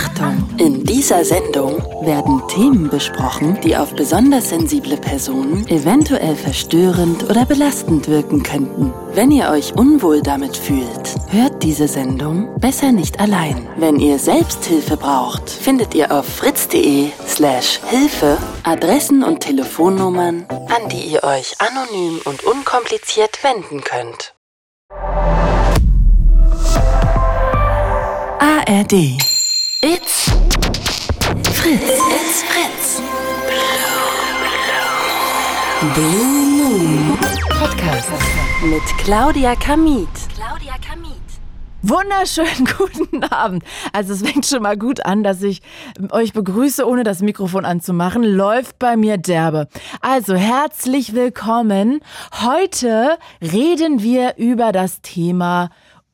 Achtung! In dieser Sendung werden Themen besprochen, die auf besonders sensible Personen eventuell verstörend oder belastend wirken könnten. Wenn ihr euch unwohl damit fühlt, hört diese Sendung besser nicht allein. Wenn ihr selbst Hilfe braucht, findet ihr auf fritz.de/Hilfe Adressen und Telefonnummern, an die ihr euch anonym und unkompliziert wenden könnt. ARD It's Fritz. It's Fritz. Blue Moon Podcast mit Claudia Kamieth. Wunderschönen guten Abend. Also es fängt schon mal gut an, dass ich euch begrüße, ohne das Mikrofon anzumachen. Läuft bei mir derbe. Also herzlich willkommen. Heute reden wir über das Thema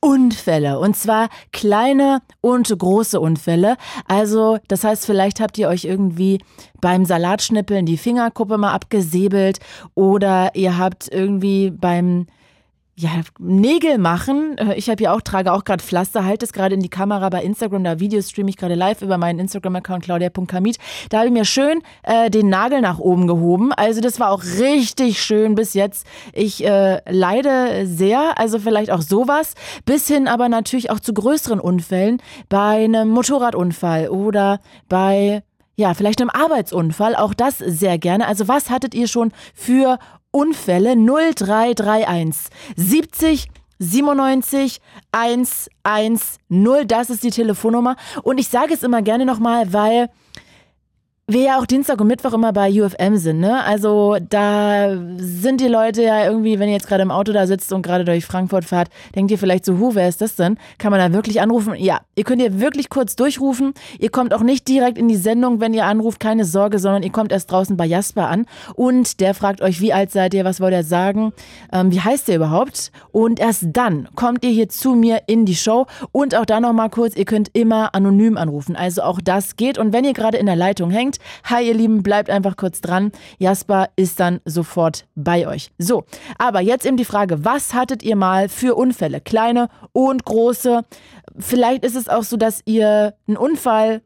Unfälle, und zwar kleine und große Unfälle. Also das heißt, vielleicht habt ihr euch irgendwie beim Salatschnippeln die Fingerkuppe mal abgesäbelt oder ihr habt irgendwie beim Nägel machen. Ich habe ja auch, trage auch gerade Pflaster, halte es gerade in die Kamera bei Instagram, da Videos streame ich gerade live über meinen Instagram-Account claudia.kamieth. Da habe ich mir schön den Nagel nach oben gehoben. Also das war auch richtig schön bis jetzt. Ich leide sehr, also vielleicht auch sowas, bis hin aber natürlich auch zu größeren Unfällen, bei einem Motorradunfall oder bei, ja, vielleicht einem Arbeitsunfall. Auch das sehr gerne. Also was hattet ihr schon für Unfälle? 0331 70 97 110, das ist die Telefonnummer. Und ich sage es immer gerne nochmal, weil wir ja auch Dienstag und Mittwoch immer bei UFM sind, ne? Also da sind die Leute ja irgendwie, wenn ihr jetzt gerade im Auto da sitzt und gerade durch Frankfurt fahrt, denkt ihr vielleicht so, wer ist das denn? Kann man da wirklich anrufen? Ja, ihr könnt hier wirklich kurz durchrufen. Ihr kommt auch nicht direkt in die Sendung, wenn ihr anruft, keine Sorge, sondern ihr kommt erst draußen bei Jasper an und der fragt euch, wie alt seid ihr, was wollt ihr sagen, wie heißt ihr überhaupt? Und erst dann kommt ihr hier zu mir in die Show. Und auch da nochmal kurz, ihr könnt immer anonym anrufen, also auch das geht. Und wenn ihr gerade in der Leitung hängt, hi ihr Lieben, bleibt einfach kurz dran. Jasper ist dann sofort bei euch. So, aber jetzt eben die Frage, was hattet ihr mal für Unfälle? Kleine und große. Vielleicht ist es auch so, dass ihr einen Unfall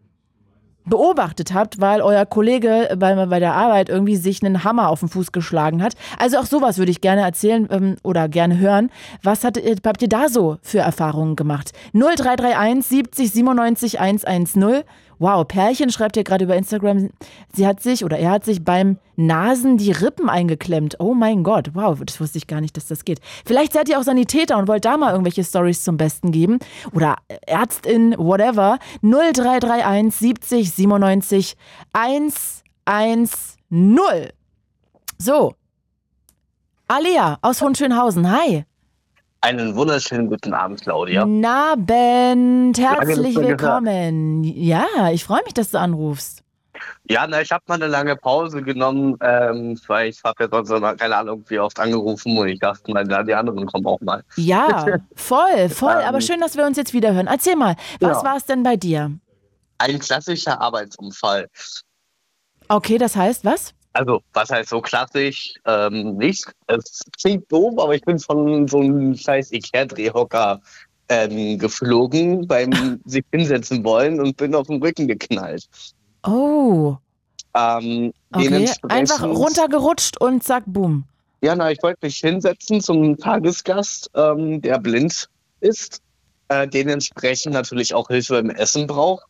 beobachtet habt, weil euer Kollege bei der Arbeit irgendwie sich einen Hammer auf den Fuß geschlagen hat. Also auch sowas würde ich gerne erzählen oder gerne hören. Was habt ihr da so für Erfahrungen gemacht? 0331 70 97 110. Wow, Pärchen schreibt hier gerade über Instagram, sie hat sich oder er hat sich beim Nasen die Rippen eingeklemmt. Oh mein Gott, wow, das wusste ich gar nicht, dass das geht. Vielleicht seid ihr auch Sanitäter und wollt da mal irgendwelche Storys zum Besten geben oder Ärztin, whatever. 0331 70 97 110. So, Alea aus Hohenschönhausen, hi. Einen wunderschönen guten Abend, Claudia. Guten Abend, herzlich willkommen. Ja, ich freue mich, dass du anrufst. Ja, ich habe mal eine lange Pause genommen, weil ich habe ja sonst noch keine Ahnung, wie oft angerufen, und ich dachte mal, die anderen kommen auch mal. Ja, voll, aber schön, dass wir uns jetzt wieder hören. Erzähl mal, was war es denn bei dir? Ein klassischer Arbeitsunfall. Okay, das heißt, was? Also, was heißt so klassisch? Nicht. Es klingt doof, aber ich bin von so einem scheiß Ikea-Drehhocker geflogen beim sich hinsetzen wollen und bin auf den Rücken geknallt. Oh. Okay. Einfach runtergerutscht und zack, boom. Ja, ich wollte mich hinsetzen zum Tagesgast, der blind ist, dementsprechend natürlich auch Hilfe im Essen braucht.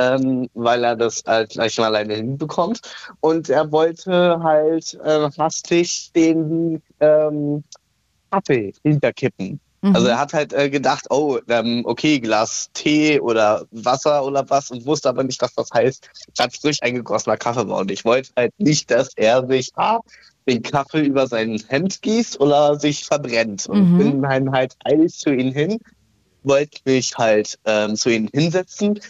Weil er das halt gleich mal alleine hinbekommt. Und er wollte halt hastig den Kaffee hinterkippen. Mhm. Also er hat halt gedacht, okay, Glas Tee oder Wasser oder was, und wusste aber nicht, was das heißt. Statt frisch eingegossener Kaffee war. Und ich wollte halt nicht, dass er sich den Kaffee über sein Hemd gießt oder sich verbrennt. Und bin dann halt eilig zu ihm hin, wollte mich halt zu ihm hinsetzen,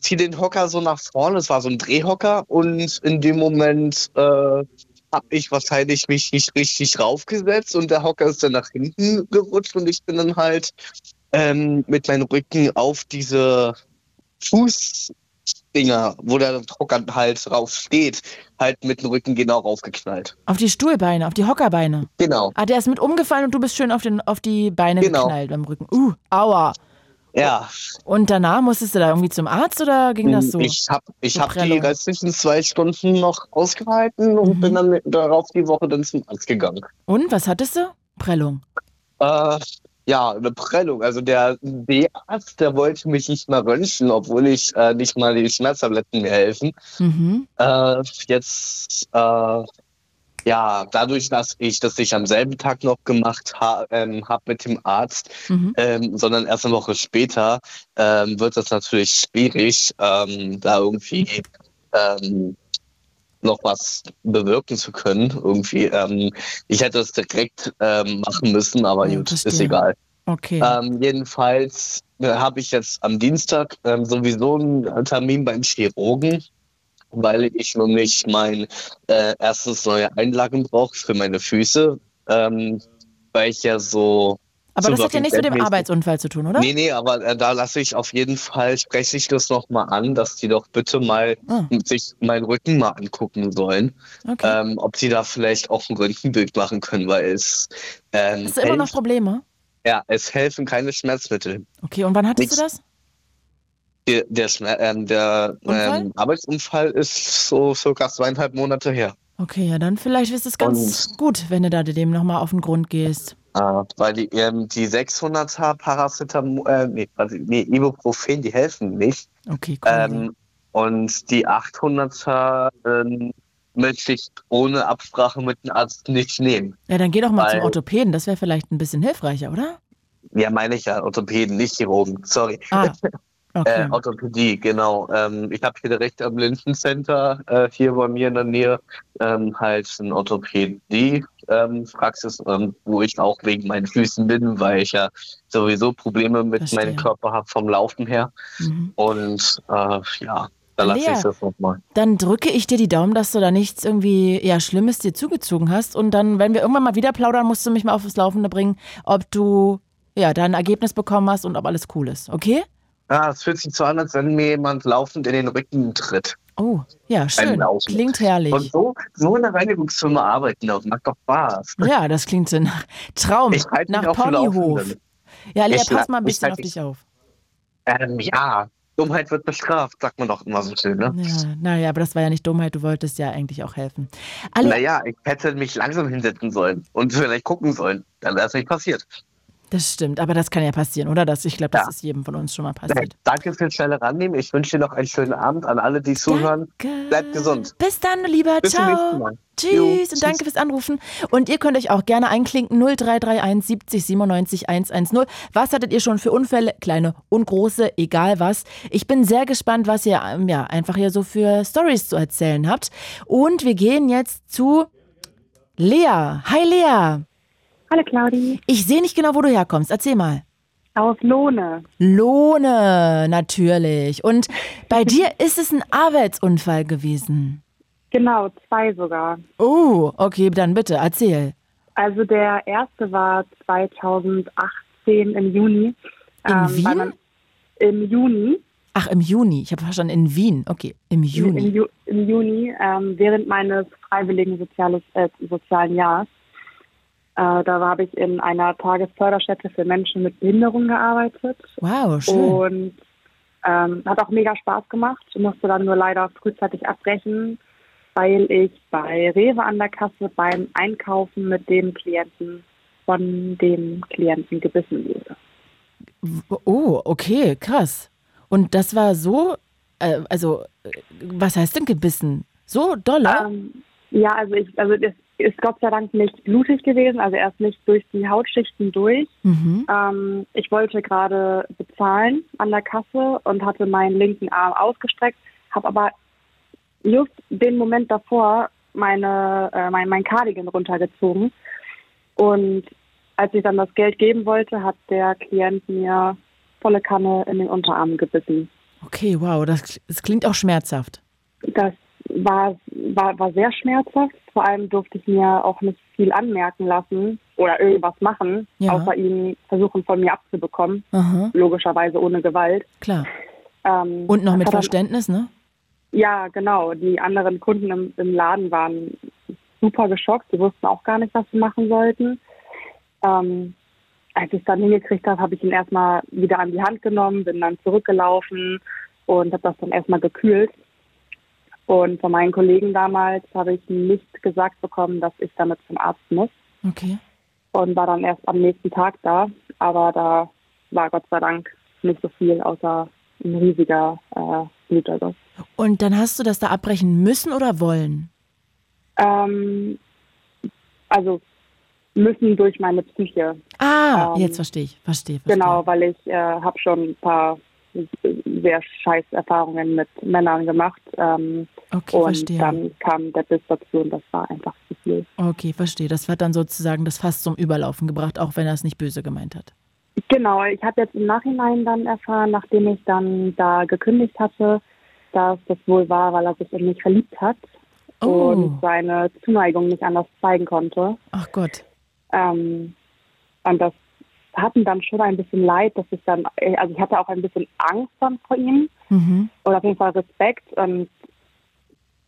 zieh den Hocker so nach vorne, es war so ein Drehhocker, und in dem Moment habe ich wahrscheinlich mich nicht richtig raufgesetzt und der Hocker ist dann nach hinten gerutscht und ich bin dann halt mit meinem Rücken auf diese Fußdinger, wo der Hocker halt drauf steht, halt mit dem Rücken genau raufgeknallt. Auf die Stuhlbeine, auf die Hockerbeine? Genau. Ah, der ist mit umgefallen und du bist schön auf die Beine geknallt beim Rücken. Aua. Ja. Und danach musstest du da irgendwie zum Arzt oder ging das so? Ich hab die restlichen 2 Stunden noch ausgehalten und bin dann darauf die Woche dann zum Arzt gegangen. Und was hattest du? Prellung? Ja, eine Prellung. Also der Arzt, der wollte mich nicht mal röntgen, obwohl ich nicht mal die Schmerztabletten mir helfen. Mhm. Ja, dadurch, dass ich das nicht am selben Tag noch gemacht habe mit dem Arzt, sondern erst eine Woche später, wird das natürlich schwierig, da irgendwie noch was bewirken zu können. Irgendwie, ich hätte das direkt machen müssen, aber gut, ist egal. Okay. Jedenfalls habe ich jetzt am Dienstag sowieso einen Termin beim Chirurgen, weil ich nämlich mein erstens neue Einlagen brauche für meine Füße, weil ich ja so... Aber das hat ja nichts mit dem Arbeitsunfall zu tun, oder? Nee, aber da lasse ich auf jeden Fall, spreche ich das nochmal an, dass die doch bitte mal sich meinen Rücken mal angucken sollen. Okay. Ob die da vielleicht auch ein Röntgenbild machen können, weil es... Hast du immer noch Probleme? Ja, es helfen keine Schmerzmittel. Okay, und wann hattest du das? Der Arbeitsunfall ist so circa 2,5 Monate her. Okay, ja, dann vielleicht ist es ganz gut, wenn du da dem nochmal auf den Grund gehst. Weil die 600er Paracetamol, Ibuprofen, die helfen nicht. Okay, cool. Und die 800er möchte ich ohne Absprache mit dem Arzt nicht nehmen. Ja, dann geh doch mal zum Orthopäden, das wäre vielleicht ein bisschen hilfreicher, oder? Ja, meine ich ja, Orthopäden, nicht Chirurgen, sorry. Okay. Orthopädie, genau. Ich habe hier direkt am Lindencenter, hier bei mir in der Nähe, halt eine Orthopädie-Praxis, wo ich auch wegen meinen Füßen bin, weil ich ja sowieso Probleme mit meinem Körper habe vom Laufen her. Mhm. Und da lasse ich das nochmal. Dann drücke ich dir die Daumen, dass du da nichts irgendwie Schlimmes dir zugezogen hast. Und dann, wenn wir irgendwann mal wieder plaudern, musst du mich mal aufs Laufende bringen, ob du dein Ergebnis bekommen hast und ob alles cool ist, okay? Ah, es fühlt sich so an, als wenn mir jemand laufend in den Rücken tritt. Oh, ja, schön. Klingt herrlich. Und so in der Reinigungsfirma arbeiten, das macht doch Spaß. Ja, das klingt so nach Traum, nach Ponyhof. Ja, Lea, pass mal ein bisschen auf dich auf. Dummheit wird bestraft, sagt man doch immer so schön, ne? Ja, naja, aber das war ja nicht Dummheit, du wolltest ja eigentlich auch helfen. Naja, ich hätte mich langsam hinsetzen sollen und vielleicht gucken sollen, dann wäre es nicht passiert. Das stimmt, aber das kann ja passieren, oder? Ich glaube, das ist jedem von uns schon mal passiert. Danke fürs schnelle Rannehmen. Ich wünsche dir noch einen schönen Abend an alle, die zuhören. Bleibt gesund. Bis dann, lieber. Bis zum nächsten Mal. Tschüss. Und danke fürs Anrufen. Und ihr könnt euch auch gerne einklinken. 0331 70 97 110. Was hattet ihr schon für Unfälle? Kleine und große, egal was. Ich bin sehr gespannt, was ihr einfach hier so für Storys zu erzählen habt. Und wir gehen jetzt zu Lea. Hi, Lea. Hallo Claudi. Ich sehe nicht genau, wo du herkommst. Erzähl mal. Aus Lohne. Lohne, natürlich. Und bei dir ist es ein Arbeitsunfall gewesen. Genau, 2 sogar. Oh, okay, dann bitte, erzähl. Also der erste war 2018 im Juni. In Wien? Im Juni. Ach, im Juni. Ich habe verstanden, in Wien. Okay, im Juni. Im Juni, während meines freiwilligen sozialen Jahres. Da habe ich in einer Tagesförderstätte für Menschen mit Behinderung gearbeitet. Wow, schön. Und hat auch mega Spaß gemacht. Ich musste dann nur leider frühzeitig abbrechen, weil ich bei Rewe an der Kasse beim Einkaufen von dem Klienten gebissen wurde. Oh, okay, krass. Und das war so, was heißt denn gebissen? So doll? Ja, also das ist Gott sei Dank nicht blutig gewesen, also erst nicht durch die Hautschichten durch. Mhm. Ich wollte gerade bezahlen an der Kasse und hatte meinen linken Arm ausgestreckt, habe aber just den Moment davor mein Cardigan runtergezogen. Und als ich dann das Geld geben wollte, hat der Klient mir volle Kanne in den Unterarm gebissen. Okay, wow, das klingt auch schmerzhaft. Das war sehr schmerzhaft. Vor allem durfte ich mir auch nicht viel anmerken lassen oder irgendwas machen, außer ihn versuchen, von mir abzubekommen. Aha. Logischerweise ohne Gewalt. Klar. Und noch mit Verständnis, ne? Ja, genau. Die anderen Kunden im Laden waren super geschockt. Sie wussten auch gar nicht, was sie machen sollten. als ich es dann hingekriegt habe, habe ich ihn erstmal wieder an die Hand genommen, bin dann zurückgelaufen und habe das dann erstmal gekühlt. Und von meinen Kollegen damals habe ich nicht gesagt bekommen, dass ich damit zum Arzt muss. Okay. Und war dann erst am nächsten Tag da. Aber da war Gott sei Dank nicht so viel, außer ein riesiger Bluterguss. Und dann hast du das da abbrechen müssen oder wollen? Also müssen durch meine Psyche. Ah, jetzt verstehe ich. Verstehe. Genau, weil ich habe schon ein paar sehr scheiß Erfahrungen mit Männern gemacht. Okay, verstehe. Und dann kam der Biss dazu und das war einfach zu viel. Okay, verstehe. Das hat dann sozusagen das Fass zum Überlaufen gebracht, auch wenn er es nicht böse gemeint hat. Genau, ich habe jetzt im Nachhinein dann erfahren, nachdem ich dann da gekündigt hatte, dass das wohl war, weil er sich in mich verliebt hat und seine Zuneigung nicht anders zeigen konnte. Ach Gott. Und das hatten dann schon ein bisschen leid, dass ich dann, also ich hatte auch ein bisschen Angst dann vor ihm und auf jeden Fall Respekt und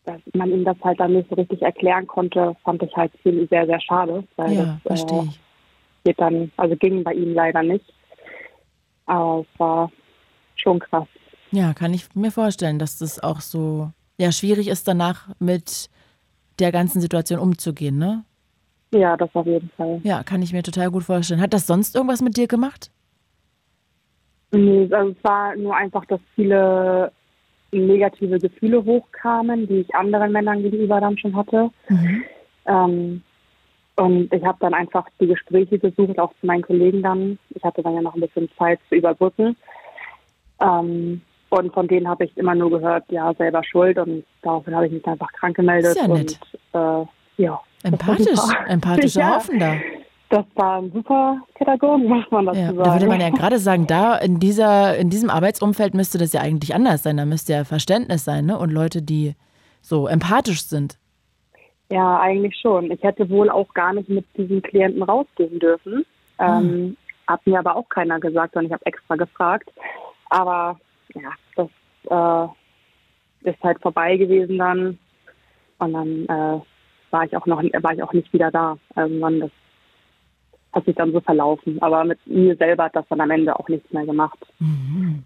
dass man ihm das halt dann nicht so richtig erklären konnte, fand ich halt viel sehr, sehr schade. Weil ja, das, verstehe ich. Geht dann, also ging bei ihm leider nicht, aber es war schon krass. Ja, kann ich mir vorstellen, dass das auch so schwierig ist, danach mit der ganzen Situation umzugehen, ne? Ja, das auf jeden Fall. Ja, kann ich mir total gut vorstellen. Hat das sonst irgendwas mit dir gemacht? Nee, also es war nur einfach, dass viele negative Gefühle hochkamen, die ich anderen Männern gegenüber dann schon hatte. Und ich habe dann einfach die Gespräche gesucht, auch zu meinen Kollegen dann. Ich hatte dann ja noch ein bisschen Zeit zu überbrücken. Und von denen habe ich immer nur gehört, ja, selber schuld. Und daraufhin habe ich mich einfach krank gemeldet. Sehr nett. Und empathischer Haufen da. Das war ein super Pädagogen, muss man das sagen. Da würde man ja gerade sagen, da in diesem Arbeitsumfeld müsste das ja eigentlich anders sein. Da müsste ja Verständnis sein, ne? Und Leute, die so empathisch sind. Ja, eigentlich schon. Ich hätte wohl auch gar nicht mit diesen Klienten rausgehen dürfen. Hat mir aber auch keiner gesagt, sondern ich habe extra gefragt. Aber ja, das ist halt vorbei gewesen dann. Und dann war ich auch nicht wieder da. Irgendwann, das hat sich dann so verlaufen. Aber mit mir selber hat das dann am Ende auch nichts mehr gemacht. Mhm.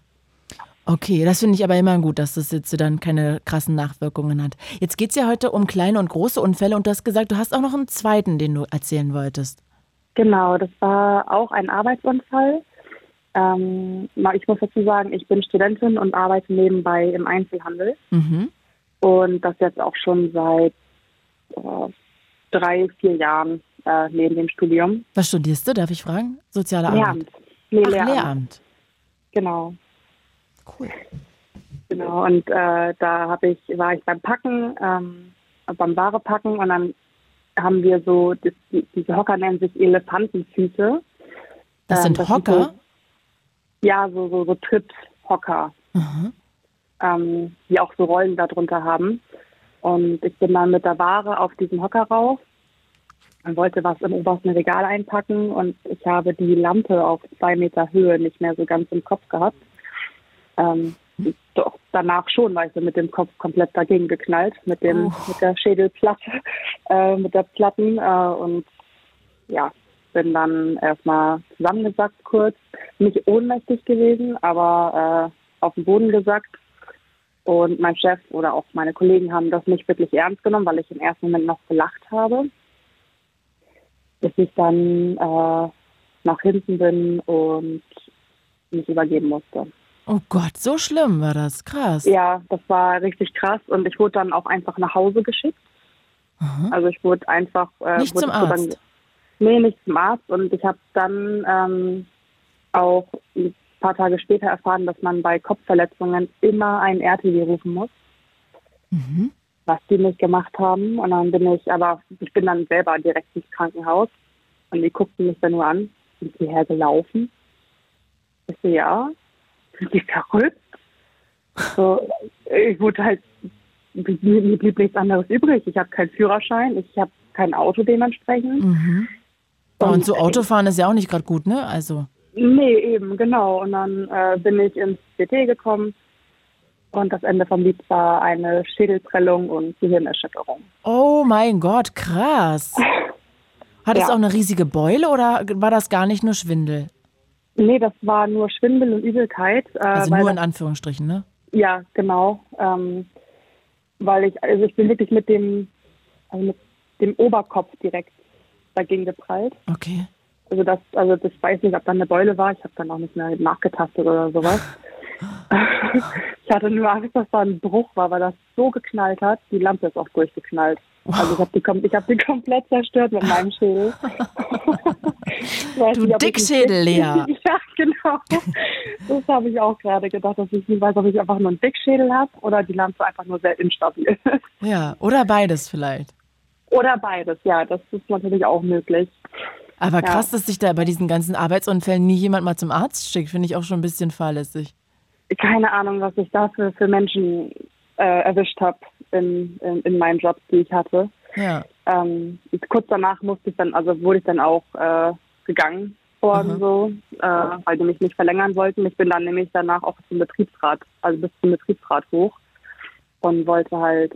Okay, das finde ich aber immer gut, dass das jetzt dann keine krassen Nachwirkungen hat. Jetzt geht es ja heute um kleine und große Unfälle und du hast gesagt, du hast auch noch einen zweiten, den du erzählen wolltest. Genau, das war auch ein Arbeitsunfall. Ich muss dazu sagen, ich bin Studentin und arbeite nebenbei im Einzelhandel. Mhm. Und das jetzt auch schon seit 3-4 Jahren neben dem Studium. Was studierst du, darf ich fragen? Soziale Arbeit? Lehramt. Genau. Cool. Genau, und da war ich beim Packen, beim Warepacken und dann haben wir so, diese Hocker nennen sich Elefantenfüße. Das sind das Hocker? Sind so, ja, so Tritthocker, die auch so Rollen darunter haben. Und ich bin dann mit der Ware auf diesen Hocker rauf und wollte was im obersten Regal einpacken und ich habe die Lampe auf 2 Meter Höhe nicht mehr so ganz im Kopf gehabt. Doch danach schon, weil ich so mit dem Kopf komplett dagegen geknallt, mit der Schädelplatte, und ja, bin dann erstmal zusammengesackt kurz, nicht ohnmächtig gewesen, aber auf den Boden gesackt und mein Chef oder auch meine Kollegen haben das nicht wirklich ernst genommen, weil ich im ersten Moment noch gelacht habe, bis ich dann nach hinten bin und mich übergeben musste. Oh Gott, so schlimm war das, krass. Ja, das war richtig krass und ich wurde dann auch einfach nach Hause geschickt. Aha. Also ich wurde einfach... nicht zum Arzt? Nee, nicht zum Arzt und ich habe dann auch ein paar Tage später erfahren, dass man bei Kopfverletzungen immer einen RTW rufen muss, was die nicht gemacht haben. Und dann bin ich dann selber direkt ins Krankenhaus und die guckten mich dann nur an, sind hierher gelaufen. Ich so, ja... Sind die verrückt? So, ich wurde halt, mir blieb nichts anderes übrig. Ich habe keinen Führerschein, ich habe kein Auto dementsprechend. Mhm. Und so Autofahren ist ja auch nicht gerade gut, ne? Also. Nee, eben, genau. Und dann bin ich ins CT gekommen und das Ende vom Lied war eine Schädelprellung und Gehirnerschütterung. Oh mein Gott, krass. Hattest du auch eine riesige Beule oder war das gar nicht nur Schwindel? Nee, das war nur Schwindel und Übelkeit. Also nur in Anführungsstrichen, ne? Ja, genau. Weil ich bin wirklich mit dem Oberkopf direkt dagegen geprallt. Okay. Also das weiß nicht, ob dann eine Beule war. Ich habe dann auch nicht mehr nachgetastet oder sowas. Ich hatte nur Angst, dass da ein Bruch war, weil das so geknallt hat. Die Lampe ist auch durchgeknallt. Also ich hab die komplett zerstört mit meinem Schädel. Du Dickschädel, Lea. Ja, genau. Das habe ich auch gerade gedacht, dass ich nie weiß, ob ich einfach nur einen Dickschädel habe oder die Lampe einfach nur sehr instabil ist. Ja, oder beides vielleicht. Oder beides, ja. Das ist natürlich auch möglich. Aber krass, dass sich da bei diesen ganzen Arbeitsunfällen nie jemand mal zum Arzt schickt. Finde ich auch schon ein bisschen fahrlässig. Keine Ahnung, was ich da für Menschen erwischt habe in meinen Jobs, die ich hatte. Ja. Kurz danach wurde ich dann auch gegangen worden, weil die mich nicht verlängern wollten. Ich bin dann nämlich danach auch bis zum Betriebsrat hoch und wollte halt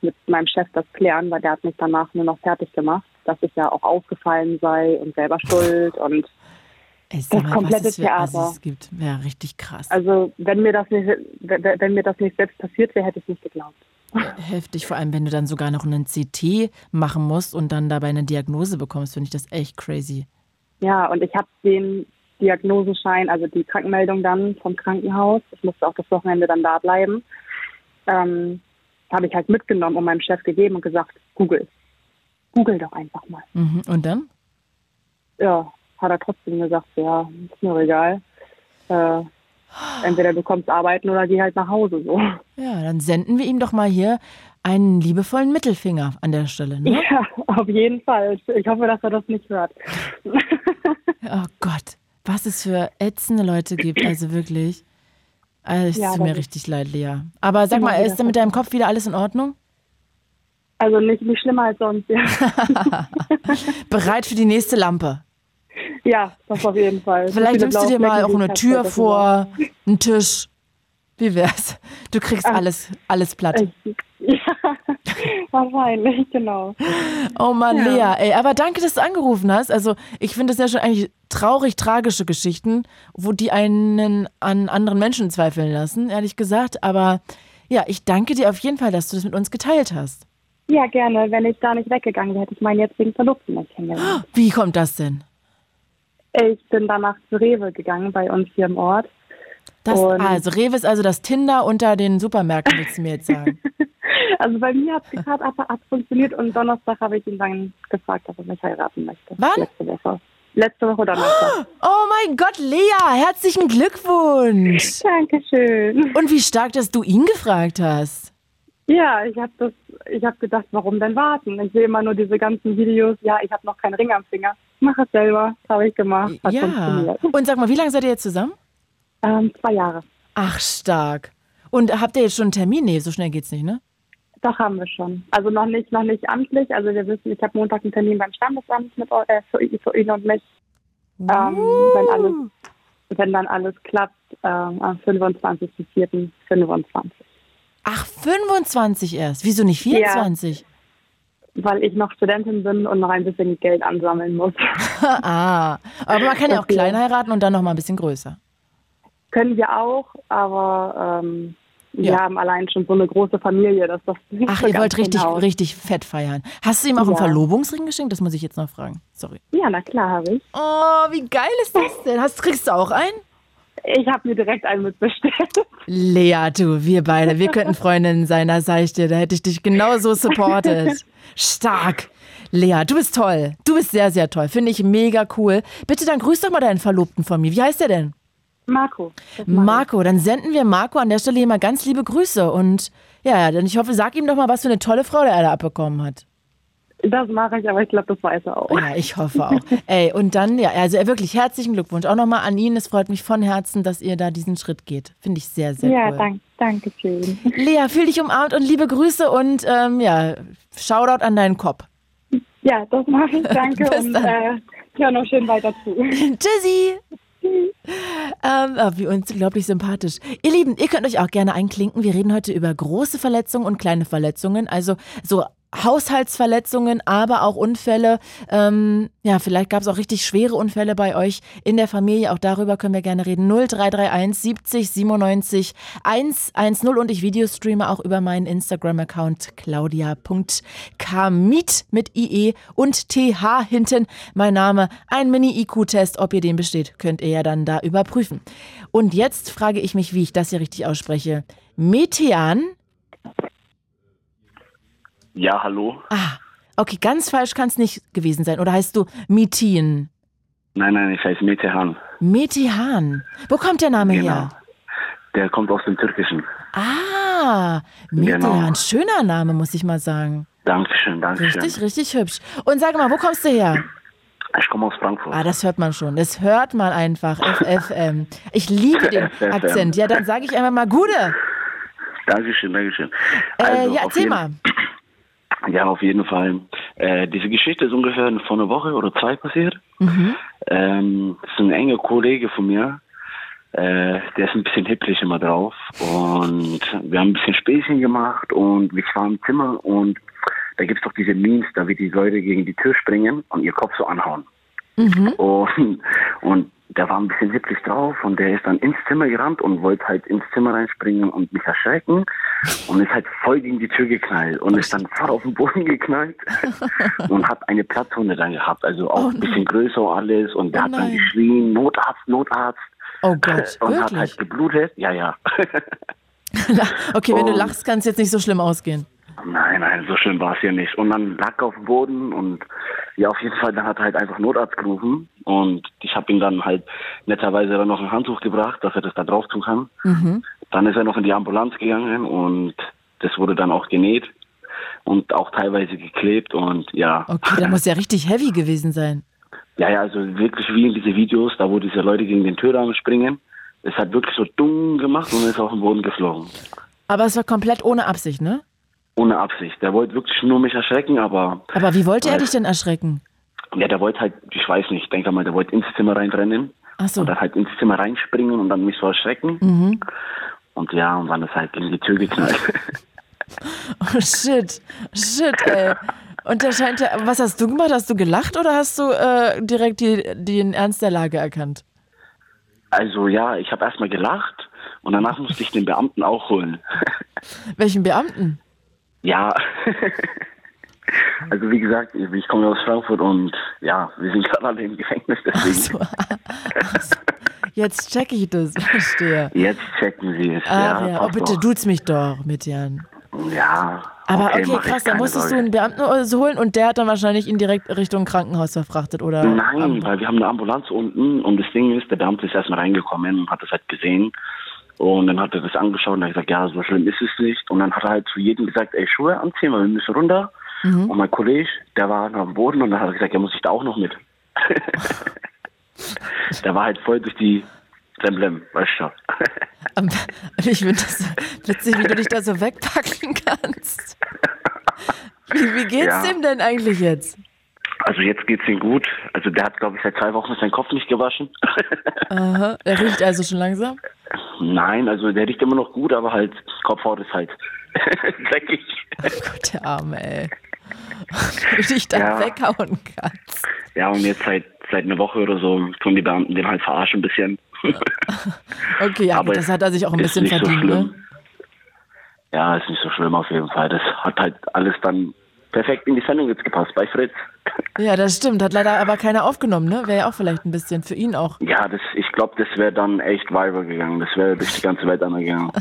mit meinem Chef das klären, weil der hat mich danach nur noch fertig gemacht, dass ich ja auch aufgefallen sei und selber schuld und das komplette Theater. Es gibt. Ja, richtig krass. Also wenn mir das nicht selbst passiert wäre, hätte ich nicht geglaubt. Heftig, vor allem wenn du dann sogar noch einen CT machen musst und dann dabei eine Diagnose bekommst, finde ich das echt crazy. Ja, und ich habe den Diagnoseschein, also die Krankenmeldung dann vom Krankenhaus, ich musste auch das Wochenende dann da bleiben, habe ich halt mitgenommen und meinem Chef gegeben und gesagt, Google doch einfach mal. Mhm. Und dann? Ja, hat er trotzdem gesagt, ja, ist mir egal. Entweder du kommst arbeiten oder geh halt nach Hause. So. Ja, dann senden wir ihm doch mal hier einen liebevollen Mittelfinger an der Stelle. Ne? Ja, auf jeden Fall. Ich hoffe, dass er das nicht hört. Oh Gott, was es für ätzende Leute gibt, also wirklich. Also es tut mir richtig leid, Lea. Aber sag mal, ist denn mit deinem Kopf wieder alles in Ordnung? Also nicht schlimmer als sonst, ja. Bereit für die nächste Lampe. Ja, das auf jeden Fall. Vielleicht nimmst du dir mal auch eine Tür vor, einen Tisch. Wie wär's? Du kriegst alles platt. Ja, wahrscheinlich, genau. Oh Mann, ja. Lea, ey, aber danke, dass du angerufen hast. Also ich finde das ja schon eigentlich traurig, tragische Geschichten, wo die einen an anderen Menschen zweifeln lassen, ehrlich gesagt. Aber ja, ich danke dir auf jeden Fall, dass du das mit uns geteilt hast. Ja, gerne. Wenn ich da nicht weggegangen wäre, hätte ich meinen jetzigen Verlobten nicht kennengelernt. Wie kommt das denn? Ich bin danach zu Rewe gegangen, bei uns hier im Ort. Rewe ist also das Tinder unter den Supermärkten, willst du mir jetzt sagen? Also bei mir hat es gerade funktioniert und Donnerstag habe ich ihn dann gefragt, ob er mich heiraten möchte. Wann? Letzte Woche Donnerstag. Oh mein Gott, Lea, herzlichen Glückwunsch. Dankeschön. Und wie stark, dass du ihn gefragt hast. Ja, ich habe gedacht, warum denn warten? Ich sehe immer nur diese ganzen Videos, ja, ich habe noch keinen Ring am Finger. Mach es selber, habe ich gemacht, hat funktioniert. Und sag mal, wie lange seid ihr jetzt zusammen? 2 Jahre. Ach, stark. Und habt ihr jetzt schon einen Termin? Nee, so schnell geht's nicht, ne? Doch, haben wir schon. Also noch nicht amtlich. Also wir wissen, ich habe Montag einen Termin beim Standesamt mit für ihn und mich. Wenn dann alles klappt, am 25.04. 25. Ach, 25 erst? Wieso nicht 24? Ja. Weil ich noch Studentin bin und noch ein bisschen Geld ansammeln muss. Aber man kann ja auch klein heiraten und dann noch mal ein bisschen größer. Können wir auch, aber wir haben allein schon so eine große Familie, dass das nicht so ganz. Ihr wollt richtig fett feiern. Hast du ihm auch einen Verlobungsring geschenkt? Das muss ich jetzt noch fragen. Sorry. Ja, na klar habe ich. Oh, wie geil ist das denn? Kriegst du auch einen? Ich habe mir direkt einen mitbestellt. Lea, du, wir beide, wir könnten Freundinnen sein, da sag ich dir, da hätte ich dich genauso supportet. Stark. Lea, du bist toll. Du bist sehr, sehr toll. Finde ich mega cool. Bitte dann grüß doch mal deinen Verlobten von mir. Wie heißt der denn? Marco. Marco, dann senden wir Marco an der Stelle hier mal ganz liebe Grüße. Und ja, dann ich hoffe, sag ihm doch mal, was für eine tolle Frau der er da abbekommen hat. Das mache ich, aber ich glaube, das weiß er auch. Ja, ich hoffe auch. Ey, und dann, ja, also wirklich herzlichen Glückwunsch. Auch nochmal an ihn. Es freut mich von Herzen, dass ihr da diesen Schritt geht. Finde ich sehr, sehr cool. Ja, danke schön. Lea, fühl dich umarmt und liebe Grüße und Shoutout an deinen Kopf. Ja, das mache ich. Danke. Bis dann. Und noch schön weiter zu. Tschüssi. Tschüss. Wie uns unglaublich sympathisch. Ihr Lieben, ihr könnt euch auch gerne einklinken. Wir reden heute über große Verletzungen und kleine Verletzungen, also so Haushaltsverletzungen, aber auch Unfälle. Ja, vielleicht gab es auch richtig schwere Unfälle bei euch in der Familie. Auch darüber können wir gerne reden. 0331 70 97 110 und ich Videostreame auch über meinen Instagram-Account claudia.kamieth mit IE und TH hinten. Mein Name, ein Mini-IQ-Test. Ob ihr den besteht, könnt ihr ja dann da überprüfen. Und jetzt frage ich mich, wie ich das hier richtig ausspreche. Metean? Ja, hallo. Ah, okay, ganz falsch kann es nicht gewesen sein. Oder heißt du Metin? Nein, ich heiße Metehan. Metehan. Wo kommt der Name her? Der kommt aus dem Türkischen. Ah, Metehan. Genau. Schöner Name, muss ich mal sagen. Dankeschön. Richtig hübsch. Und sag mal, wo kommst du her? Ich komme aus Frankfurt. Ah, das hört man schon. Das hört man einfach. FFM. Ich liebe den Akzent. Ja, dann sage ich einfach mal Gude. Dankeschön. Also, ja, erzähl mal. Ja, auf jeden Fall. Diese Geschichte ist ungefähr vor einer Woche oder zwei passiert. Mhm. Das ist ein enger Kollege von mir. Der ist ein bisschen hipplich immer drauf. Und wir haben ein bisschen Späßchen gemacht und wir waren im Zimmer. Und da gibt es doch diese Memes, da wird die Leute gegen die Tür springen und ihr Kopf so anhauen. Mhm. Und der war ein bisschen hipplich drauf und der ist dann ins Zimmer gerannt und wollte halt ins Zimmer reinspringen und mich erschrecken und ist halt voll gegen die Tür geknallt und ist dann voll auf den Boden geknallt und hat eine Platzwunde dann gehabt, also auch ein bisschen größer alles und der hat dann geschrien, Notarzt. Oh Gott, und wirklich? Hat halt geblutet, ja. Okay, wenn du lachst, kann es jetzt nicht so schlimm ausgehen. Nein, so schlimm war es ja nicht. Und dann lag er auf dem Boden und ja, auf jeden Fall, dann hat er halt einfach Notarzt gerufen und ich habe ihm dann halt netterweise dann noch ein Handtuch gebracht, dass er das da drauf tun kann. Mhm. Dann ist er noch in die Ambulanz gegangen und das wurde dann auch genäht und auch teilweise geklebt und ja. Okay, da muss ja richtig heavy gewesen sein. Ja, also wirklich wie in diese Videos, da wo diese Leute gegen den Türrahmen springen. Es hat wirklich so dumm gemacht und ist auf den Boden geflogen. Aber es war komplett ohne Absicht, ne? Ohne Absicht. Der wollte wirklich nur mich erschrecken, aber... Aber wie wollte er dich denn erschrecken? Ja, der wollte halt, ich weiß nicht, ich denke mal, der wollte ins Zimmer reinrennen. Ach so. Und dann halt ins Zimmer reinspringen und dann mich so erschrecken. Mhm. Und ja, und dann ist halt gegen die Tür geknallt. Oh shit, ey. Und der scheint ja... Was hast du gemacht? Hast du gelacht oder hast du direkt den Ernst der Lage erkannt? Also ja, ich habe erstmal gelacht und danach musste ich den Beamten auch holen. Welchen Beamten? Ja, also wie gesagt, ich komme aus Frankfurt und ja, wir sind gerade alle im Gefängnis, deswegen. Ach so. Jetzt checke ich das, verstehe. Jetzt checken Sie es, ja. Oh, bitte, duz mich doch mit Jan. Ja, aber okay, krass, da musstest du einen Beamten holen und der hat dann wahrscheinlich ihn direkt Richtung Krankenhaus verfrachtet, oder? Nein, weil wir haben eine Ambulanz unten und das Ding ist, der Beamte ist erstmal reingekommen und hat das halt gesehen. Und dann hat er das angeschaut und hat gesagt, ja, so schlimm ist es nicht. Und dann hat er halt zu jedem gesagt, ey, Schuhe anziehen, weil wir müssen runter. Mhm. Und mein Kollege, der war noch am Boden und dann hat er gesagt, ja, muss ich da auch noch mit. Der war halt voll durch die Blemblem, weißt du schon. Ich finde das witzig, wie du dich da so wegpacken kannst. Wie geht's dem denn eigentlich jetzt? Also jetzt geht's ihm gut. Also der hat, glaube ich, seit 2 Wochen seinen Kopf nicht gewaschen. Aha, der riecht also schon langsam? Nein, also der riecht immer noch gut, aber halt Kopfhaut ist halt dreckig. Oh Gott, der Arme, ey. Wie du dich da weghauen kannst. Ja, und jetzt seit einer Woche oder so tun die Beamten den halt verarschen ein bisschen. Okay, aber gut, das hat er sich auch ein bisschen verdient, so ne? Ja, ist nicht so schlimm auf jeden Fall. Das hat halt alles dann perfekt in die Sendung jetzt gepasst, bei Fritz. Ja, das stimmt. Hat leider aber keiner aufgenommen, ne? Wäre ja auch vielleicht ein bisschen für ihn auch. Ja, ich glaube, das wäre dann echt viral gegangen. Das wäre durch die ganze Welt angegangen.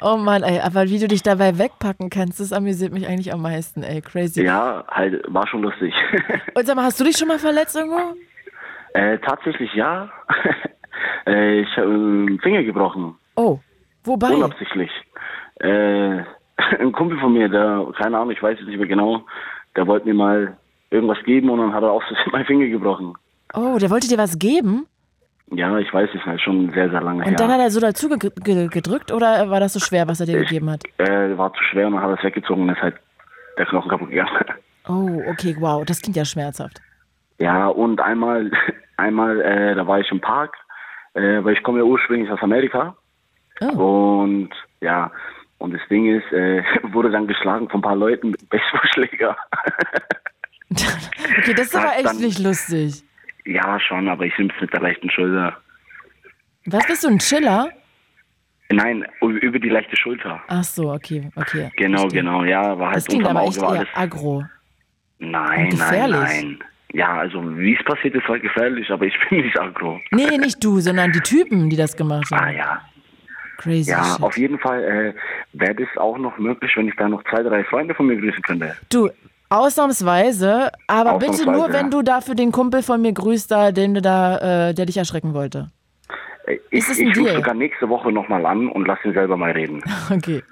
Oh Mann, ey, aber wie du dich dabei wegpacken kannst, das amüsiert mich eigentlich am meisten, ey. Crazy. Ja, halt, war schon lustig. Und sag mal, hast du dich schon mal verletzt irgendwo? Tatsächlich ja. Ich habe einen Finger gebrochen. Oh, wobei? Unabsichtlich. Ein Kumpel von mir, der, keine Ahnung, ich weiß jetzt nicht mehr genau, der wollte mir mal irgendwas geben und dann hat er auch meinen Finger gebrochen. Oh, der wollte dir was geben? Ja, ich weiß nicht, halt schon sehr, sehr lange her. Und dann hat er so dazu gedrückt oder war das so schwer, was er dir gegeben hat? War zu schwer und dann hat er es weggezogen und ist halt der Knochen kaputt gegangen. Oh, okay, wow, das klingt ja schmerzhaft. Ja, und einmal da war ich im Park weil ich komme ja ursprünglich aus Amerika. Oh. Und ja, und das Ding ist, wurde dann geschlagen von ein paar Leuten mit Baseballschläger. Okay, das ist aber echt dann, nicht lustig. Ja, schon, aber ich nimm's mit der leichten Schulter. Was, bist du ein Chiller? Nein, über die leichte Schulter. Ach so, okay. Genau, ja, war halt das klingt aber echt eher aggro. Nein. Ja, also wie es passiert ist, war gefährlich, aber ich bin nicht aggro. Nee, nicht du, sondern die Typen, die das gemacht haben. Ah ja. Crazy ja, shit. Auf jeden Fall wäre das auch noch möglich, wenn ich da noch 2, 3 Freunde von mir grüßen könnte. Du, ausnahmsweise, aber bitte nur, wenn du da für den Kumpel von mir grüßt, der dich erschrecken wollte. Ich rufe sogar nächste Woche nochmal an und lass ihn selber mal reden. Okay,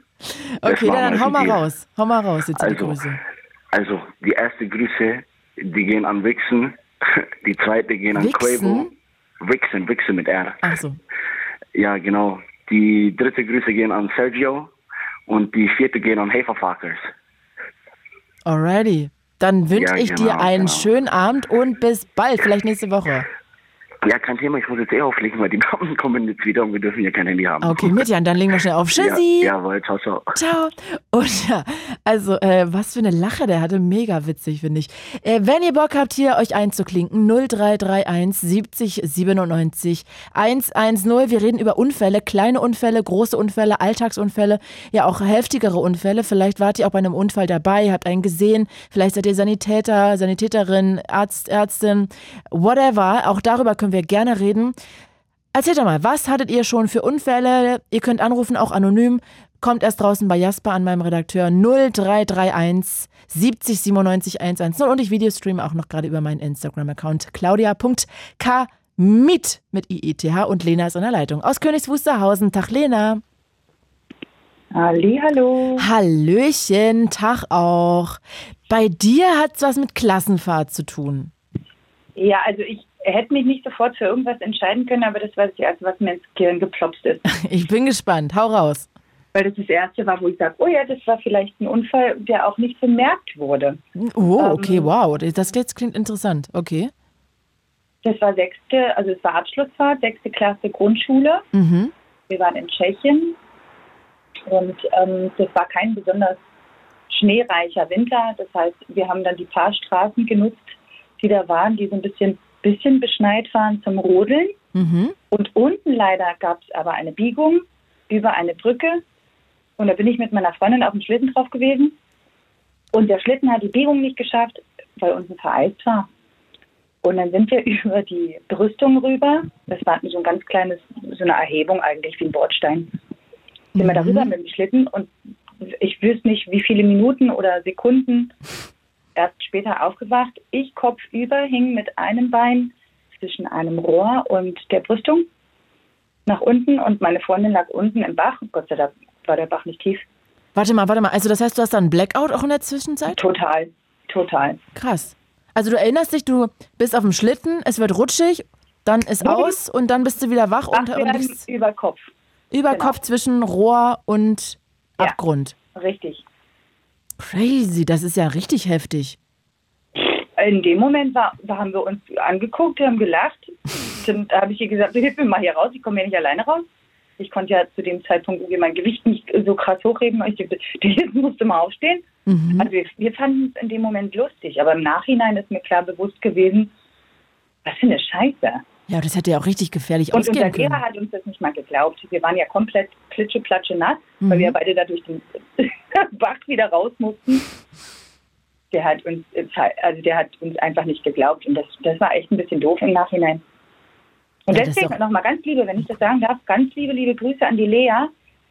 dann hau mal raus jetzt die Grüße. Also, die erste Grüße, die gehen an Wixen, die zweite gehen an Quavo. Wixen mit R. Ach so. Ja, genau. Die dritte Grüße gehen an Sergio und die vierte gehen an Haferfuckers. Alrighty. Dann wünsche ich dir einen schönen Abend und bis bald, vielleicht nächste Woche. Ja, kein Thema, ich muss jetzt auflegen, weil die Damen kommen jetzt wieder und wir dürfen ja kein Handy haben. Okay, Mirjan, dann legen wir schnell auf. Tschüssi! Jawohl, ciao. Ciao! Und ja, also, was für eine Lache der hatte, mega witzig, finde ich. Wenn ihr Bock habt, hier euch einzuklinken, 0331 70 97 110. Wir reden über Unfälle, kleine Unfälle, große Unfälle, Alltagsunfälle, ja auch heftigere Unfälle. Vielleicht wart ihr auch bei einem Unfall dabei, habt einen gesehen, vielleicht seid ihr Sanitäter, Sanitäterin, Arzt, Ärztin, whatever. Auch darüber können wir gerne reden. Erzählt doch mal, was hattet ihr schon für Unfälle? Ihr könnt anrufen, auch anonym. Kommt erst draußen bei Jasper an, meinem Redakteur, 0331 70 97 110. Und ich videostreame auch noch gerade über meinen Instagram-Account claudia.kamieth mit IETH. Und Lena ist in der Leitung aus Königswusterhausen. Tag, Lena. Hallihallo. Hallöchen, Tag auch. Bei dir hat es was mit Klassenfahrt zu tun. Ja, also ich hätte mich nicht sofort für irgendwas entscheiden können, aber das war das Erste, was mir ins Gehirn geplopst ist. Ich bin gespannt. Hau raus. Weil das Erste war, wo ich sage, oh ja, das war vielleicht ein Unfall, der auch nicht bemerkt wurde. Oh, okay, wow. Das klingt interessant. Okay. Das war Abschlussfahrt, 6. Klasse Grundschule. Mhm. Wir waren in Tschechien und das war kein besonders schneereicher Winter. Das heißt, wir haben dann die paar Straßen genutzt, die da waren, die so ein bisschen beschneit waren zum Rodeln. Mhm. Und unten leider gab es aber eine Biegung über eine Brücke. Und da bin ich mit meiner Freundin auf dem Schlitten drauf gewesen. Und der Schlitten hat die Biegung nicht geschafft, weil unten vereist war. Und dann sind wir über die Brüstung rüber. Das war so ein ganz kleines, so eine Erhebung eigentlich, wie ein Bordstein. Sind wir darüber mit dem Schlitten. Und ich wüsste nicht, wie viele Minuten oder Sekunden... Erst später aufgewacht, ich kopfüber hing mit einem Bein zwischen einem Rohr und der Brüstung nach unten und meine Freundin lag unten im Bach. Gott sei Dank war der Bach nicht tief. Warte mal, also das heißt, du hast dann einen Blackout auch in der Zwischenzeit? Total. Krass. Also du erinnerst dich, du bist auf dem Schlitten, es wird rutschig, dann ist aus und dann bist du wieder wach. Und über Kopf. Über Kopf zwischen Rohr und Abgrund. Richtig. Crazy, das ist ja richtig heftig. In dem Moment haben wir uns angeguckt, wir haben gelacht. Dann habe ich ihr gesagt, hilf mir mal hier raus, ich komme hier nicht alleine raus. Ich konnte ja zu dem Zeitpunkt irgendwie mein Gewicht nicht so krass hochheben. Ich musste mal aufstehen. Mhm. Also wir fanden es in dem Moment lustig, aber im Nachhinein ist mir klar bewusst gewesen, was für eine Scheiße. Ja, das hätte ja auch richtig gefährlich ausgehen können. Und unser Lehrer hat uns das nicht mal geglaubt. Wir waren ja komplett klitscheplatsche nass, weil wir beide da durch den Bach wieder raus mussten. Der hat uns einfach nicht geglaubt. Und das war echt ein bisschen doof im Nachhinein. Und ja, deswegen nochmal ganz liebe, wenn ich das sagen darf, ganz liebe Grüße an die Lea.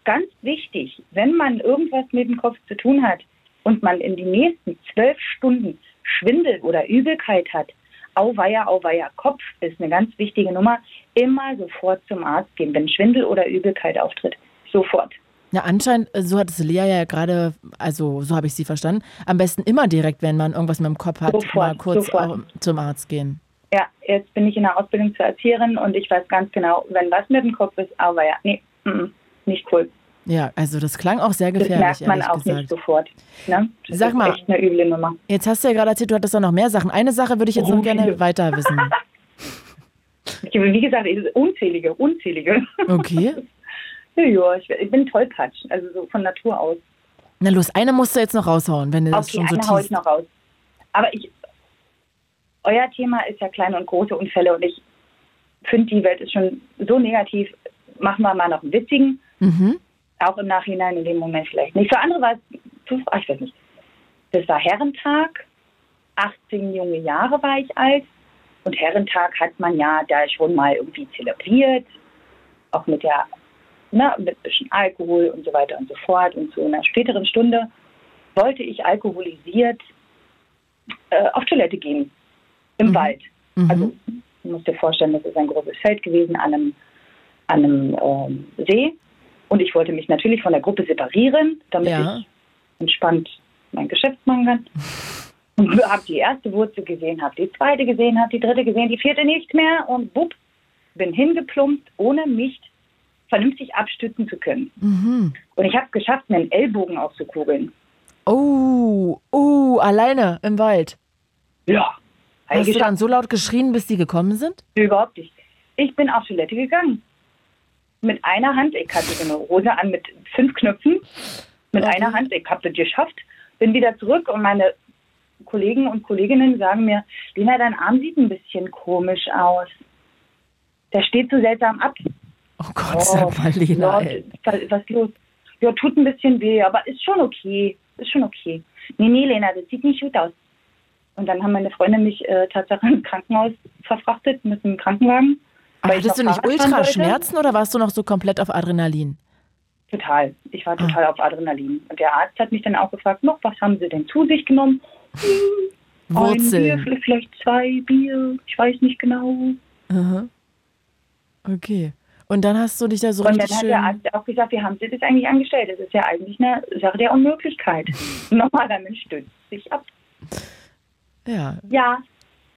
Ganz wichtig, wenn man irgendwas mit dem Kopf zu tun hat und man in den nächsten 12 Stunden Schwindel oder Übelkeit hat, Auweia, Kopf ist eine ganz wichtige Nummer. Immer sofort zum Arzt gehen, wenn Schwindel oder Übelkeit auftritt. Sofort. Ja, anscheinend, so hat es Lea ja gerade, also so habe ich sie verstanden, am besten immer direkt, wenn man irgendwas mit dem Kopf hat, mal kurz zum Arzt gehen. Ja, jetzt bin ich in der Ausbildung zur Erzieherin und ich weiß ganz genau, wenn was mit dem Kopf ist, auweia, nee, nicht cool. Ja, also das klang auch sehr gefährlich, ehrlich gesagt. Das merkt man auch nicht sofort. Ne? Das Sag mal, ist echt eine üble Nummer. Jetzt hast du ja gerade erzählt, du hattest da noch mehr Sachen. Eine Sache würde ich jetzt noch gerne weiter wissen. Wie gesagt, unzählige. Okay. Ja, ich bin tollpatsch, also so von Natur aus. Na los, eine musst du jetzt noch raushauen, wenn du das schon so tiefst. Okay, eine hau ich noch raus. Aber euer Thema ist ja kleine und große Unfälle und ich finde, die Welt ist schon so negativ. Machen wir mal noch einen witzigen. Mhm. Auch im Nachhinein in dem Moment vielleicht nicht. Für andere war es, ich weiß nicht, das war Herrentag, 18 junge Jahre war ich alt und Herrentag hat man ja da schon mal irgendwie zelebriert, auch mit der mit ein bisschen Alkohol und so weiter und so fort. Und zu einer späteren Stunde wollte ich alkoholisiert auf Toilette gehen im Wald. Mhm. Also du musst dir vorstellen, das ist ein großes Feld gewesen an einem See. Und ich wollte mich natürlich von der Gruppe separieren, damit ich entspannt mein Geschäft machen kann. Und habe die erste Wurzel gesehen, habe die zweite gesehen, habe die dritte gesehen, die vierte nicht mehr. Und bupp, bin hingeplumpst, ohne mich vernünftig abstützen zu können. Mhm. Und ich habe es geschafft, mir einen Ellbogen auszukugeln. Oh, alleine im Wald? Ja. Hast du dann so laut geschrien, bis die gekommen sind? Überhaupt nicht. Ich bin auf Toilette gegangen. Mit einer Hand, ich hatte so eine Hose an mit 5 Knöpfen. Mit einer Hand, ich habe das geschafft. Bin wieder zurück und meine Kollegen und Kolleginnen sagen mir, Lena, dein Arm sieht ein bisschen komisch aus. Der steht so seltsam ab. Oh Gott, sag mal, Lena. Gott, was ist los? Ja, tut ein bisschen weh, aber ist schon okay. Nee, Lena, das sieht nicht gut aus. Und dann haben meine Freunde mich tatsächlich ins Krankenhaus verfrachtet mit einem Krankenwagen. Aber hattest du nicht Ultraschmerzen oder warst du noch so komplett auf Adrenalin? Total. Ich war total auf Adrenalin. Und der Arzt hat mich dann auch gefragt, noch, was haben Sie denn zu sich genommen? Wurzeln. Ein Bier, vielleicht 2 Bier. Ich weiß nicht genau. Aha. Okay. Und dann hast du dich da so und richtig schön... Und dann hat der Arzt auch gesagt, wie haben Sie das eigentlich angestellt? Das ist ja eigentlich eine Sache der Unmöglichkeit. Normaler Mensch stützt sich ab. Ja. Ja.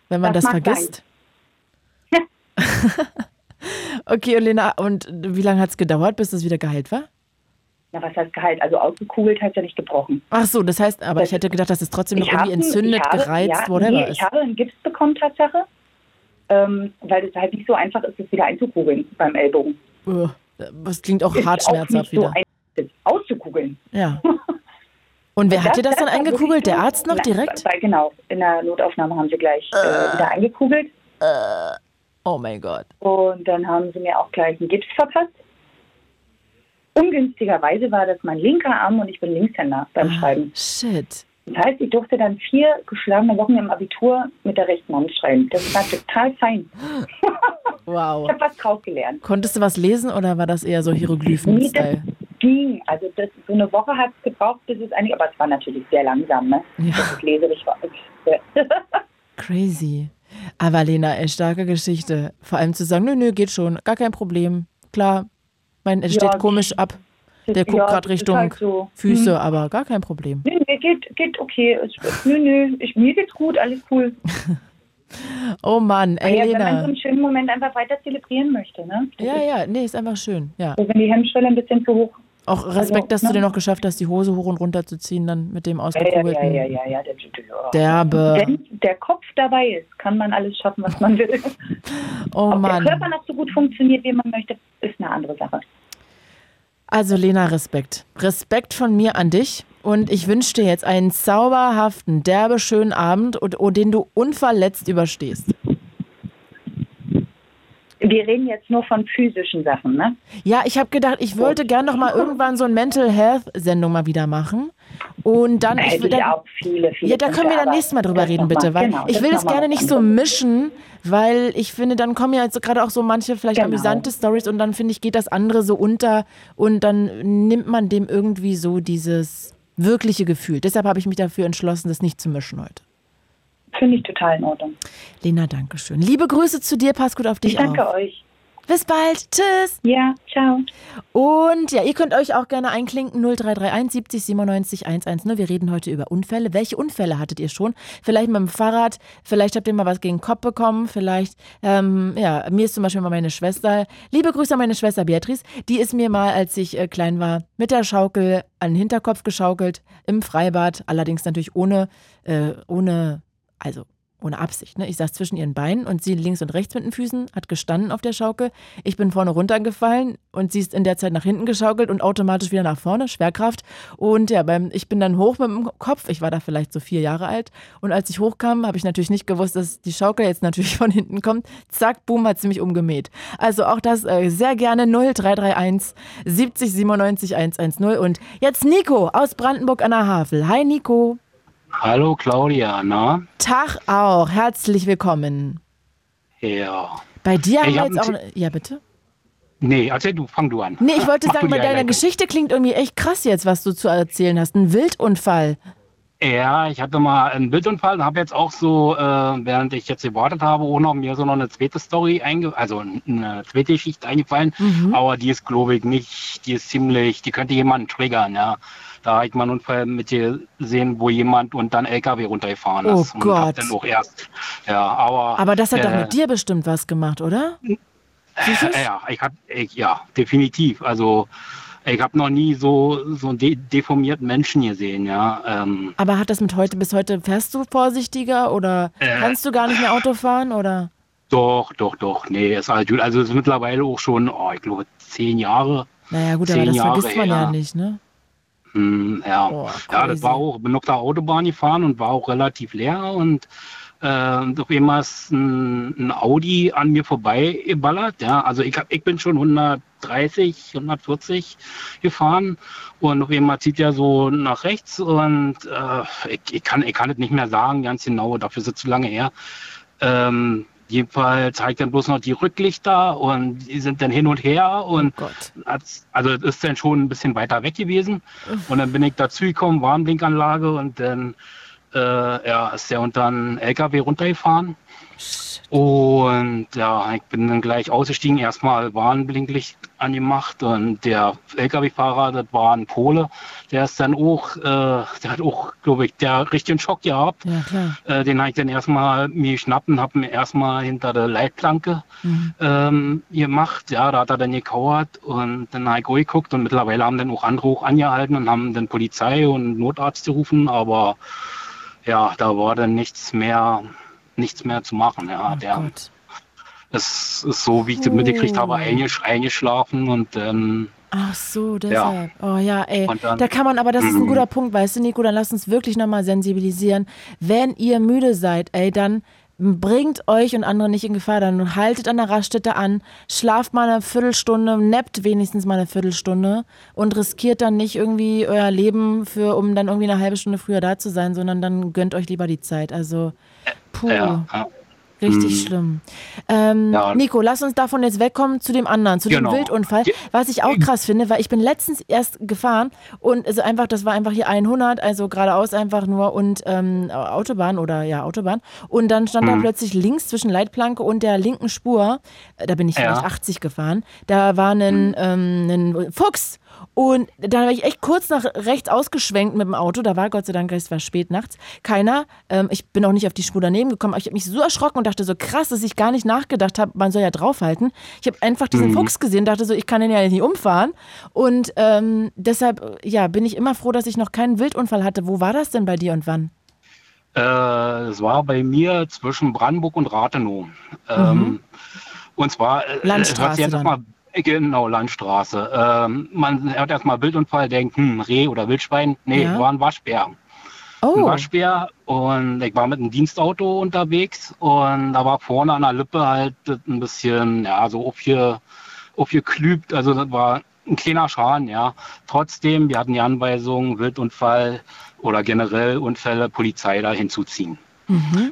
Wenn man das vergisst. Ja. Okay, und Lena, und wie lange hat es gedauert, bis das wieder geheilt war? Na, was heißt geheilt? Also ausgekugelt hat es ja nicht gebrochen. Ach so, das heißt, aber ich hätte gedacht, dass es trotzdem noch irgendwie entzündet, gereizt, whatever ist. Ich habe einen Gips bekommen, Tatsache, weil es halt nicht so einfach ist, es wieder einzukugeln beim Ellbogen. Das klingt auch hart schmerzhaft wieder. So auszukugeln. Ja. Und wer hat dir das dann eingekugelt? Der Arzt noch direkt? Genau, in der Notaufnahme haben sie gleich wieder eingekugelt. Oh mein Gott. Und dann haben sie mir auch gleich einen Gips verpasst. Ungünstigerweise war das mein linker Arm und ich bin Linkshänder beim Schreiben. Shit. Das heißt, ich durfte dann 4 geschlagene Wochen im Abitur mit der rechten Hand schreiben. Das war total fein. Wow. Ich habe was drauf gelernt. Konntest du was lesen oder war das eher so Hieroglyphen-Style? Nee, das ging. Also so eine Woche hat es gebraucht, bis es eigentlich... Aber es war natürlich sehr langsam, ne? Ja. Dass ich lese, ich war... Crazy. Aber Lena, starke Geschichte. Vor allem zu sagen, nö, geht schon, gar kein Problem. Klar, es steht komisch ab. Der guckt gerade Richtung halt so. Füße, aber gar kein Problem. Nö, geht okay. Mir geht's gut, alles cool. Oh Mann, Lena. Wenn man so einen schönen Moment einfach weiter zelebrieren möchte, ne? Das ist einfach schön, ja. Also wenn die Hemmschwelle ein bisschen zu hoch. Auch Respekt, dass du dir noch geschafft hast, die Hose hoch und runter zu ziehen, dann mit dem ausgekugelten. Ja. Derbe. Wenn der Kopf dabei ist, kann man alles schaffen, was man will. Oh Mann. Ob der Körper noch so gut funktioniert, wie man möchte, ist eine andere Sache. Also Lena, Respekt. Respekt von mir an dich. Und ich wünsche dir jetzt einen zauberhaften, derbe, schönen Abend, den du unverletzt überstehst. Wir reden jetzt nur von physischen Sachen, ne? Ja, ich habe gedacht, ich wollte gern noch mal irgendwann so eine Mental Health Sendung mal wieder machen. Und dann auch viele. Ja, da können wir dann nächstes Mal drüber reden, bitte, weil ich will das gerne nicht so mischen, weil ich finde, dann kommen ja jetzt gerade auch so manche vielleicht amüsante Stories und dann finde ich, geht das andere so unter und dann nimmt man dem irgendwie so dieses wirkliche Gefühl. Deshalb habe ich mich dafür entschlossen, das nicht zu mischen heute. Finde ich total in Ordnung. Lena, danke schön. Liebe Grüße zu dir, pass gut auf dich auf. Ich danke euch. Bis bald, tschüss. Ja, ciao. Und ihr könnt euch auch gerne einklinken, 0331 70 97 110. Wir reden heute über Unfälle. Welche Unfälle hattet ihr schon? Vielleicht mit dem Fahrrad, vielleicht habt ihr mal was gegen den Kopf bekommen, vielleicht, mir ist zum Beispiel mal meine Schwester, liebe Grüße an meine Schwester Beatrice, die ist mir mal, als ich klein war, mit der Schaukel an den Hinterkopf geschaukelt, im Freibad, allerdings natürlich ohne Ohne Absicht, ne? Ich saß zwischen ihren Beinen und sie links und rechts mit den Füßen, hat gestanden auf der Schaukel. Ich bin vorne runtergefallen und sie ist in der Zeit nach hinten geschaukelt und automatisch wieder nach vorne, Schwerkraft. Und ja, ich bin dann hoch mit dem Kopf, ich war da vielleicht so 4 Jahre alt. Und als ich hochkam, habe ich natürlich nicht gewusst, dass die Schaukel jetzt natürlich von hinten kommt. Zack, boom, hat sie mich umgemäht. Also auch das sehr gerne 0331 70 97 110. Und jetzt Nico aus Brandenburg an der Havel. Hi Nico. Hallo Claudia, na? Tag auch, herzlich willkommen. Ja. Bei dir haben wir jetzt auch... Ja, bitte? Nee, erzähl du, fang du an. Nee, ich wollte sagen, bei deiner Geschichte klingt irgendwie echt krass jetzt, was du zu erzählen hast. Ein Wildunfall. Ja, ich hatte mal einen Wildunfall und habe jetzt auch so, während ich jetzt gewartet habe, auch noch mir so noch eine zweite Story, eine zweite Geschichte eingefallen. Mhm. Aber die ist, glaube ich, nicht, die könnte jemanden triggern, ja. Da habe ich mal einen Unfall mit dir gesehen, wo jemand und dann LKW runtergefahren ist. Oh Gott. Und hab dann auch erst, ja, aber das hat doch mit dir bestimmt was gemacht, oder? Ja, definitiv. Also ich habe noch nie so einen deformierten Menschen gesehen, ja. Aber hat das bis heute, fährst du vorsichtiger oder kannst du gar nicht mehr Auto fahren, oder? Doch, nee, ist alles gut. Also es ist mittlerweile auch schon, ich glaube, 10 Jahre. Naja gut, aber das vergisst man ja nicht, ne? Ja. Oh, ja, das war auch, bin auf der Autobahn gefahren und war auch relativ leer und auf einmal ist ein Audi an mir vorbei geballert, ja, also ich bin schon 130, 140 gefahren und auf einmal zieht er so nach rechts und ich kann es nicht mehr sagen, ganz genau, dafür ist es zu lange her, jedenfalls habe ich dann bloß noch die Rücklichter und die sind dann hin und her und also das ist dann schon ein bisschen weiter weg gewesen. Und dann bin ich dazu gekommen, Warnblinkanlage und dann ist der unter einen LKW runtergefahren. Shit. Und ja, ich bin dann gleich ausgestiegen, erstmal Warnblinklicht angemacht und der LKW-Fahrer, das war ein Pole, der ist dann auch, der hat auch, glaube ich, der richtigen Schock gehabt. Ja, klar. Den habe ich dann erstmal mir geschnappt und habe ihn erstmal hinter der Leitplanke gemacht. Ja, da hat er dann gekauert und dann habe ich auch geguckt und mittlerweile haben dann auch andere hoch angehalten und haben dann Polizei und Notarzt gerufen, aber ja, da war dann nichts mehr zu machen. Ja, es ist so, wie ich das mitgekriegt habe, eingeschlafen und dann... Ach so, deshalb. Ja. Oh ja, ey. Dann, da kann man, aber das ist ein guter Punkt, weißt du, Nico, dann lasst uns wirklich nochmal sensibilisieren. Wenn ihr müde seid, ey, dann bringt euch und andere nicht in Gefahr, dann haltet an der Raststätte an, schlaft mal eine Viertelstunde, nappt wenigstens mal eine Viertelstunde und riskiert dann nicht irgendwie euer Leben, um dann irgendwie eine halbe Stunde früher da zu sein, sondern dann gönnt euch lieber die Zeit. Also, puh, richtig schlimm. Nico, lass uns davon jetzt wegkommen zu dem anderen, zu dem Wildunfall, was ich auch krass finde, weil ich bin letztens erst gefahren und also einfach, das war einfach hier 100, also geradeaus einfach nur und Autobahn und dann stand da plötzlich links zwischen Leitplanke und der linken Spur, da bin ich vielleicht 80 gefahren, da war ein Fuchs. Und dann habe ich echt kurz nach rechts ausgeschwenkt mit dem Auto. Da war Gott sei Dank, es war spät nachts, keiner. Ich bin auch nicht auf die Spur daneben gekommen. Aber ich habe mich so erschrocken und dachte so, krass, dass ich gar nicht nachgedacht habe, man soll ja draufhalten. Ich habe einfach diesen Fuchs gesehen, dachte so, ich kann den ja nicht umfahren. Und deshalb, ja, bin ich immer froh, dass ich noch keinen Wildunfall hatte. Wo war das denn bei dir und wann? Es war bei mir zwischen Brandenburg und Rathenow. Und zwar... Landstraße dann. Genau, Landstraße. Man hört erstmal Wildunfall, denkt, Reh oder Wildschwein. Nee, war ein Waschbär. Oh. Ein Waschbär und ich war mit einem Dienstauto unterwegs und da war vorne an der Lippe halt ein bisschen, ja, so aufgeklübt. Also das war ein kleiner Schaden, ja. Trotzdem, wir hatten die Anweisung, Wildunfall oder generell Unfälle, Polizei da hinzuziehen.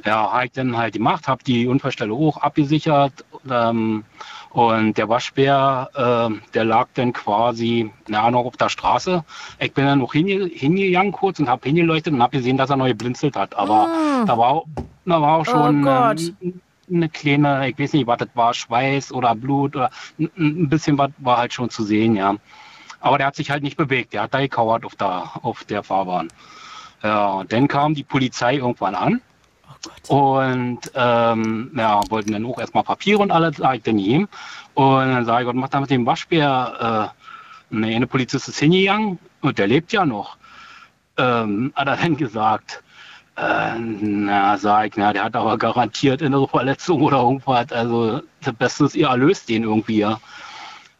Ja, habe ich dann halt gemacht, habe die Unfallstelle hoch abgesichert und der Waschbär, der lag dann quasi noch auf der Straße. Ich bin dann noch hingegangen kurz und habe hingeleuchtet und habe gesehen, dass er noch geblinzelt hat. Aber da war auch schon eine kleine, ich weiß nicht, was das war, Schweiß oder Blut oder ein bisschen was war halt schon zu sehen, ja. Aber der hat sich halt nicht bewegt, der hat da gekauert auf der Fahrbahn. Ja, und dann kam die Polizei irgendwann an. Und wollten dann auch erstmal Papiere und alles, sag ich dann ihm. Und dann sage ich, was macht er mit dem Waschbär? Eine Polizist ist hingegangen und der lebt ja noch. Hat er dann gesagt, Der hat aber garantiert innere Verletzung oder irgendwas. Also, das Beste ist, ihr erlöst den irgendwie, ja.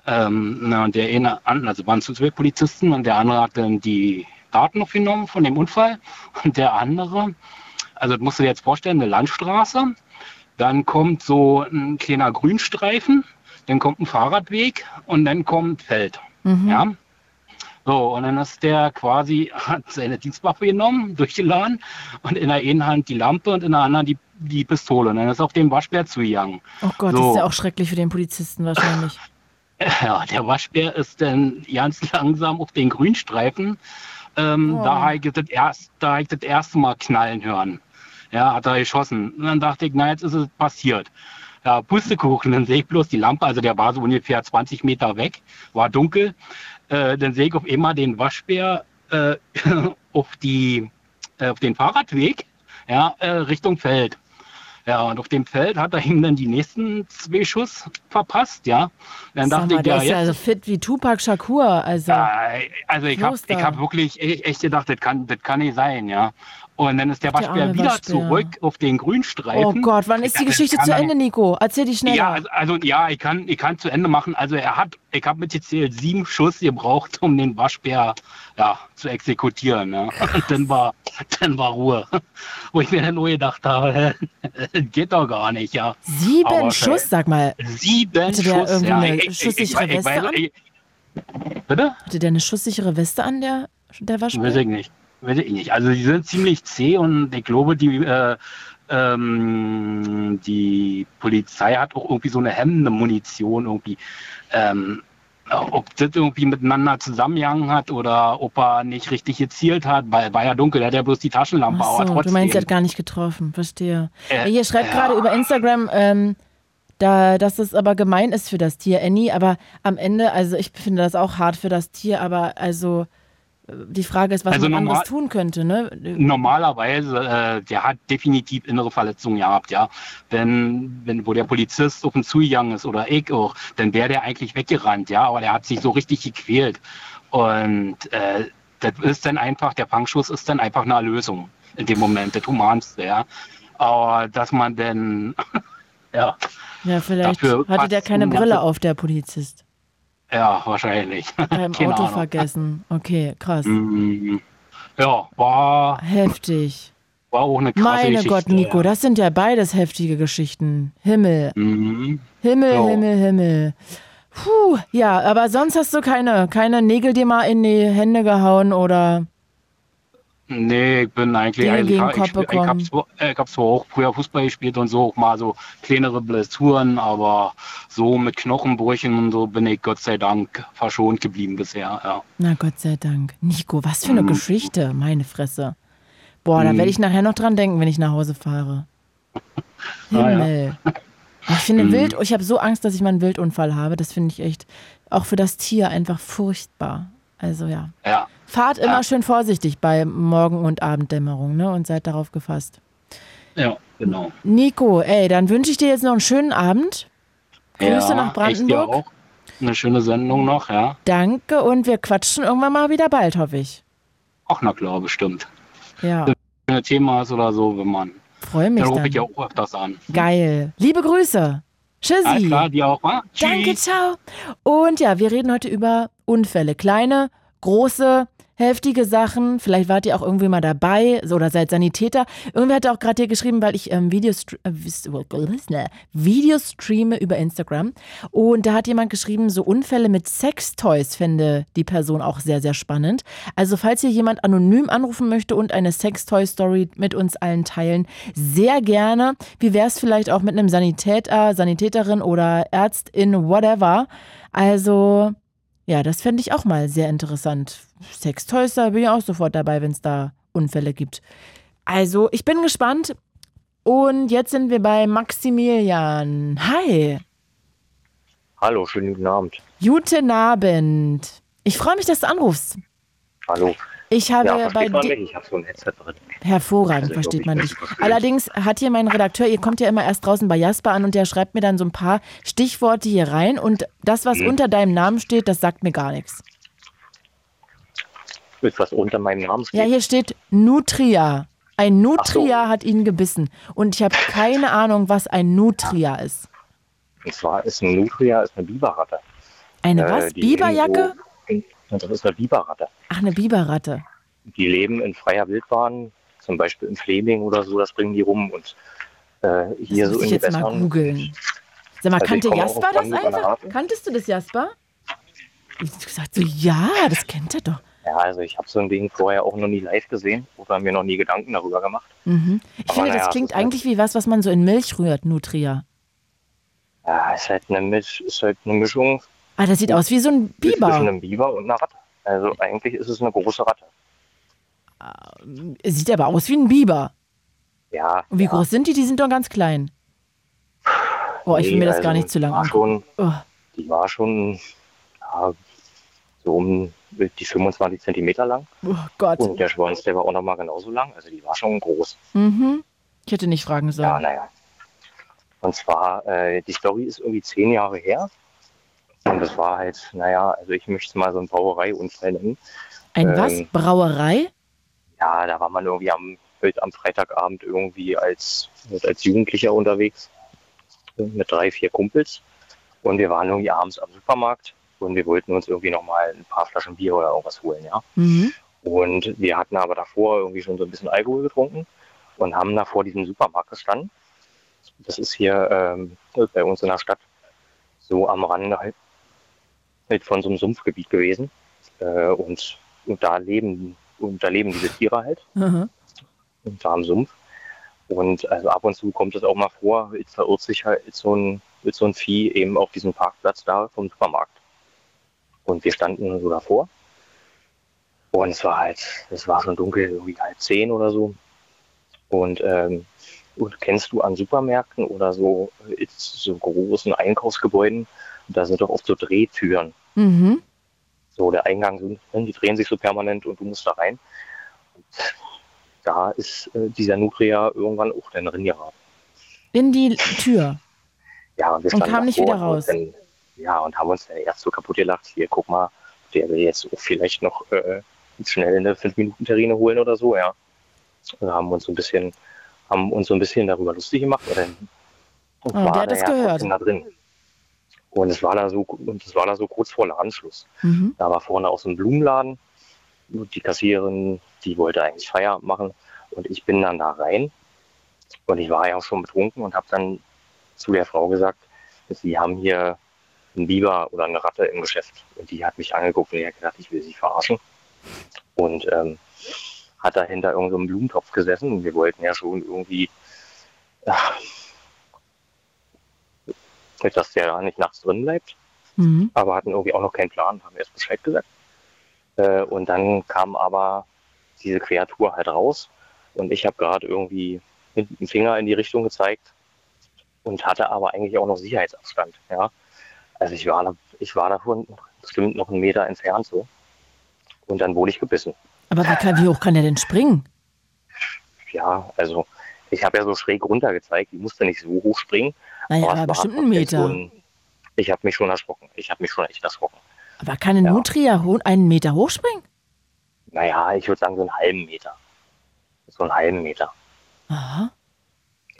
Der eine, also waren zu zwei Polizisten und der andere hat dann die Daten aufgenommen von dem Unfall. Und der andere, also das musst du dir jetzt vorstellen, eine Landstraße, dann kommt so ein kleiner Grünstreifen, dann kommt ein Fahrradweg und dann kommt Feld. Mhm. Ja. So, und dann ist der quasi, hat seine Dienstwaffe genommen, durchgeladen und in der einen Hand die Lampe und in der anderen die Pistole. Und dann ist auf den Waschbär zugegangen. Oh Gott, so. Das ist ja auch schrecklich für den Polizisten wahrscheinlich. Ja, der Waschbär ist dann ganz langsam auf den Grünstreifen. Da habe ich das erste Mal knallen hören. Ja, hat er geschossen. Und dann dachte ich, na, jetzt ist es passiert. Ja, Pustekuchen, dann sehe ich bloß die Lampe, also der war so ungefähr 20 Meter weg, war dunkel. Dann sehe ich auf einmal den Waschbär auf den Fahrradweg, ja, Richtung Feld. Ja, und auf dem Feld hat er ihm dann die nächsten 2 Schuss verpasst, ja. Dann dachte ich, der ist ja also fit wie Tupac Shakur, also. Also ich hab wirklich echt gedacht, das kann nicht sein, ja. Und dann ist der Waschbär wieder zurück auf den Grünstreifen. Oh Gott, wann ist die Geschichte zu Ende, Nico? Erzähl die schneller. Ja, ich kann zu Ende machen. Also ich habe mitgezählt, 7 Schuss gebraucht, um den Waschbär zu exekutieren. Ja. Und dann war Ruhe. Wo ich mir dann nur gedacht habe, geht doch gar nicht, ja. 7 aber Schuss, sag mal. 7 Schuss, Hatte der eine schusssichere Weste an, der Waschbär? Weiß ich nicht. Also die sind ziemlich zäh und ich glaube, die Polizei hat auch irgendwie so eine hemmende Munition irgendwie. Ob das irgendwie miteinander zusammengehangen hat oder ob er nicht richtig gezielt hat, weil war ja dunkel, der hat ja bloß die Taschenlampe. Ach so, aber trotzdem. Du meinst, er hat gar nicht getroffen, verstehe. Hier schreibt gerade über Instagram, dass es aber gemein ist für das Tier, Annie, aber am Ende, also ich finde das auch hart für das Tier, aber also... Die Frage ist, was man anders tun könnte, ne? Normalerweise, der hat definitiv innere Verletzungen gehabt, ja. Wenn wo der Polizist auf ihn zugegangen ist oder ich auch, dann wäre der eigentlich weggerannt, ja. Aber der hat sich so richtig gequält. Und das ist dann einfach, der Fangschuss ist dann einfach eine Erlösung in dem Moment, das Humanste, ja. Aber dass man dann, ja. Ja, vielleicht hatte der keine Brille auf, der Polizist. Ja, wahrscheinlich. Im Auto vergessen. Okay, krass. Ja, war... Heftig. War auch eine krasse Geschichte. Meine Gott, Nico, das sind ja beides heftige Geschichten. Himmel. Himmel. Puh, ja, aber sonst hast du keine Nägel dir mal in die Hände gehauen oder... Nee, ich bin eigentlich... Ich hab zwar auch früher Fußball gespielt und so, auch mal so kleinere Blessuren, aber so mit Knochenbrüchen und so bin ich Gott sei Dank verschont geblieben bisher, ja. Na Gott sei Dank. Nico, was für eine Geschichte, meine Fresse. Boah, da werde ich nachher noch dran denken, wenn ich nach Hause fahre. Himmel. Ah, ja. Ich finde ich habe so Angst, dass ich mal einen Wildunfall habe, das finde ich echt, auch für das Tier einfach furchtbar. Also ja. Fahrt immer schön vorsichtig bei Morgen- und Abenddämmerung, ne? Und seid darauf gefasst. Ja, genau. Nico, dann wünsche ich dir jetzt noch einen schönen Abend. Grüße nach Brandenburg. Ich dir auch. Eine schöne Sendung noch, ja. Danke und wir quatschen irgendwann mal wieder bald, hoffe ich. Ach, na klar, bestimmt. Ja. Wenn ein Thema ist oder so, wenn man... Freue mich dann. Dann rufe ich ja auch öfters an. Geil. Liebe Grüße. Tschüssi. Alles klar, dir auch mal. Danke, ciao. Und ja, wir reden heute über Unfälle. Kleine, große, heftige Sachen. Vielleicht wart ihr auch irgendwie mal dabei oder seid Sanitäter. Irgendwer hat auch gerade hier geschrieben, weil ich Videos streame über Instagram. Und da hat jemand geschrieben, so Unfälle mit Sextoys fände die Person auch sehr, sehr spannend. Also falls hier jemand anonym anrufen möchte und eine Sextoy-Story mit uns allen teilen, sehr gerne. Wie wäre es vielleicht auch mit einem Sanitäter, Sanitäterin oder Ärztin, whatever. Also... Ja, das fände ich auch mal sehr interessant. Sextoys, da bin ich auch sofort dabei, wenn es da Unfälle gibt. Also, ich bin gespannt. Und jetzt sind wir bei Maximilian. Hi. Hallo, schönen guten Abend. Guten Abend. Ich freue mich, dass du anrufst. Hallo. Ich habe ich habe so ein Headset drin. Hervorragend, also, versteht man nicht. Allerdings hat hier mein Redakteur, ihr kommt ja immer erst draußen bei Jasper an und der schreibt mir dann so ein paar Stichworte hier rein und das, was unter deinem Namen steht, das sagt mir gar nichts. Ist was unter meinem Namen steht? Ja, hier steht Nutria. Ein Nutria hat ihn gebissen. Und ich habe keine Ahnung, was ein Nutria ist. Und zwar ist ein Nutria eine Biberratte. Eine was? Biberjacke? Das ist eine Biberratte. Ach, eine Biberratte. Die leben in freier Wildbahn, zum Beispiel in Fleming oder so, da springen die rum. Und hier das so muss in ich jetzt mal googeln. Sag mal, also kannte Jasper das einfach? Kanntest du das, Jasper? Ich habe gesagt, so, ja, das kennt er doch. Ja, also ich habe so ein Ding vorher auch noch nie live gesehen oder haben mir noch nie Gedanken darüber gemacht. Mhm. Ich finde, das klingt eigentlich wie was man so in Milch rührt, Nutria. Ja, ist halt eine Mischung. Ah, das sieht aus wie so ein Biber. Zwischen einem Biber und einer Ratte. Also eigentlich ist es eine große Ratte. Sieht aber aus wie ein Biber. Ja. Und wie groß sind die? Die sind doch ganz klein. Boah, ich will mir das gar nicht zu lang anschauen. Die war schon so um die 25 Zentimeter lang. Oh Gott. Und der Schwanz, der war auch nochmal genauso lang. Also die war schon groß. Mhm. Ich hätte nicht fragen sollen. Ja, naja. Und zwar, die Story ist irgendwie 10 Jahre her. Und das war halt, naja, also ich möchte es mal so einen Brauereiunfall nennen. Ein was? Brauerei? Ja, da war man irgendwie am Freitagabend irgendwie als Jugendlicher unterwegs. Mit 3, 4 Kumpels. Und wir waren irgendwie abends am Supermarkt. Und wir wollten uns irgendwie nochmal ein paar Flaschen Bier oder irgendwas holen, ja. Mhm. Und wir hatten aber davor irgendwie schon so ein bisschen Alkohol getrunken und haben da vor diesem Supermarkt gestanden. Das ist hier bei uns in der Stadt so am Rande halt von so einem Sumpfgebiet gewesen. Und da leben diese Tiere halt. Mhm. Und da am Sumpf. Und also ab und zu kommt es auch mal vor, jetzt verirrt sich halt so ein Vieh eben auf diesem Parkplatz da vom Supermarkt. Und wir standen so davor. Und es war schon dunkel, irgendwie 9:30 oder so. Und kennst du an Supermärkten oder so großen Einkaufsgebäuden, da sind doch oft so Drehtüren. Mhm. So der Eingang, die drehen sich so permanent und du musst da rein. Und da ist dieser Nutria irgendwann auch dann reingeraten. In die Tür? Ja, wir standen und kam nicht wieder raus? Ja, und haben uns dann erst so kaputt gelacht. Hier, guck mal, der will jetzt vielleicht noch schnell eine 5-Minuten-Terrine holen oder so, ja. Und haben uns so ein bisschen darüber lustig gemacht. Und war da ja da drin. Und es war da so kurz vor Ladenschluss. Mhm. Da war vorne auch so ein Blumenladen. Und die Kassiererin, die wollte eigentlich Feierabend machen. Und ich bin dann da rein. Und ich war ja auch schon betrunken und habe dann zu der Frau gesagt, sie haben hier ein Biber oder eine Ratte im Geschäft. Und die hat mich angeguckt und die hat gedacht, ich will sie verarschen. Und hat da hinter irgendeinem Blumentopf gesessen. Und wir wollten ja schon irgendwie, dass der da nicht nachts drin bleibt. Mhm. Aber hatten irgendwie auch noch keinen Plan, haben erst Bescheid gesagt. Und dann kam aber diese Kreatur halt raus. Und ich habe gerade irgendwie mit dem Finger in die Richtung gezeigt und hatte aber eigentlich auch noch Sicherheitsabstand, ja. Also ich war davon bestimmt noch 1 Meter entfernt so. Und dann wurde ich gebissen. Aber wie hoch kann er denn springen? Ja, also ich habe ja so schräg runter gezeigt. Ich musste nicht so hoch springen. Naja, aber bestimmt 1 Meter. Ich habe mich schon erschrocken. Ich habe mich schon echt erschrocken. Aber kann ein Nutria 1 Meter hochspringen? Naja, ich würde sagen so einen halben Meter. So einen halben Meter. Aha.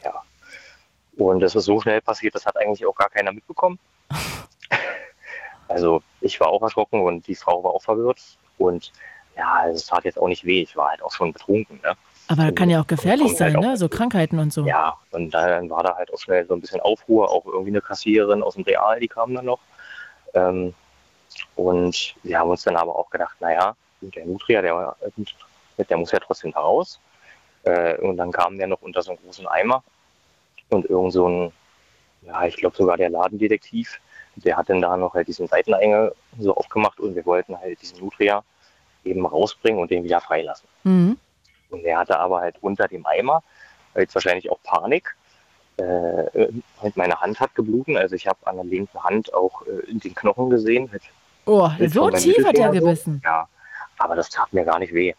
Ja. Und das ist so schnell passiert, das hat eigentlich auch gar keiner mitbekommen. Also ich war auch erschrocken und die Frau war auch verwirrt. Und ja, es tat jetzt auch nicht weh. Ich war halt auch schon betrunken. Ne? Aber das kann ja auch gefährlich sein, halt ne? So Krankheiten und so. Ja, und dann war da halt auch schnell so ein bisschen Aufruhr. Auch irgendwie eine Kassiererin aus dem Real, die kam dann noch. Und wir haben uns dann aber auch gedacht, naja, der Nutria, der muss ja trotzdem da raus. Und dann kamen wir noch unter so einen großen Eimer. Und irgend so ein, ja, ich glaube sogar der Ladendetektiv, der hat dann da noch halt diesen Seiteneingang so aufgemacht und wir wollten halt diesen Nutria eben rausbringen und den wieder freilassen. Mhm. Und der hatte aber halt unter dem Eimer jetzt wahrscheinlich auch Panik. Halt meine Hand hat gebluten, also ich habe an der linken Hand auch den Knochen gesehen. Oh, so tief hat er gebissen. So. Ja, aber das tat mir gar nicht weh.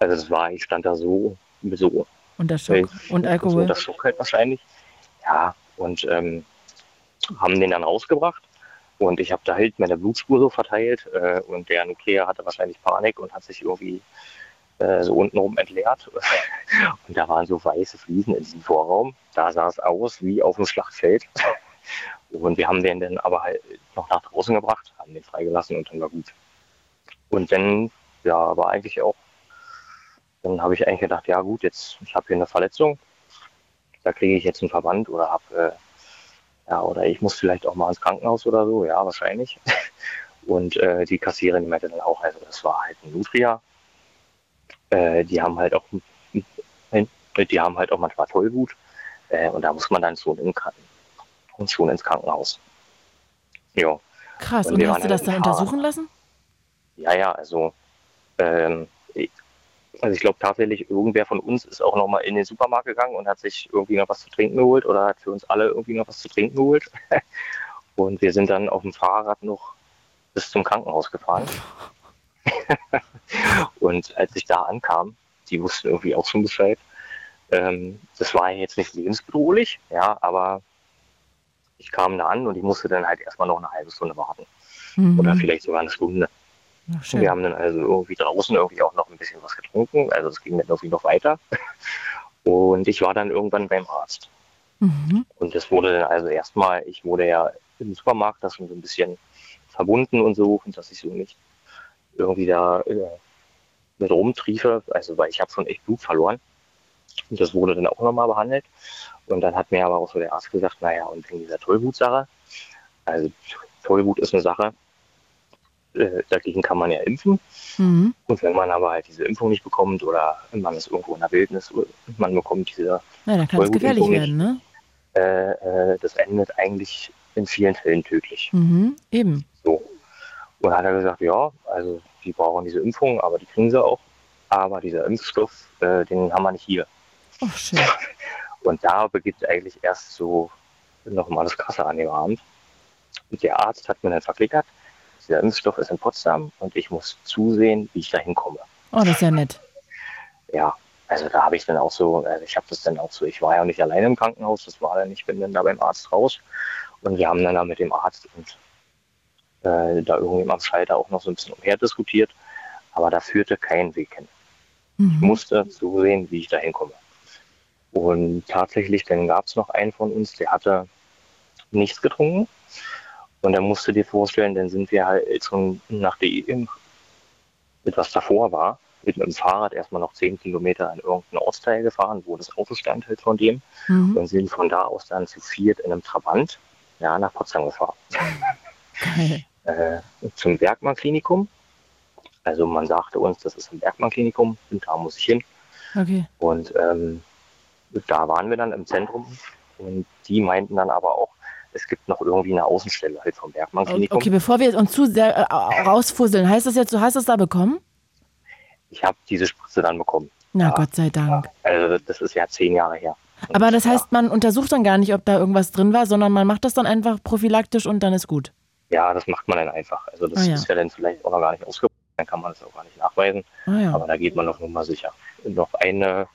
Also ich stand da so. Unter Schock und Alkohol. Unter Schock halt wahrscheinlich. Ja, und haben den dann rausgebracht und ich habe da halt meine Blutspur so verteilt und der Nutria hatte wahrscheinlich Panik und hat sich irgendwie so untenrum entleert. Und da waren so weiße Fliesen in diesem Vorraum. Da sah es aus wie auf dem Schlachtfeld. Und wir haben den dann aber halt noch nach draußen gebracht, haben den freigelassen und dann war gut. Und dann, ja, war eigentlich auch, dann habe ich eigentlich gedacht, ja gut, jetzt, ich habe hier eine Verletzung, da kriege ich jetzt einen Verband oder oder ich muss vielleicht auch mal ins Krankenhaus oder so, ja, wahrscheinlich. Und die Kassiererin meinte dann auch, also das war halt ein Nutria. Die haben halt auch manchmal Tollwut und da muss man dann schon ins Krankenhaus. Ja. Krass, und hast du das dann untersuchen lassen? Ja, also ich glaube tatsächlich, irgendwer von uns ist auch nochmal in den Supermarkt gegangen und hat sich irgendwie noch was zu trinken geholt oder hat für uns alle irgendwie noch was zu trinken geholt. Und wir sind dann auf dem Fahrrad noch bis zum Krankenhaus gefahren. Und als ich da ankam, die wussten irgendwie auch schon Bescheid. Das war jetzt nicht lebensbedrohlich, ja, aber ich kam da an und ich musste dann halt erstmal noch eine halbe Stunde warten. Mhm. Oder vielleicht sogar eine Stunde. Ach, schön. Wir haben dann also irgendwie draußen irgendwie auch noch ein bisschen was getrunken, also es ging dann irgendwie noch weiter. Und ich war dann irgendwann beim Arzt. Mhm. Und das wurde dann also erstmal, ich wurde ja im Supermarkt das schon so ein bisschen verbunden und so, und dass ich so nicht irgendwie da mit rumtriefe, also weil ich habe schon echt Blut verloren. Und das wurde dann auch nochmal behandelt. Und dann hat mir aber auch so der Arzt gesagt, naja, und wegen dieser Tollwut-Sache, also Tollwut ist eine Sache, dagegen kann man ja impfen. Mhm. Und wenn man aber halt diese Impfung nicht bekommt oder man ist irgendwo in der Wildnis und man bekommt diese dann kann es gefährlich werden, ne? Das endet eigentlich in vielen Fällen tödlich. Mhm, eben. So. Und dann hat er gesagt, ja, also die brauchen diese Impfung, aber die kriegen sie auch. Aber dieser Impfstoff, den haben wir nicht hier. Oh, schön. Und da beginnt eigentlich erst so nochmal das Krasse an dem Abend. Und der Arzt hat mir dann verklickert, dieser Impfstoff ist in Potsdam und ich muss zusehen, wie ich da hinkomme. Oh, das ist ja nett. Ja, also da habe ich dann auch so, ich war ja nicht alleine im Krankenhaus, ich bin dann da beim Arzt raus und wir haben dann da mit dem Arzt und da irgendwie am Schalter auch noch so ein bisschen umherdiskutiert, aber da führte kein Weg hin. Mhm. Ich musste zusehen, wie ich da hinkomme. Und tatsächlich, dann gab es noch einen von uns, der hatte nichts getrunken. Und dann musst du dir vorstellen, dann sind wir halt schon nachdem etwas davor war, mit einem Fahrrad erstmal noch 10 Kilometer in irgendeinen Ortsteil gefahren, wo das Auto stand halt von dem. Mhm. Und sind von da aus dann zu viert in einem Trabant nach Potsdam gefahren. Okay. Zum Bergmannklinikum. Also man sagte uns, das ist ein Bergmannklinikum und da muss ich hin. Okay. Und da waren wir dann im Zentrum und die meinten dann aber auch, es gibt noch irgendwie eine Außenstelle halt vom Bergmannklinikum. Okay, bevor wir uns zu sehr rausfusseln, heißt das jetzt, du hast es da bekommen? Ich habe diese Spritze dann bekommen. Na, ja. Gott sei Dank. Also das ist ja 10 Jahre her. Und aber das heißt, man untersucht dann gar nicht, ob da irgendwas drin war, sondern man macht das dann einfach prophylaktisch und dann ist gut? Ja, das macht man dann einfach. Also das ist ja dann vielleicht auch noch gar nicht ausgeprobt, dann kann man das auch gar nicht nachweisen. Ah, ja. Aber da geht man doch nur mal sicher. Noch eine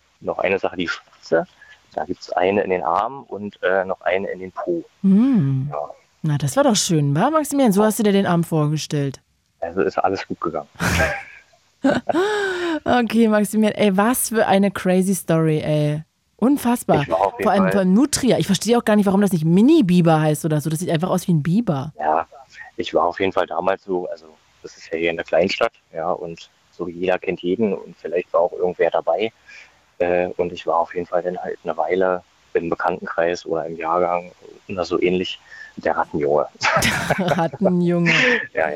Sache, die Spritze. Da gibt es eine in den Arm und noch eine in den Po. Mm. Ja. Na, das war doch schön, wa, Maximilian? So hast du dir den Arm vorgestellt. Also ist alles gut gegangen. Okay, Maximilian, ey, was für eine crazy Story, ey. Unfassbar. Vor allem von Nutria. Ich verstehe auch gar nicht, warum das nicht Mini-Biber heißt oder so. Das sieht einfach aus wie ein Biber. Ja, ich war auf jeden Fall damals so, also das ist ja hier in der Kleinstadt, ja, und so jeder kennt jeden und vielleicht war auch irgendwer dabei. Und ich war auf jeden Fall dann halt eine Weile im Bekanntenkreis oder im Jahrgang oder so ähnlich der Rattenjunge. Rattenjunge. Ja.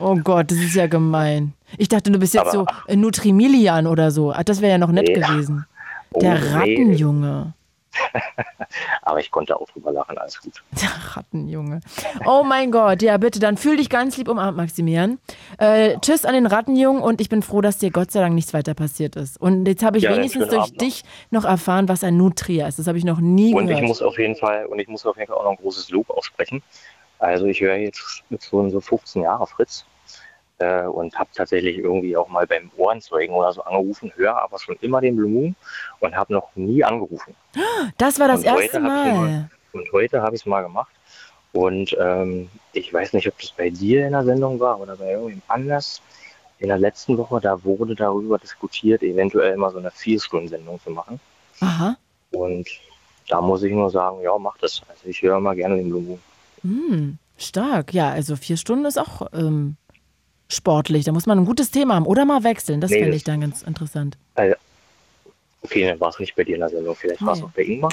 Oh Gott, das ist ja gemein. Ich dachte, du bist jetzt so Nutrimilian oder so. Das wäre ja noch nett gewesen. Der Rattenjunge. Aber ich konnte auch drüber lachen, alles gut. Der Rattenjunge. Oh mein Gott, ja bitte, dann fühl dich ganz lieb umarmt, Maximilian. Tschüss an den Rattenjungen und ich bin froh, dass dir Gott sei Dank nichts weiter passiert ist. Und jetzt habe ich wenigstens durch dich noch erfahren, was ein Nutria ist. Das habe ich noch nie gehört. Ich muss auf jeden Fall auch noch ein großes Lob aussprechen. Also ich höre jetzt schon so 15 Jahre Fritz und habe tatsächlich irgendwie auch mal beim Ohrenzeugen oder so angerufen, höre aber schon immer den Blue Moon und habe noch nie angerufen. Das war das erste Mal. Und heute habe ich es mal gemacht und ich weiß nicht, ob das bei dir in der Sendung war oder bei irgendjemand anders. in der letzten Woche, da wurde darüber diskutiert, eventuell mal so eine 4-Stunden-Sendung zu machen. Aha. Und da muss ich nur sagen, ja, mach das. Also ich höre mal gerne den Blue Moon. Stark. Ja, also 4 Stunden ist auch sportlich. Da muss man ein gutes Thema haben oder mal wechseln. Das fände ich dann ganz interessant. Also, okay, dann war es nicht bei dir in der Sendung. Vielleicht war es auch bei Ingmar.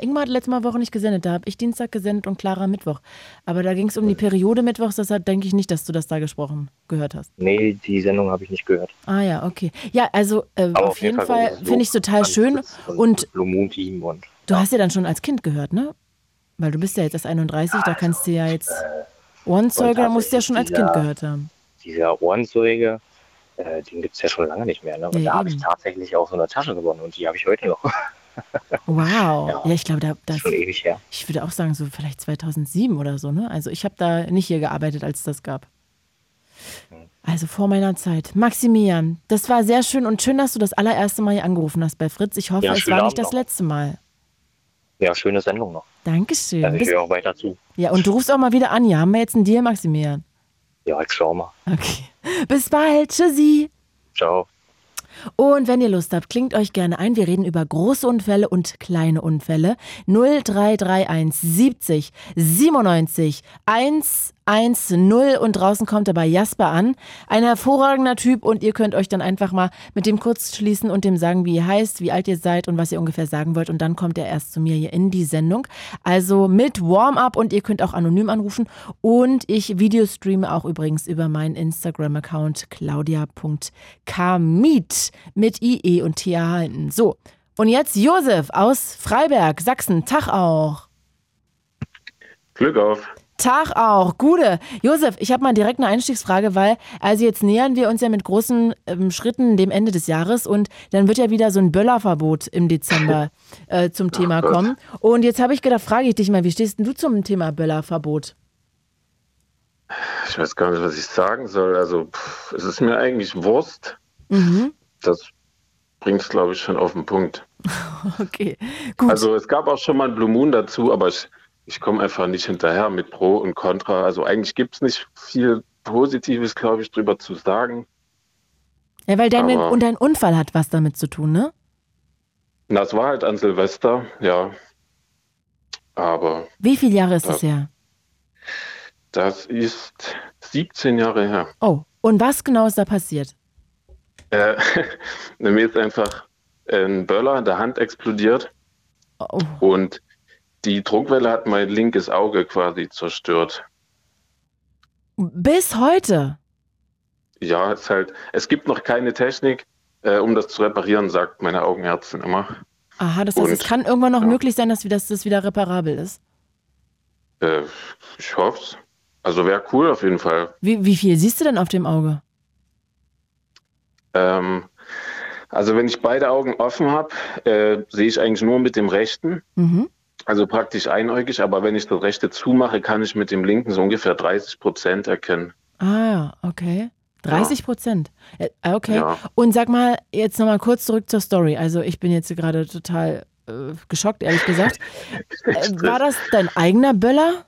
Ingmar hat letzte Woche nicht gesendet. Da habe ich Dienstag gesendet und Clara Mittwoch. Aber da ging es um die Periode Mittwochs. Deshalb denke ich nicht, dass du das da gehört hast. Nee, die Sendung habe ich nicht gehört. Ah ja, okay. Ja, also auf jeden Fall finde ich es total schön. Und Blue Moon Team und du hast ja dann schon als Kind gehört, ne? Weil du bist ja jetzt erst 31, da kannst du ja jetzt Ohrenzeuge, da musst du ja schon als Kind gehört haben. Dieser Ohrenzeuge, den gibt es ja schon lange nicht mehr, ne? Und da habe ich tatsächlich auch so eine Tasche gewonnen und die habe ich heute noch. Wow. Ja, ich glaube, das ist schon ewig her. Ich würde auch sagen, so vielleicht 2007 oder so, ne? Also ich habe da nicht hier gearbeitet, als es das gab. Also vor meiner Zeit. Maximilian, das war sehr schön und schön, dass du das allererste Mal hier angerufen hast bei Fritz. Ich hoffe, es war nicht das letzte Mal. Ja, schöne Sendung noch. Dankeschön. Also ich höre auch weiter zu. Ja, und du rufst auch mal wieder an. Ja, haben wir jetzt einen Deal, Maximilian? Ja, ich schau mal. Okay. Bis bald. Tschüssi. Ciao. Und wenn ihr Lust habt, klingt euch gerne ein. Wir reden über große Unfälle und kleine Unfälle. 0331 70 97 110 und draußen kommt dabei Jasper an. Ein hervorragender Typ und ihr könnt euch dann einfach mal mit dem kurz schließen und dem sagen, wie ihr heißt, wie alt ihr seid und was ihr ungefähr sagen wollt. Und dann kommt er erst zu mir hier in die Sendung. Also mit Warm-up und ihr könnt auch anonym anrufen. Und ich videostreame auch übrigens über meinen Instagram-Account claudia.kamieth mit IE und TH hinten. So, und jetzt Josef aus Freiberg, Sachsen. Tag auch. Glück auf. Tag auch, Gude. Josef, ich habe mal direkt eine Einstiegsfrage, weil also jetzt nähern wir uns ja mit großen Schritten dem Ende des Jahres und dann wird ja wieder so ein Böllerverbot im Dezember zum Thema kommen. Und jetzt habe ich gedacht, frage ich dich mal, wie stehst denn du zum Thema Böllerverbot? Ich weiß gar nicht, was ich sagen soll. Also es ist mir eigentlich Wurst. Mhm. Das bringt es, glaube ich, schon auf den Punkt. Okay, gut. Also es gab auch schon mal ein Blue Moon dazu, aber ich komme einfach nicht hinterher mit Pro und Contra. Also eigentlich gibt es nicht viel Positives, glaube ich, drüber zu sagen. Ja, weil dein Unfall hat was damit zu tun, ne? Na, es war halt an Silvester, ja. Aber... Wie viele Jahre ist es her? Das ist 17 Jahre her. Oh, und was genau ist da passiert? Mir ist einfach ein Böller in der Hand explodiert. Oh. Und... Die Druckwelle hat mein linkes Auge quasi zerstört. Bis heute? Ja, es gibt noch keine Technik, um das zu reparieren, sagt meine Augenärztin immer. Aha, das heißt, es kann irgendwann noch möglich sein, dass das wieder reparabel ist? Ich hoffe es. Also wäre cool auf jeden Fall. Wie viel siehst du denn auf dem Auge? Also wenn ich beide Augen offen habe, sehe ich eigentlich nur mit dem rechten. Mhm. Also praktisch einäugig, aber wenn ich das rechte zumache, kann ich mit dem linken so ungefähr 30% erkennen. Ah, okay. 30%? Ja. Okay. Ja. Und sag mal, jetzt nochmal kurz zurück zur Story. Also ich bin jetzt gerade total geschockt, ehrlich gesagt. War das dein eigener Böller?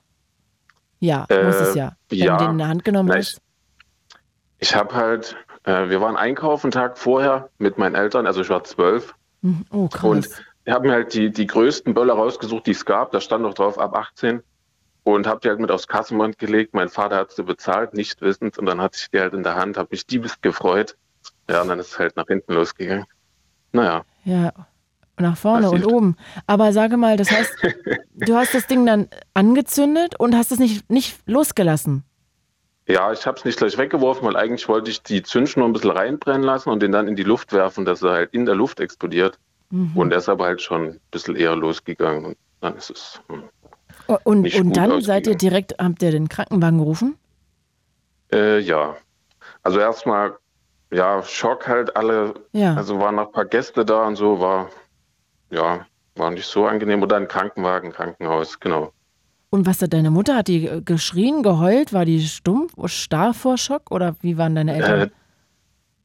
Ja, muss es ja. Wenn du den in der Hand genommen hast. Ich habe halt, wir waren einkaufen einen Tag vorher mit meinen Eltern, also ich war 12. Oh, krass. Und ich habe mir halt die größten Böller rausgesucht, die es gab. Da stand noch drauf, ab 18. Und habe die halt mit aufs Kassenband gelegt. Mein Vater hat sie bezahlt, nicht wissend. Und dann hatte ich die halt in der Hand, habe mich diebst gefreut. Ja, und dann ist es halt nach hinten losgegangen. Naja. Ja, nach vorne und oben. Aber sage mal, das heißt, du hast das Ding dann angezündet und hast es nicht losgelassen? Ja, ich habe es nicht gleich weggeworfen, weil eigentlich wollte ich die Zündschnur ein bisschen reinbrennen lassen und den dann in die Luft werfen, dass er halt in der Luft explodiert. Mhm. Und er ist aber halt schon ein bisschen eher losgegangen und dann ist es nicht gut dann ausgegangen. Habt ihr den Krankenwagen gerufen? Ja. Also erstmal, ja, Schock halt alle, also waren noch ein paar Gäste da und so, war nicht so angenehm. Oder ein Krankenwagen, Krankenhaus, genau. Und was hat deine Mutter? Hat die geschrien, geheult? War die stumm, starr vor Schock oder wie waren deine Eltern?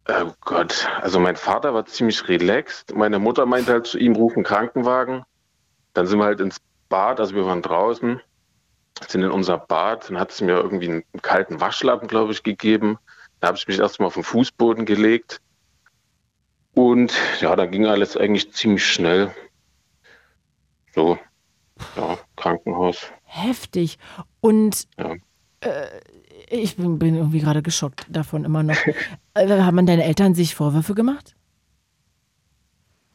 Oh Gott, also mein Vater war ziemlich relaxed. Meine Mutter meinte halt zu ihm, ruf einen Krankenwagen. Dann sind wir halt ins Bad, also wir waren draußen, sind in unser Bad. Dann hat sie mir irgendwie einen kalten Waschlappen, glaube ich, gegeben. Da habe ich mich erstmal auf den Fußboden gelegt. Und ja, da ging alles eigentlich ziemlich schnell. So, ja, Krankenhaus. Heftig. Und ja. Ich bin irgendwie gerade geschockt davon immer noch. Haben deine Eltern sich Vorwürfe gemacht?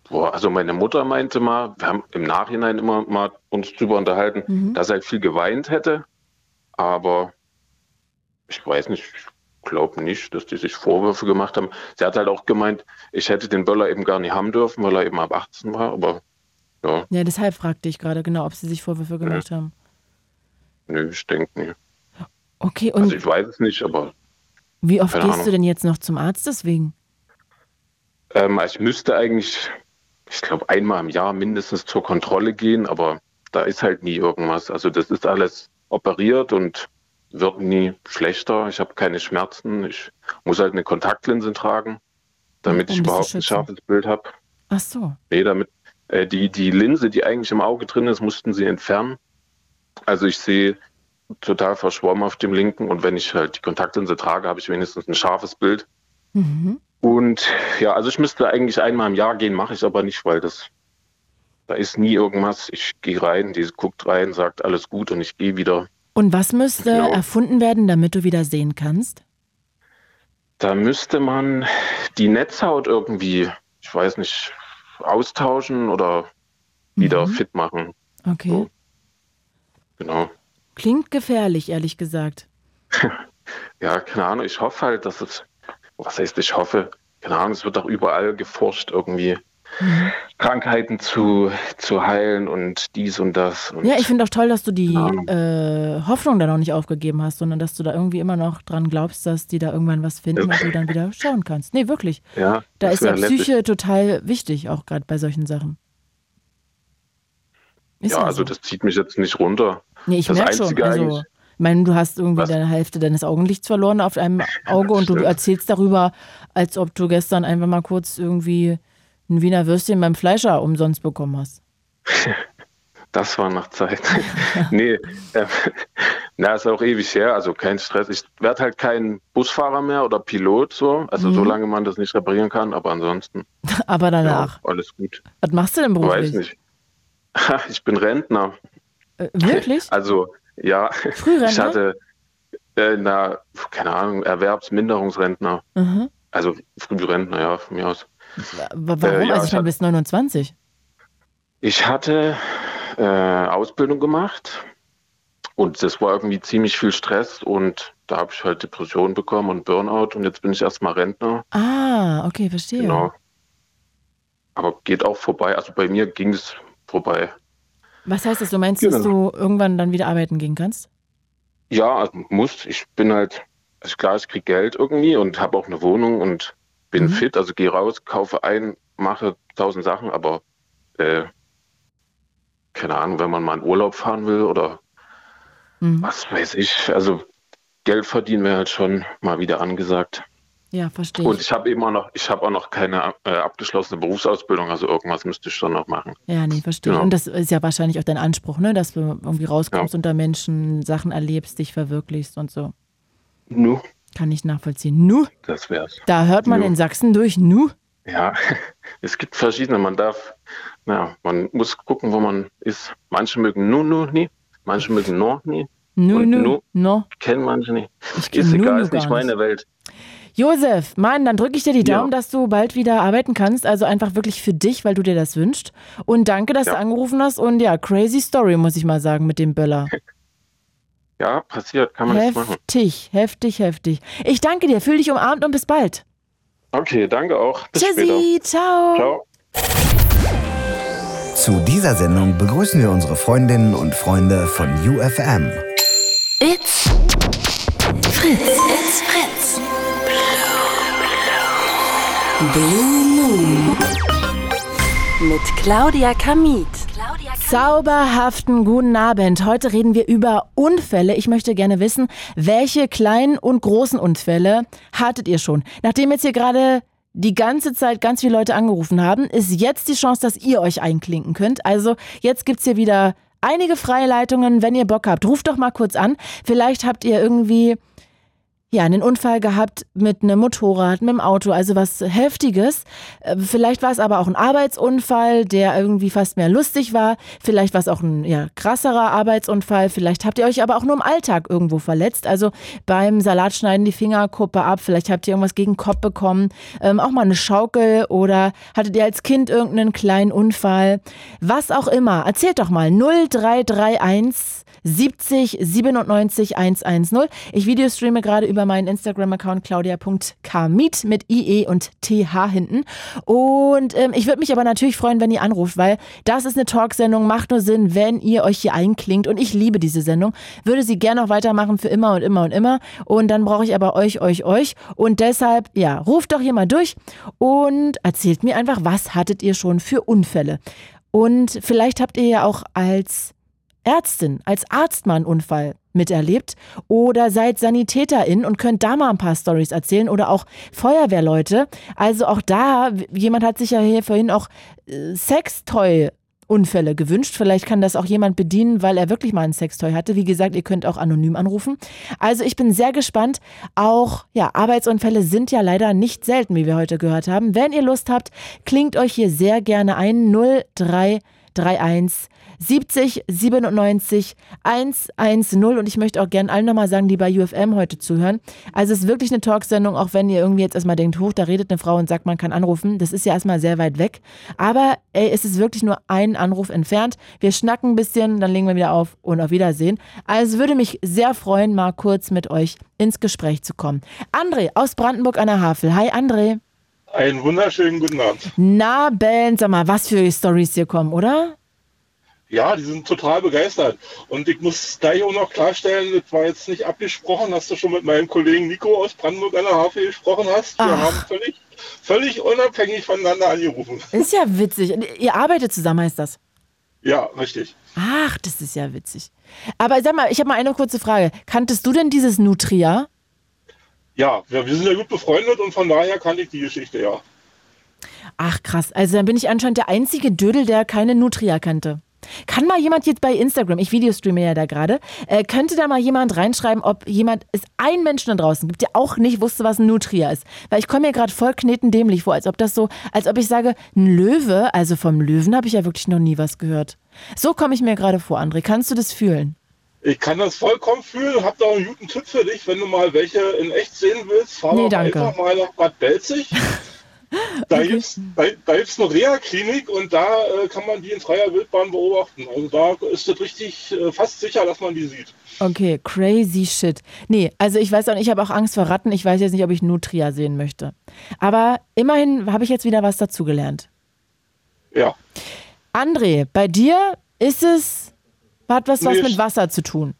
Boah, also meine Mutter meinte mal, wir haben im Nachhinein immer mal uns drüber unterhalten, dass er halt viel geweint hätte. Aber ich weiß nicht, ich glaube nicht, dass die sich Vorwürfe gemacht haben. Sie hat halt auch gemeint, ich hätte den Böller eben gar nicht haben dürfen, weil er eben ab 18 war, aber ja. Ja, deshalb fragte ich gerade genau, ob sie sich Vorwürfe gemacht haben. Nö, ich denke nicht. Okay, und also ich weiß es nicht, aber wie oft gehst du denn jetzt noch zum Arzt deswegen? Ich müsste eigentlich, ich glaube, einmal im Jahr mindestens zur Kontrolle gehen, aber da ist halt nie irgendwas. Also das ist alles operiert und wird nie schlechter. Ich habe keine Schmerzen. Ich muss halt eine Kontaktlinse tragen, damit ich überhaupt ein scharfes Bild habe. Ach so. Nee, damit die Linse, die eigentlich im Auge drin ist, mussten sie entfernen. Also ich sehe total verschwommen auf dem linken. Und wenn ich halt die Kontaktlinse trage, habe ich wenigstens ein scharfes Bild. Mhm. Und ja, also ich müsste eigentlich einmal im Jahr gehen, mache ich aber nicht, weil da ist nie irgendwas. Ich gehe rein, die guckt rein, sagt alles gut und ich gehe wieder. Und was müsste erfunden werden, damit du wieder sehen kannst? Da müsste man die Netzhaut irgendwie, ich weiß nicht, austauschen oder wieder fit machen. Okay. So. Genau. Klingt gefährlich, ehrlich gesagt. Ja, keine Ahnung. Ich hoffe halt, dass es, was heißt ich hoffe? Keine Ahnung, es wird doch überall geforscht irgendwie. Krankheiten zu heilen und dies und das. Und ja, ich finde auch toll, dass du die Hoffnung da noch nicht aufgegeben hast, sondern dass du da irgendwie immer noch dran glaubst, dass die da irgendwann was finden und du dann wieder schauen kannst. Nee, wirklich. Ja, da ist ja Psyche total wichtig, auch gerade bei solchen Sachen. Ist ja, also das zieht mich jetzt nicht runter. Nee, ich merke schon. Also, ich meine, du hast irgendwie deine Hälfte deines Augenlichts verloren auf einem Auge und du erzählst darüber, als ob du gestern einfach mal kurz irgendwie ein Wiener Würstchen beim Fleischer umsonst bekommen hast. Das war noch Zeit. Nee, na, ist auch ewig her, also kein Stress. Ich werde halt kein Busfahrer mehr oder Pilot, so. Also solange man das nicht reparieren kann, aber ansonsten. Aber danach. Ja, alles gut. Was machst du denn beruflich? Weiß nicht. Ich bin Rentner. Wirklich? Also, ja. Frührentner? Ich hatte, keine Ahnung, Erwerbsminderungsrentner. Mhm. Also Frührentner, ja, von mir aus. Warum? Ja, also ich meine, bis 29? Ich hatte Ausbildung gemacht und das war irgendwie ziemlich viel Stress und da habe ich halt Depressionen bekommen und Burnout und jetzt bin ich erstmal Rentner. Ah, okay, verstehe. Genau. Aber geht auch vorbei, also bei mir ging es vorbei. Was heißt das? Du meinst, dass du irgendwann dann wieder arbeiten gehen kannst? Ja, also muss. Ich bin halt, also klar, ich kriege Geld irgendwie und habe auch eine Wohnung und bin fit, also gehe raus, kaufe ein, mache 1000 Sachen, aber keine Ahnung, wenn man mal in Urlaub fahren will oder was weiß ich, also Geld verdienen wäre halt schon mal wieder angesagt. Ja, verstehe. Und ich habe eben auch noch, keine abgeschlossene Berufsausbildung, also irgendwas müsste ich schon noch machen. Ja, nee, verstehe. Genau. Und das ist ja wahrscheinlich auch dein Anspruch, ne, dass du irgendwie rauskommst unter Menschen, Sachen erlebst, dich verwirklichst und so. Nur. Kann ich nachvollziehen. Nu? Das wär's. Da hört man in Sachsen durch. Nu? Ja, es gibt verschiedene. Man darf, man muss gucken, wo man ist. Manche mögen nu nie, manche mögen no nie. Nu. Kennen manche nicht. Ist egal, ist nicht meine Welt. Josef, Mann, dann drücke ich dir die Daumen, dass du bald wieder arbeiten kannst. Also einfach wirklich für dich, weil du dir das wünschst. Und danke, dass du angerufen hast. Und ja, crazy story, muss ich mal sagen, mit dem Böller. Ja, passiert, kann man nichts machen. Heftig. Ich danke dir, fühl dich umarmt und bis bald. Okay, danke auch. Bis Tschüssi, später. Ciao. Zu dieser Sendung begrüßen wir unsere Freundinnen und Freunde von UFM. It's Fritz. It's Fritz. Blue Moon. Mit Claudia Kamieth. Zauberhaften guten Abend. Heute reden wir über Unfälle. Ich möchte gerne wissen, welche kleinen und großen Unfälle hattet ihr schon? Nachdem jetzt hier gerade die ganze Zeit ganz viele Leute angerufen haben, ist jetzt die Chance, dass ihr euch einklinken könnt. Also jetzt gibt's hier wieder einige freie Leitungen, wenn ihr Bock habt. Ruft doch mal kurz an. Vielleicht habt ihr irgendwie ja, einen Unfall gehabt mit einem Motorrad, mit dem Auto, also was Heftiges. Vielleicht war es aber auch ein Arbeitsunfall, der irgendwie fast mehr lustig war. Vielleicht war es auch ein krasserer Arbeitsunfall. Vielleicht habt ihr euch aber auch nur im Alltag irgendwo verletzt. Also beim Salatschneiden die Fingerkuppe ab. Vielleicht habt ihr irgendwas gegen den Kopf bekommen. Auch mal eine Schaukel oder hattet ihr als Kind irgendeinen kleinen Unfall. Was auch immer. Erzählt doch mal. 0331 70 97 110. Ich videostreame gerade über meinen Instagram-Account claudia.kamieth mit IE und TH hinten. Und ich würde mich aber natürlich freuen, wenn ihr anruft, weil das ist eine Talksendung, macht nur Sinn, wenn ihr euch hier einklingt. Und ich liebe diese Sendung, würde sie gerne auch weitermachen für immer und immer und immer. Und dann brauche ich aber euch. Und deshalb, ruft doch hier mal durch und erzählt mir einfach, was hattet ihr schon für Unfälle? Und vielleicht habt ihr ja auch als Ärztin, als Arzt mal einen Unfall miterlebt oder seid SanitäterInnen und könnt da mal ein paar Storys erzählen oder auch Feuerwehrleute. Also auch da, jemand hat sich ja hier vorhin auch Sextoy-Unfälle gewünscht. Vielleicht kann das auch jemand bedienen, weil er wirklich mal einen Sextoy hatte. Wie gesagt, ihr könnt auch anonym anrufen. Also ich bin sehr gespannt. Auch Arbeitsunfälle sind ja leider nicht selten, wie wir heute gehört haben. Wenn ihr Lust habt, klingt euch hier sehr gerne ein. 0331 70 97 110 und ich möchte auch gerne allen nochmal sagen, die bei UFM heute zuhören. Also es ist wirklich eine Talksendung, auch wenn ihr irgendwie jetzt erstmal denkt, da redet eine Frau und sagt, man kann anrufen. Das ist ja erstmal sehr weit weg. Aber es ist wirklich nur ein Anruf entfernt. Wir schnacken ein bisschen, dann legen wir wieder auf und auf Wiedersehen. Also würde mich sehr freuen, mal kurz mit euch ins Gespräch zu kommen. André aus Brandenburg an der Havel. Hi André. Einen wunderschönen guten Abend. Na Ben, sag mal, was für Storys hier kommen, oder? Ja, die sind total begeistert. Und ich muss gleich auch noch klarstellen, das war jetzt nicht abgesprochen, dass du schon mit meinem Kollegen Nico aus Brandenburg an der Havel gesprochen hast. Wir haben völlig unabhängig voneinander angerufen. Ist ja witzig. Und ihr arbeitet zusammen, heißt das? Ja, richtig. Ach, das ist ja witzig. Aber sag mal, ich habe mal eine kurze Frage. Kanntest du denn dieses Nutria? Ja, wir sind ja gut befreundet und von daher kannte ich die Geschichte, ja. Ach krass, also dann bin ich anscheinend der einzige Dödel, der keine Nutria kannte. Kann mal jemand jetzt bei Instagram, ich videostreame ja da gerade, könnte da mal jemand reinschreiben, ob ein Mensch da draußen gibt, der auch nicht wusste, was ein Nutria ist. Weil ich komme mir gerade voll knetendämlich vor, als ob ich sage, ein Löwe, also vom Löwen habe ich ja wirklich noch nie was gehört. So komme ich mir gerade vor, André. Kannst du das fühlen? Ich kann das vollkommen fühlen, hab da auch einen guten Tipp für dich, wenn du mal welche in echt sehen willst, fahr doch einfach mal nach Bad Belzig. Da okay. Gibt's eine Reha-Klinik und da kann man die in freier Wildbahn beobachten. Also da ist das richtig fast sicher, dass man die sieht. Okay, crazy shit. Nee, also ich weiß auch nicht, ich habe auch Angst vor Ratten. Ich weiß jetzt nicht, ob ich Nutria sehen möchte. Aber immerhin habe ich jetzt wieder was dazugelernt. Ja. André, bei dir hat was mit Wasser zu tun?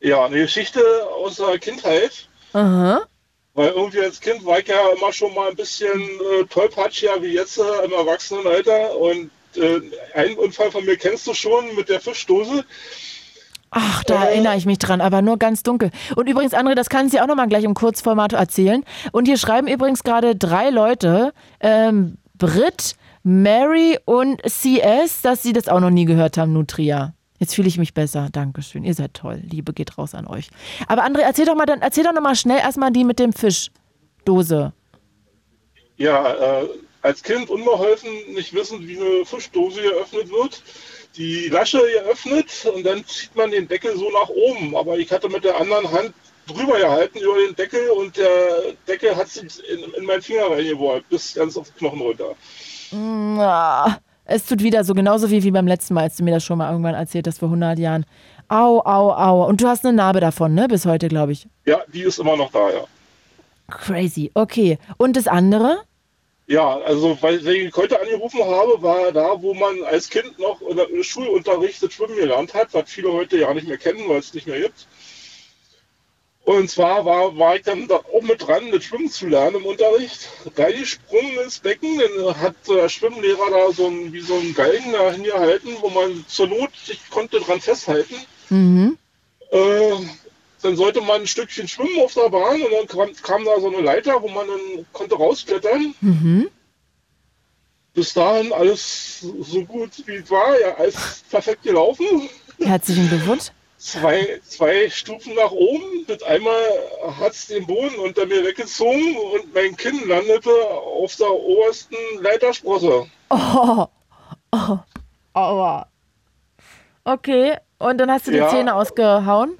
Ja, eine Geschichte aus der Kindheit. Aha. Weil irgendwie als Kind war ich ja immer schon mal ein bisschen tollpatschiger wie jetzt im Erwachsenenalter. Und einen Unfall von mir kennst du schon mit der Fischdose. Ach, da erinnere ich mich dran, aber nur ganz dunkel. Und übrigens, André, das kannst du dir auch nochmal gleich im Kurzformat erzählen. Und hier schreiben übrigens gerade 3 Leute, Brit, Mary und CS, dass sie das auch noch nie gehört haben, Nutria. Jetzt fühle ich mich besser. Dankeschön. Ihr seid toll. Liebe geht raus an euch. Aber André, erzähl doch noch mal schnell erstmal die mit dem Fischdose. Ja, als Kind unbeholfen, nicht wissend, wie eine Fischdose geöffnet wird. Die Lasche geöffnet und dann zieht man den Deckel so nach oben. Aber ich hatte mit der anderen Hand drüber gehalten über den Deckel und der Deckel hat sich in meinen Finger reingebohrt, bis ganz auf den Knochen runter. Na. Es tut wieder so, genauso wie beim letzten Mal, als du mir das schon mal irgendwann erzählt hast, vor 100 Jahren. Au, au, au. Und du hast eine Narbe davon, ne? Bis heute, glaube ich. Ja, die ist immer noch da, ja. Crazy, okay. Und das andere? Ja, also, weil ich heute angerufen habe, war da, wo man als Kind noch im Schulunterricht das Schwimmen gelernt hat, was viele heute ja nicht mehr kennen, weil es nicht mehr gibt. Und zwar war ich dann da auch mit dran, das Schwimmen zu lernen im Unterricht. Reingesprungen ins Becken, dann hat der Schwimmlehrer da so einen Galgen da hingehalten, wo man zur Not sich konnte dran festhalten. Mhm. Dann sollte man ein Stückchen schwimmen auf der Bahn und dann kam da so eine Leiter, wo man dann konnte rausklettern. Mhm. Bis dahin alles so gut wie es war, alles perfekt gelaufen. Herzlichen Glückwunsch. zwei Stufen nach oben. Mit einmal hat es den Boden unter mir weggezogen und mein Kinn landete auf der obersten Leitersprosse. Oh. Aua. Okay, und dann hast du die Zähne ausgehauen?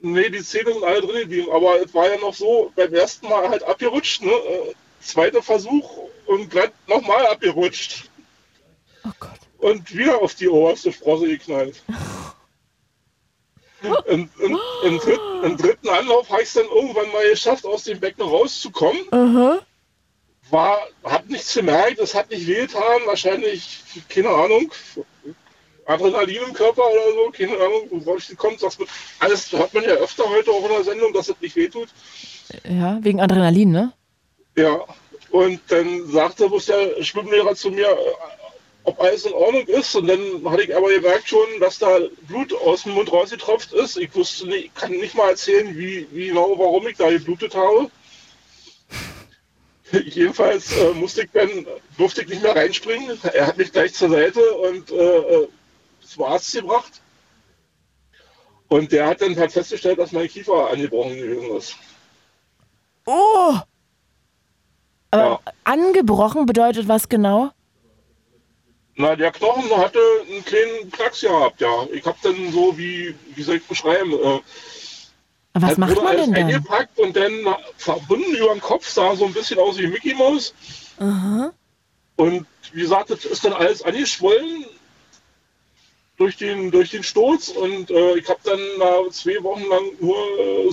Nee, die Zähne sind alle drin geblieben, aber es war ja noch so, beim ersten Mal halt abgerutscht, ne? Zweiter Versuch und glatt nochmal abgerutscht. Oh Gott. Und wieder auf die oberste Sprosse geknallt. Im dritten Anlauf habe ich es dann irgendwann mal geschafft, aus dem Becken rauszukommen. Uh-huh. Hab nichts gemerkt, es hat nicht wehgetan, wahrscheinlich, keine Ahnung, Adrenalin im Körper oder so, keine Ahnung, worauf ich komme. Alles hört man ja öfter heute auch in der Sendung, dass es nicht wehtut. Ja, wegen Adrenalin, ne? Ja, und dann sagte bloß der Schwimmlehrer zu mir, ob alles in Ordnung ist. Und dann hatte ich aber gemerkt schon, dass da Blut aus dem Mund rausgetropft ist. Ich wusste nicht, kann nicht mal erzählen, wie genau, warum ich da geblutet habe. Jedenfalls durfte ich nicht mehr reinspringen. Er hat mich gleich zur Seite und zum Arzt gebracht. Und der hat dann halt festgestellt, dass mein Kiefer angebrochen gewesen ist. Oh! Aber angebrochen bedeutet was genau? Na, der Knochen hatte einen kleinen Knacks gehabt, ja. Ich hab dann so, wie soll ich beschreiben, was macht man denn dann? Eingepackt und dann verbunden über den Kopf, sah so ein bisschen aus wie Mickey Mouse. Uh-huh. Und wie gesagt, das ist dann alles angeschwollen durch den Sturz und ich hab dann 2 Wochen lang nur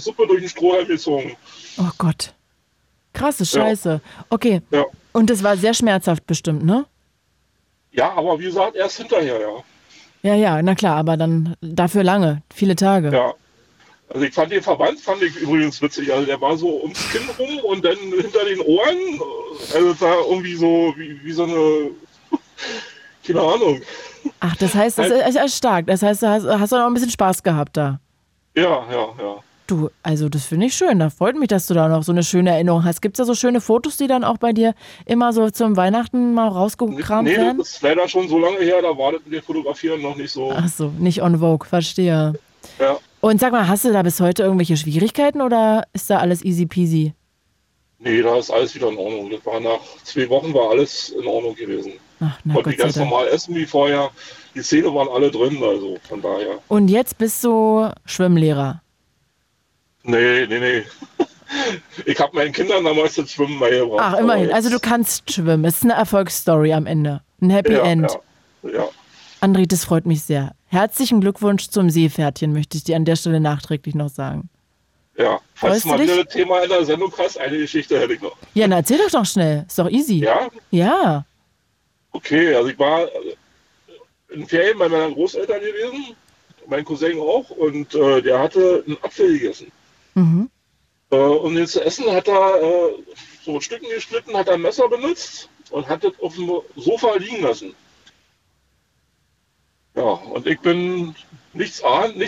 Suppe durch den Strohhalm gezogen. Oh Gott. Krasse Scheiße. Ja. Okay. Ja. Und das war sehr schmerzhaft bestimmt, ne? Ja, aber wie gesagt, erst hinterher, ja. Ja, na klar, aber dann dafür lange, viele Tage. Ja, also ich fand den Verband, übrigens witzig, also der war so ums Kinn rum und dann hinter den Ohren, also da irgendwie so, wie so eine, keine Ahnung. Ach, das heißt, das ist echt stark, das heißt, hast du auch ein bisschen Spaß gehabt da. Ja. Du, also das finde ich schön, da freut mich, dass du da noch so eine schöne Erinnerung hast. Gibt es da so schöne Fotos, die dann auch bei dir immer so zum Weihnachten mal rausgekramt werden? Nee, das ist leider schon so lange her, da warteten wir Fotografieren noch nicht so. Ach so, nicht on Vogue, verstehe. Ja. Und sag mal, hast du da bis heute irgendwelche Schwierigkeiten oder ist da alles easy peasy? Nee, da ist alles wieder in Ordnung. Das war nach 2 Wochen war alles in Ordnung gewesen. Ach, na, konnte ich ganz normal essen wie vorher, die Zähne waren alle drin, also von daher. Und jetzt bist du Schwimmlehrer? Nee. Ich habe meinen Kindern damals das Schwimmen beigebracht. Ach, immerhin. Also du kannst schwimmen. Es ist eine Erfolgsstory am Ende. Ein Happy End. Ja. André, das freut mich sehr. Herzlichen Glückwunsch zum Seepferdchen, möchte ich dir an der Stelle nachträglich noch sagen. Ja, falls du mal wieder ein Thema in der Sendung hast, eine Geschichte hätte ich noch. Ja, na erzähl doch schnell. Ist doch easy. Ja? Ja. Okay, also ich war in Ferien bei meinen Großeltern gewesen, mein Cousin auch, und der hatte einen Apfel gegessen. Mhm. Um den zu essen hat er so Stücken geschnitten, hat er ein Messer benutzt und hat das auf dem Sofa liegen lassen. Ja, und ich bin nichts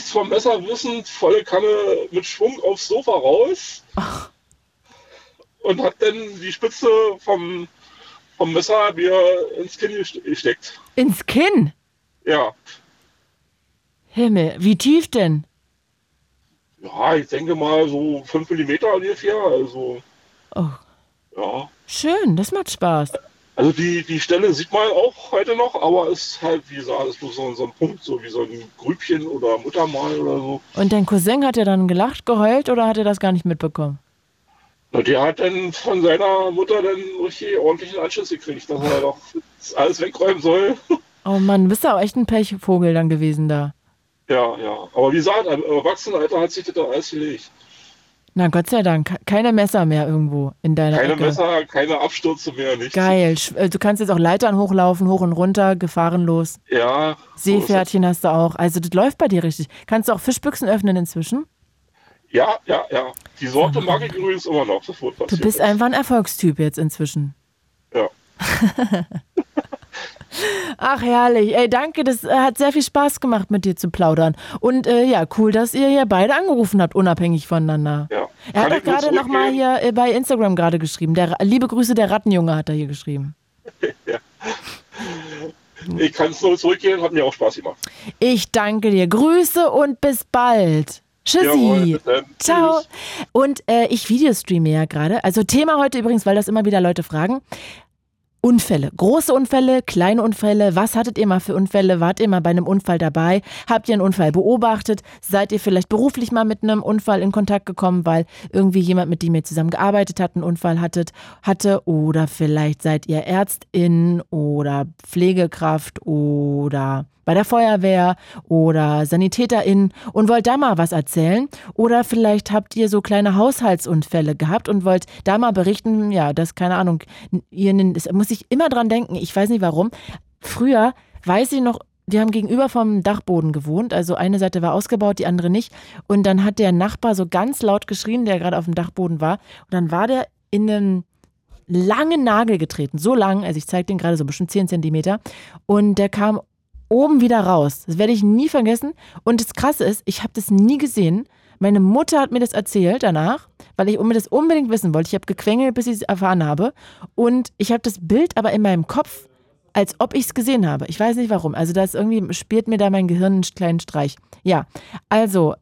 vom Messer wissend, volle Kanne mit Schwung aufs Sofa raus. Ach. Und hat dann die Spitze vom Messer mir ins Kinn gesteckt. Ins Kinn? Ja. Himmel, wie tief denn? Ja, ich denke mal so 5 Millimeter ungefähr, also. Oh. Ja. Schön, das macht Spaß. Also die Stelle sieht man auch heute noch, aber ist halt, wie gesagt, ist bloß so ein Punkt, so wie so ein Grübchen oder Muttermal oder so. Und dein Cousin, hat er dann gelacht, geheult oder hat er das gar nicht mitbekommen? Na, der hat dann von seiner Mutter dann richtig ordentlichen Anschiss gekriegt, dass er doch alles wegräumen soll. Oh Mann, du bist ja auch echt ein Pechvogel dann gewesen da. Ja. Aber wie gesagt, im Erwachsenenalter hat sich das doch alles gelegt. Na Gott sei Dank, keine Messer mehr irgendwo in deiner Ecke. Keine Messer, keine Abstürze mehr, nichts. Geil, du kannst jetzt auch Leitern hochlaufen, hoch und runter, gefahrenlos. Ja. Seepferdchen so hast du auch, also das läuft bei dir richtig. Kannst du auch Fischbüchsen öffnen inzwischen? Ja. Die Sorte mag ich übrigens immer noch. Das wird passiert. Du bist einfach ein Erfolgstyp jetzt inzwischen. Ja. Ach, herrlich. Ey, danke, das hat sehr viel Spaß gemacht, mit dir zu plaudern. Und cool, dass ihr hier beide angerufen habt, unabhängig voneinander. Ja. Er hat doch gerade nochmal hier bei Instagram gerade geschrieben. Liebe Grüße, der Rattenjunge hat er hier geschrieben. Ja. Ich kann es nur zurückgeben, hat mir auch Spaß gemacht. Ich danke dir. Grüße und bis bald. Tschüssi. Jawohl, ciao. Tschüss. Und ich videostreame ja gerade. Also Thema heute übrigens, weil das immer wieder Leute fragen. Unfälle. Große Unfälle, kleine Unfälle. Was hattet ihr mal für Unfälle? Wart ihr mal bei einem Unfall dabei? Habt ihr einen Unfall beobachtet? Seid ihr vielleicht beruflich mal mit einem Unfall in Kontakt gekommen, weil irgendwie jemand, mit dem ihr zusammen gearbeitet habt, einen Unfall hatte? Oder vielleicht seid ihr Ärztin oder Pflegekraft oder bei der Feuerwehr oder SanitäterInnen und wollt da mal was erzählen. Oder vielleicht habt ihr so kleine Haushaltsunfälle gehabt und wollt da mal berichten, ja, dass, keine Ahnung, das muss ich immer dran denken, ich weiß nicht warum. Früher, weiß ich noch, wir haben gegenüber vom Dachboden gewohnt, also eine Seite war ausgebaut, die andere nicht. Und dann hat der Nachbar so ganz laut geschrien, der gerade auf dem Dachboden war. Und dann war der in einem langen Nagel getreten, so lang, also ich zeige den gerade so bestimmt 10 Zentimeter. Und der kam oben wieder raus. Das werde ich nie vergessen. Und das Krasse ist, ich habe das nie gesehen. Meine Mutter hat mir das erzählt danach, weil ich mir das unbedingt wissen wollte. Ich habe gequengelt, bis ich es erfahren habe. Und ich habe das Bild aber in meinem Kopf, als ob ich es gesehen habe. Ich weiß nicht warum. Also das irgendwie spielt mir da mein Gehirn einen kleinen Streich. Ja, also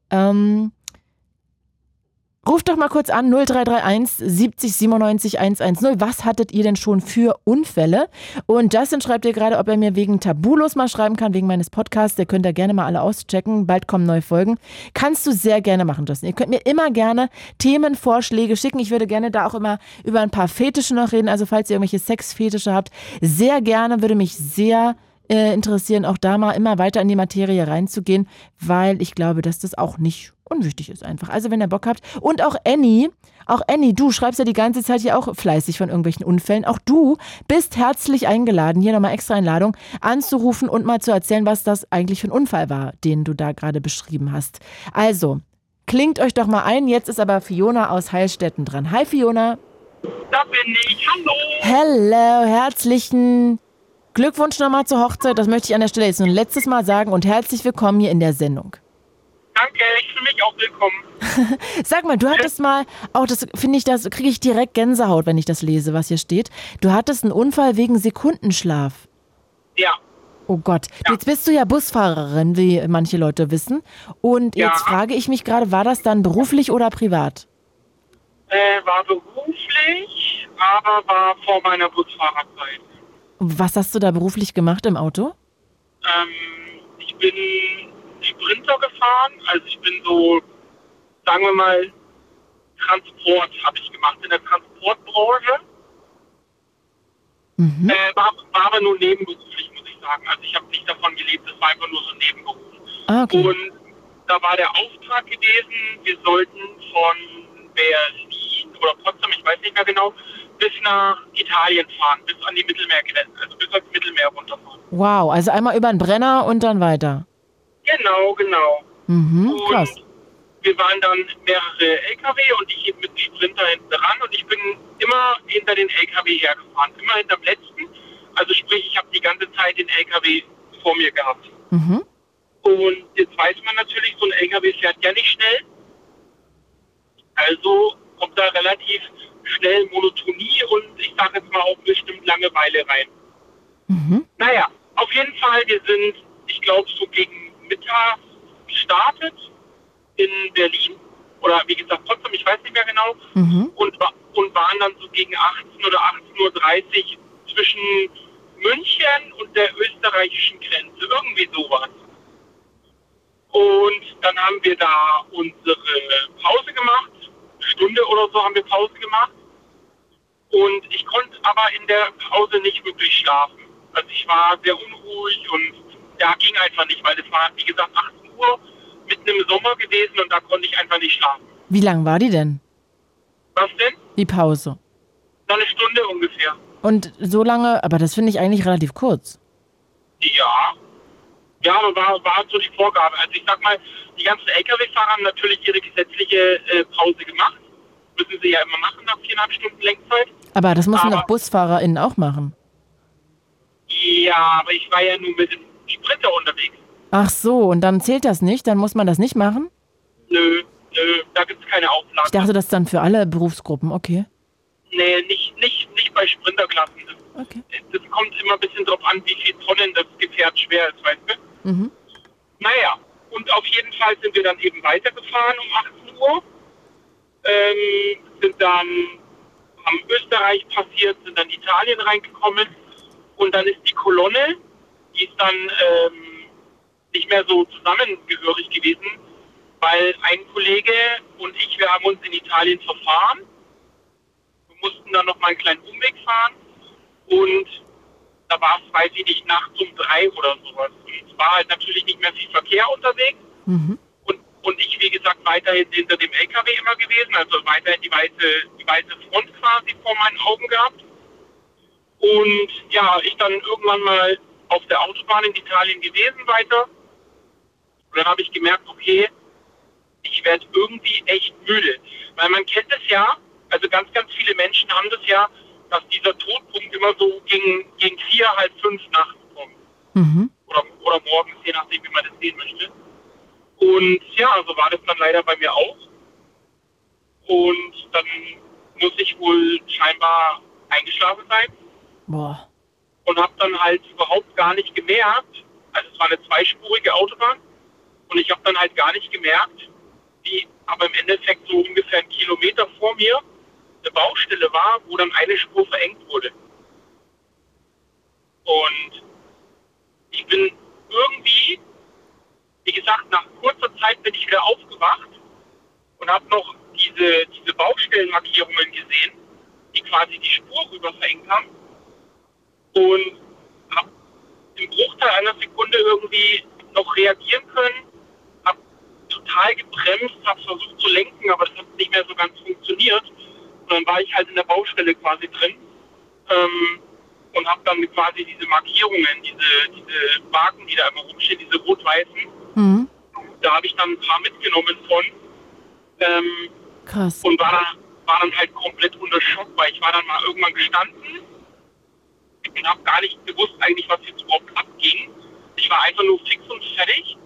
ruft doch mal kurz an, 0331 70 97 110. Was hattet ihr denn schon für Unfälle? Und Justin schreibt ihr gerade, ob er mir wegen Tabulos mal schreiben kann, wegen meines Podcasts. Der könnt ihr gerne mal alle auschecken. Bald kommen neue Folgen. Kannst du sehr gerne machen, Justin. Ihr könnt mir immer gerne Themenvorschläge schicken. Ich würde gerne da auch immer über ein paar Fetische noch reden. Also falls ihr irgendwelche Sexfetische habt, sehr gerne, würde mich sehr interessieren, auch da mal immer weiter in die Materie reinzugehen, weil ich glaube, dass das auch nicht unwichtig ist einfach. Also wenn ihr Bock habt. Und auch Annie, du schreibst ja die ganze Zeit hier auch fleißig von irgendwelchen Unfällen. Auch du bist herzlich eingeladen, hier nochmal extra Einladung, anzurufen und mal zu erzählen, was das eigentlich für ein Unfall war, den du da gerade beschrieben hast. Also, klingt euch doch mal ein. Jetzt ist aber Fiona aus Heilstätten dran. Hi Fiona. Da bin ich. Hallo. Hello, herzlichen Glückwunsch nochmal zur Hochzeit. Das möchte ich an der Stelle jetzt nur ein letztes Mal sagen und herzlich willkommen hier in der Sendung. Danke, ich fühle mich auch willkommen. Sag mal, du hattest mal, auch das finde ich, das kriege ich direkt Gänsehaut, wenn ich das lese, was hier steht. Du hattest einen Unfall wegen Sekundenschlaf. Ja. Oh Gott, ja. Jetzt bist du ja Busfahrerin, wie manche Leute wissen. Und ja, Jetzt frage ich mich gerade, war das dann beruflich oder privat? War beruflich, aber war vor meiner Busfahrerzeit. Was hast du da beruflich gemacht im Auto? Ich bin Sprinter gefahren, also ich bin so, sagen wir mal, Transport habe ich gemacht in der Transportbranche. Mhm. War aber nur nebenberuflich, muss ich sagen. Also ich habe nicht davon gelebt, das war einfach nur so ein Nebenberuf. Ah, okay. Und da war der Auftrag gewesen, wir sollten von Berlin oder Potsdam, ich weiß nicht mehr genau, bis nach Italien fahren, bis an die Mittelmeergrenze, also bis ans Mittelmeer runterfahren. Wow, also einmal über den Brenner und dann weiter. Genau. Mhm, und krass. Wir waren dann mehrere LKW und ich eben mit dem Sprinter hinten dran und ich bin immer hinter den LKW hergefahren, immer hinterm letzten. Also sprich, ich habe die ganze Zeit den LKW vor mir gehabt. Mhm. Und jetzt weiß man natürlich, so ein LKW fährt ja nicht schnell. Also kommt da relativ schnell Monotonie und ich sage jetzt mal auch bestimmt Langeweile rein. Mhm. Naja, auf jeden Fall, wir sind, ich glaube, so gegen Mittag gestartet in Berlin oder wie gesagt Potsdam, ich weiß nicht mehr genau, und waren dann so gegen 18 oder 18.30 Uhr zwischen München und der österreichischen Grenze, irgendwie sowas. Und dann haben wir da unsere Pause gemacht, eine Stunde oder so haben wir Pause gemacht und ich konnte aber in der Pause nicht wirklich schlafen. Also ich war sehr unruhig und da ging einfach nicht, weil es war, wie gesagt, 18 Uhr mitten im Sommer gewesen und da konnte ich einfach nicht schlafen. Wie lang war die denn? Was denn? Die Pause. So eine Stunde ungefähr. Und so lange, aber das finde ich eigentlich relativ kurz. Ja. Ja, aber war so die Vorgabe. Also ich sag mal, die ganzen LKW-Fahrer haben natürlich ihre gesetzliche Pause gemacht. Müssen sie ja immer machen nach 4,5 Stunden Lenkzeit. Aber das müssen doch BusfahrerInnen auch machen. Ja, aber ich war ja nur mit dem Sprinter unterwegs. Ach so, und dann zählt das nicht? Dann muss man das nicht machen? Nö, da gibt es keine Auflagen. Ich dachte, das ist dann für alle Berufsgruppen, okay. Nee, nicht bei Sprinterklassen. Okay. Das kommt immer ein bisschen drauf an, wie viel Tonnen das Gefährt schwer ist, weißt du? Mhm. Naja, und auf jeden Fall sind wir dann eben weitergefahren um 18 Uhr. Sind dann, haben Österreich passiert, sind dann Italien reingekommen. Und dann ist die Kolonne, die ist dann nicht mehr so zusammengehörig gewesen, weil ein Kollege und ich, wir haben uns in Italien verfahren. Wir mussten dann nochmal einen kleinen Umweg fahren. Und da war es, weiß ich nicht, nachts um 3 oder sowas. Und es war halt natürlich nicht mehr viel Verkehr unterwegs. Mhm. Und ich, wie gesagt, weiterhin hinter dem LKW immer gewesen. Also weiterhin die weiße Front quasi vor meinen Augen gehabt. Und ja, ich dann irgendwann mal auf der Autobahn in Italien gewesen weiter. Und dann habe ich gemerkt, okay, ich werde irgendwie echt müde. Weil man kennt es ja, also ganz, ganz viele Menschen haben das ja, dass dieser Todpunkt immer so gegen 4, halb 5 nachts kommt. Mhm. Oder morgens, je nachdem, wie man das sehen möchte. Und ja, so war das dann leider bei mir auch. Und dann muss ich wohl scheinbar eingeschlafen sein. Boah. Und habe dann halt überhaupt gar nicht gemerkt, also es war eine zweispurige Autobahn, und ich habe dann halt gar nicht gemerkt, wie aber im Endeffekt so ungefähr 1 Kilometer vor mir eine Baustelle war, wo dann eine Spur verengt wurde. Und ich bin irgendwie, wie gesagt, nach kurzer Zeit bin ich wieder aufgewacht und habe noch diese Baustellenmarkierungen gesehen, die quasi die Spur rüber verengt haben. Und habe im Bruchteil einer Sekunde irgendwie noch reagieren können, habe total gebremst, habe versucht zu lenken, aber das hat nicht mehr so ganz funktioniert. Und dann war ich halt in der Baustelle quasi drin und habe dann quasi diese Markierungen, diese Marken, die da immer rumstehen, diese rot-weißen, mhm. Da habe ich dann ein paar mitgenommen von. Krass. Und war dann halt komplett unter Schock, weil ich war dann mal irgendwann gestanden und habe gar nicht gewusst eigentlich, was jetzt überhaupt abging. Ich war einfach nur fix und fertig.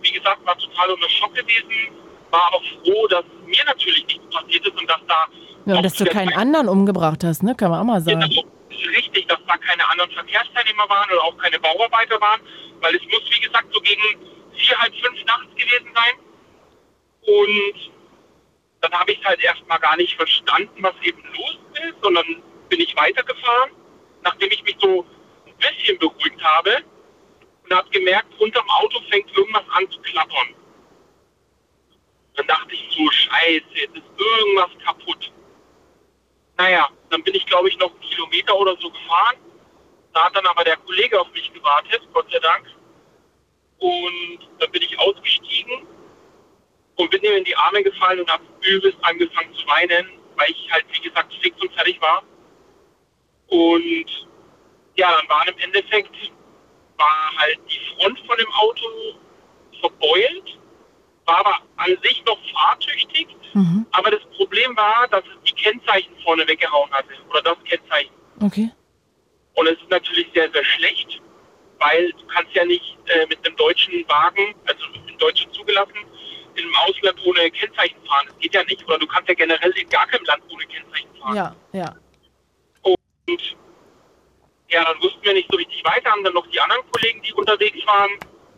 Wie gesagt, war total unter Schock gewesen, war aber froh, dass mir natürlich nichts passiert ist und dass da... Ja, dass du keinen anderen umgebracht hast, ne? Kann man auch mal sagen. Ja, das ist richtig, dass da keine anderen Verkehrsteilnehmer waren oder auch keine Bauarbeiter waren, weil es muss, wie gesagt, so gegen 4, halb 5 nachts gewesen sein. Und dann habe ich es halt erstmal gar nicht verstanden, was eben los ist, sondern bin ich weitergefahren, nachdem ich mich so ein bisschen beruhigt habe und habe gemerkt, unterm Auto fängt irgendwas an zu klappern. Dann dachte ich so, scheiße, jetzt ist irgendwas kaputt. Naja, dann bin ich, glaube ich, noch 1 Kilometer oder so gefahren. Da hat dann aber der Kollege auf mich gewartet, Gott sei Dank. Und dann bin ich ausgestiegen und bin ihm in die Arme gefallen und habe übelst angefangen zu weinen, weil ich halt, wie gesagt, fix und fertig war. Und ja, dann waren im Endeffekt, war halt die Front von dem Auto verbeult, war aber an sich noch fahrtüchtig, mhm. Aber das Problem war, dass es die Kennzeichen vorne weggehauen hatte, oder das Kennzeichen. Okay. Und es ist natürlich sehr, sehr schlecht, weil du kannst ja nicht mit einem deutschen Wagen, also mit einem deutschen zugelassen, in einem Ausland ohne Kennzeichen fahren. Das geht ja nicht, oder du kannst ja generell in gar keinem Land ohne Kennzeichen fahren. Ja, ja. Und ja, dann wussten wir nicht so richtig weiter, haben dann noch die anderen Kollegen, die unterwegs waren,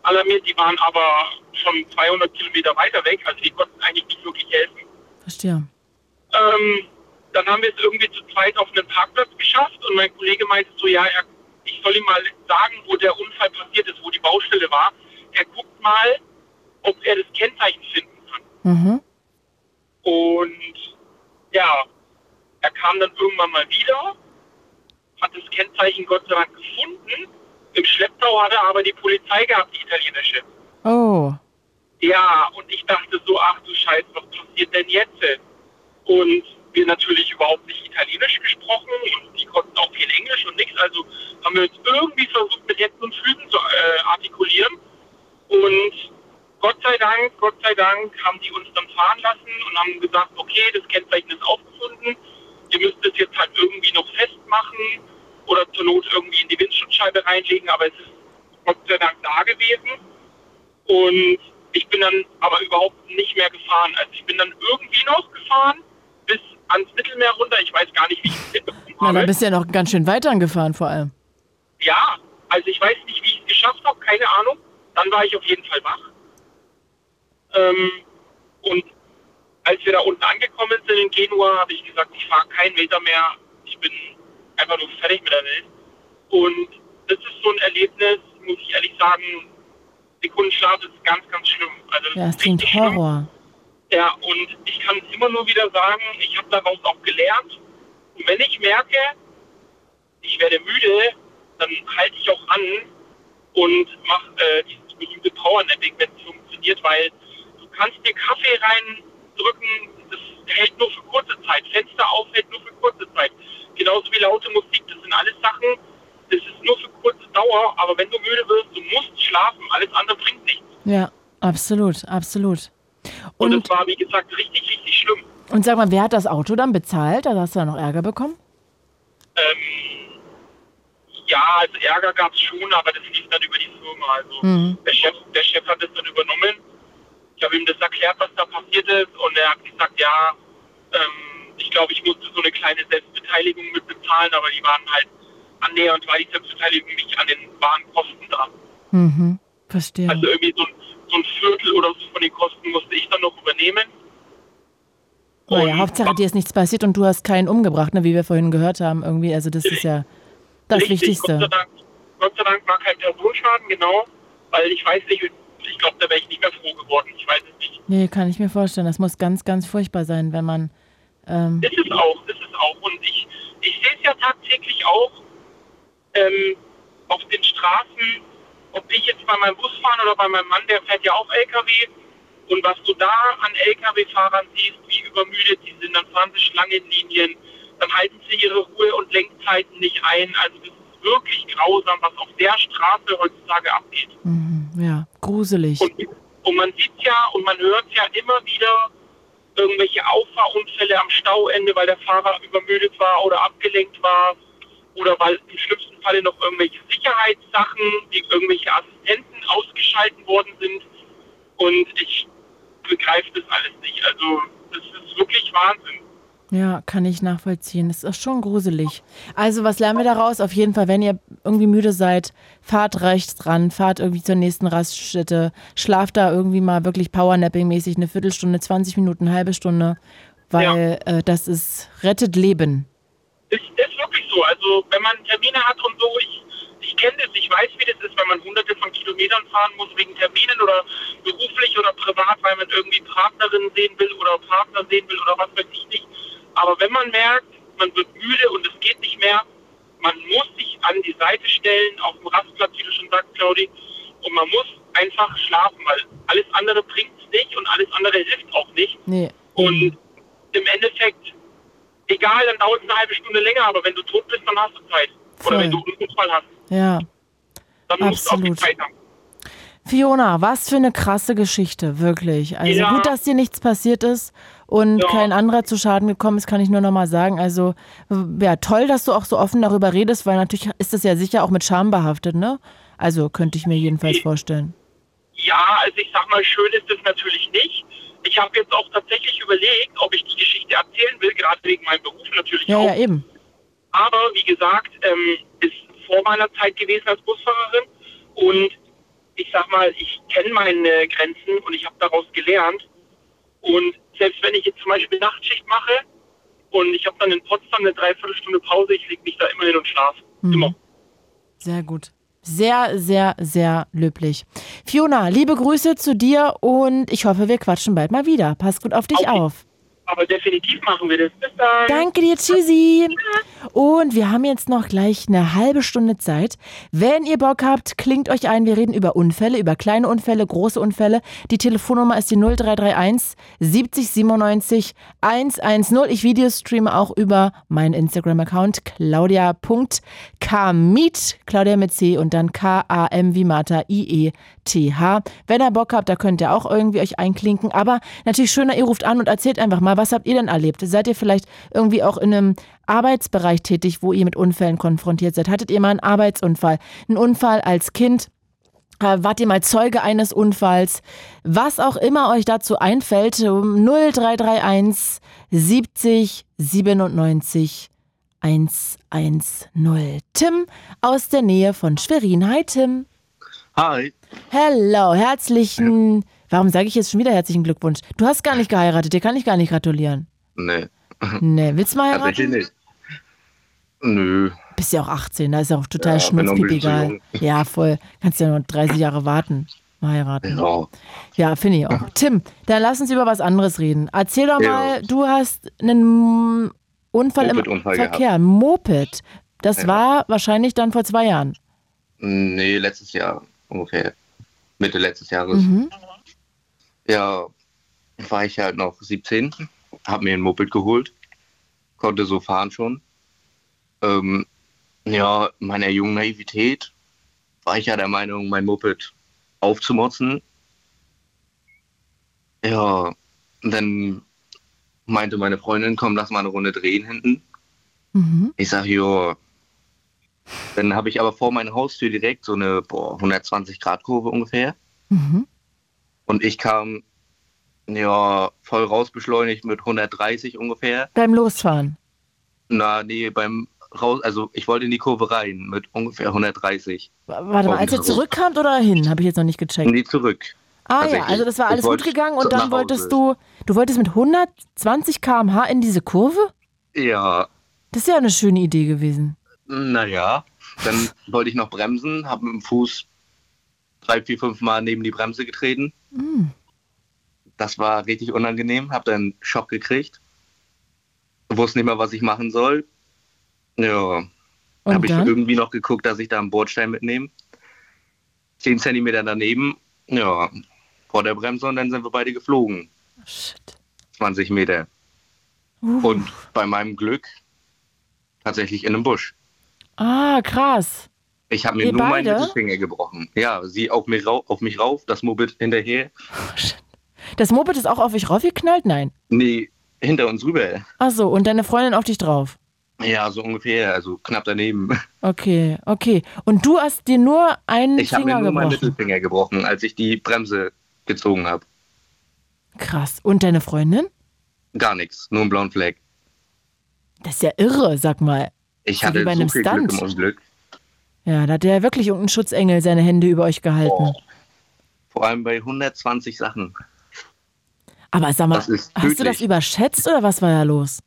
alarmiert, die waren aber schon 200 Kilometer weiter weg, also die konnten eigentlich nicht wirklich helfen. Verstehe. Dann haben wir es irgendwie zu zweit auf einen Parkplatz geschafft und mein Kollege meinte so, ja, ich soll ihm mal sagen, wo der Unfall passiert ist, wo die Baustelle war. Er guckt mal, ob er das Kennzeichen finden kann. Mhm. Und ja, er kam dann irgendwann mal wieder, hat das Kennzeichen Gott sei Dank gefunden. Im Schlepptau hatte aber die Polizei gehabt, die italienische. Oh. Ja, und ich dachte so, ach du Scheiße, was passiert denn jetzt? Und wir natürlich überhaupt nicht Italienisch gesprochen und die konnten auch kein Englisch und nichts. Also haben wir uns irgendwie versucht, mit Händen und Füßen zu artikulieren. Und Gott sei Dank haben die uns dann fahren lassen und haben gesagt, okay, das Kennzeichen ist aufgefunden. Ihr müsst es jetzt halt irgendwie noch festmachen oder zur Not irgendwie in die Windschutzscheibe reinlegen, aber es ist Gott sei Dank da gewesen. Und ich bin dann aber überhaupt nicht mehr gefahren. Also ich bin dann irgendwie noch gefahren bis ans Mittelmeer runter. Ich weiß gar nicht, wie ich es hinbekommen habe. Na, da bist du ja noch ganz schön weit angefahren vor allem. Ja, also ich weiß nicht, wie ich es geschafft habe, keine Ahnung. Dann war ich auf jeden Fall wach. Und als wir da unten angekommen sind in Genua, habe ich gesagt, ich fahre keinen Meter mehr. Ich bin einfach nur fertig mit der Welt. Und das ist so ein Erlebnis, muss ich ehrlich sagen, Sekundenschlaf ist ganz, ganz schlimm. Also ja, das klingt Horror. Ja, und ich kann es immer nur wieder sagen, ich habe daraus auch gelernt. Und wenn ich merke, ich werde müde, dann halte ich auch an und mache dieses berühmte Powernapping, wenn es funktioniert, weil du kannst dir Kaffee reindrücken, das hält nur für kurze Zeit. Fenster auf hält nur für kurze Zeit. Genauso wie laute Musik, das sind alles Sachen, das ist nur für kurze Dauer, aber wenn du müde wirst, du musst schlafen, alles andere bringt nichts. Ja, absolut, absolut. Und das war, wie gesagt, richtig, richtig schlimm. Und sag mal, wer hat das Auto dann bezahlt? Also hast du da noch Ärger bekommen? Ja, also Ärger gab es schon, aber das lief dann über die Firma. Also der Chef hat das dann übernommen. Ich habe ihm das erklärt, was da passiert ist, und er hat gesagt, ja, ich glaube, ich musste so eine kleine Selbstbeteiligung mit bezahlen, aber die waren halt annähernd, weil die Selbstbeteiligung nicht an den Warenkosten dran. Mhm, verstehe. Also irgendwie so ein Viertel oder so von den Kosten musste ich dann noch übernehmen. Naja, Hauptsache dir ist nichts passiert und du hast keinen umgebracht, ne, wie wir vorhin gehört haben. Irgendwie, also das ist ja das Wichtigste. Gott sei Dank war kein Personenschaden, genau, weil ich weiß nicht, ich glaube, da wäre ich nicht mehr froh geworden. Ich weiß es nicht. Nee, kann ich mir vorstellen. Das muss ganz, ganz furchtbar sein, wenn man... Ist es auch. Und ich sehe es ja tagtäglich auch auf den Straßen, ob ich jetzt bei meinem Bus fahre oder bei meinem Mann, der fährt ja auch LKW. Und was du da an LKW-Fahrern siehst, wie übermüdet die sind, dann fahren sie Schlangenlinien, dann halten sie ihre Ruhe- und Lenkzeiten nicht ein. Also das ist wirklich grausam, was auf der Straße heutzutage abgeht. Mhm, ja, gruselig. Und man sieht ja und man hört ja immer wieder irgendwelche Auffahrunfälle am Stauende, weil der Fahrer übermüdet war oder abgelenkt war. Oder weil im schlimmsten Falle noch irgendwelche Sicherheitssachen, die irgendwelche Assistenten ausgeschalten worden sind. Und ich begreife das alles nicht. Also das ist wirklich Wahnsinn. Ja, kann ich nachvollziehen. Das ist schon gruselig. Also was lernen wir daraus? Auf jeden Fall, wenn ihr irgendwie müde seid, fahrt rechts ran, fahrt irgendwie zur nächsten Raststätte, schlaft da irgendwie mal wirklich Powernapping-mäßig eine Viertelstunde, 20 Minuten, eine halbe Stunde, weil das ist, rettet Leben. Ist wirklich so. Also wenn man Termine hat und so, ich kenne das, ich weiß, wie das ist, wenn man hunderte von Kilometern fahren muss wegen Terminen oder beruflich oder privat, weil man irgendwie Partnerin sehen will oder Partner sehen will oder was weiß ich nicht. Aber wenn man merkt, man wird müde und es geht nicht mehr, man muss sich an die Seite stellen, auf dem Rastplatz, wie du schon sagst, Claudi, und man muss einfach schlafen, weil alles andere bringt es nicht und alles andere hilft auch nicht. Nee. Und im Endeffekt... Egal, dann dauert es eine halbe Stunde länger, aber wenn du tot bist, dann hast du Zeit. Voll. Oder wenn du einen Unfall hast. Ja, dann musst du auch die Zeit haben. Fiona, was für eine krasse Geschichte, wirklich. Also gut, dass dir nichts passiert ist und kein anderer zu Schaden gekommen ist, kann ich nur nochmal sagen. Also, ja, toll, dass du auch so offen darüber redest, weil natürlich ist das ja sicher auch mit Scham behaftet, ne? Also, könnte ich mir jedenfalls vorstellen. Ja, also ich sag mal, schön ist es natürlich nicht. Ich habe jetzt auch tatsächlich überlegt, ob ich die Geschichte erzählen will, gerade wegen meinem Beruf natürlich auch. Ja, eben. Aber wie gesagt, ist vor meiner Zeit gewesen als Busfahrerin und ich sag mal, ich kenne meine Grenzen und ich habe daraus gelernt. Und selbst wenn ich jetzt zum Beispiel Nachtschicht mache und ich habe dann in Potsdam eine Dreiviertelstunde Pause, ich lege mich da immer hin und schlafe. Mhm. Immer. Sehr gut. Sehr, sehr, sehr löblich. Fiona, liebe Grüße zu dir und ich hoffe, wir quatschen bald mal wieder. Pass gut auf dich auf. Aber definitiv machen wir das. Bis dann. Danke dir, Tschüssi. Und wir haben jetzt noch gleich eine halbe Stunde Zeit. Wenn ihr Bock habt, klingt euch ein. Wir reden über Unfälle, über kleine Unfälle, große Unfälle. Die Telefonnummer ist die 0331 70 97 110. Ich videostreame auch über meinen Instagram-Account claudia.kamieth, Claudia mit C und dann K-A-M wie Martha, I-E-T-H. Wenn ihr Bock habt, da könnt ihr auch irgendwie euch einklinken. Aber natürlich schöner, ihr ruft an und erzählt einfach mal, was habt ihr denn erlebt? Seid ihr vielleicht irgendwie auch in einem Arbeitsbereich tätig, wo ihr mit Unfällen konfrontiert seid? Hattet ihr mal einen Arbeitsunfall? Einen Unfall als Kind? Wart ihr mal Zeuge eines Unfalls? Was auch immer euch dazu einfällt, 0331 70 97 110. Tim aus der Nähe von Schwerin. Hi Tim. Hi. Hello, herzlichen... Warum sage ich jetzt schon wieder herzlichen Glückwunsch? Du hast gar nicht geheiratet, dir kann ich gar nicht gratulieren. Nee. Willst du mal heiraten? Tatsächlich nicht. Nö. Bist ja auch 18, da ist ja auch total schnurzpiep egal. Ja, voll. Kannst ja noch 30 Jahre warten, mal heiraten. Genau. Ja, finde ich auch. Tim, dann lass uns über was anderes reden. Erzähl doch mal, du hast einen Unfall im Verkehr. Moped. Das war wahrscheinlich dann vor 2 Jahren. Nee, letztes Jahr ungefähr. Mitte letztes Jahres. Mhm. Ja, war ich halt noch 17, hab mir ein Moped geholt, konnte so fahren schon. Ja, in meiner jungen Naivität war ich ja der Meinung, mein Moped aufzumotzen. Ja, dann meinte meine Freundin, komm, lass mal eine Runde drehen hinten. Mhm. Ich sag, jo. Dann habe ich aber vor meiner Haustür direkt so eine 120-Grad-Kurve ungefähr. Mhm. Und ich kam voll raus beschleunigt mit 130 ungefähr. Beim Losfahren? Na, nee, beim Raus, also ich wollte in die Kurve rein mit ungefähr 130. Warte mal, als ihr zurückkamt oder hin? Habe ich jetzt noch nicht gecheckt. Nee, zurück. Ah ja, also das war alles gut gegangen und dann wolltest du mit 120 km/h in diese Kurve? Ja. Das ist ja eine schöne Idee gewesen. Naja, dann wollte ich noch bremsen, habe mit dem Fuß 3, 4, 5 Mal neben die Bremse getreten. Mm. Das war richtig unangenehm, habe dann Schock gekriegt. Wusste nicht mehr, was ich machen soll. Ja, habe ich irgendwie noch geguckt, dass ich da einen Bordstein mitnehme. 10 Zentimeter daneben, ja, vor der Bremse und dann sind wir beide geflogen. Shit. 20 Meter. Und bei meinem Glück tatsächlich in einem Busch. Ah, krass. Ich habe mir nur meinen Mittelfinger gebrochen. Ja, sie auf mich rauf, das Moped hinterher. Das Moped ist auch auf mich raufgeknallt? Nein. Nee, hinter uns rüber. Ach so, und deine Freundin auf dich drauf? Ja, so ungefähr, also knapp daneben. Okay. Und du hast dir nur einen Finger gebrochen? Ich habe mir nur meinen Mittelfinger gebrochen, als ich die Bremse gezogen habe. Krass. Und deine Freundin? Gar nichts, nur einen blauen Fleck. Das ist ja irre, sag mal. Ich hatte so viel Glück im Unglück. Ja, da hat ja wirklich irgendein Schutzengel seine Hände über euch gehalten. Oh. Vor allem bei 120 Sachen. Aber sag mal, hast du das überschätzt oder was war da los?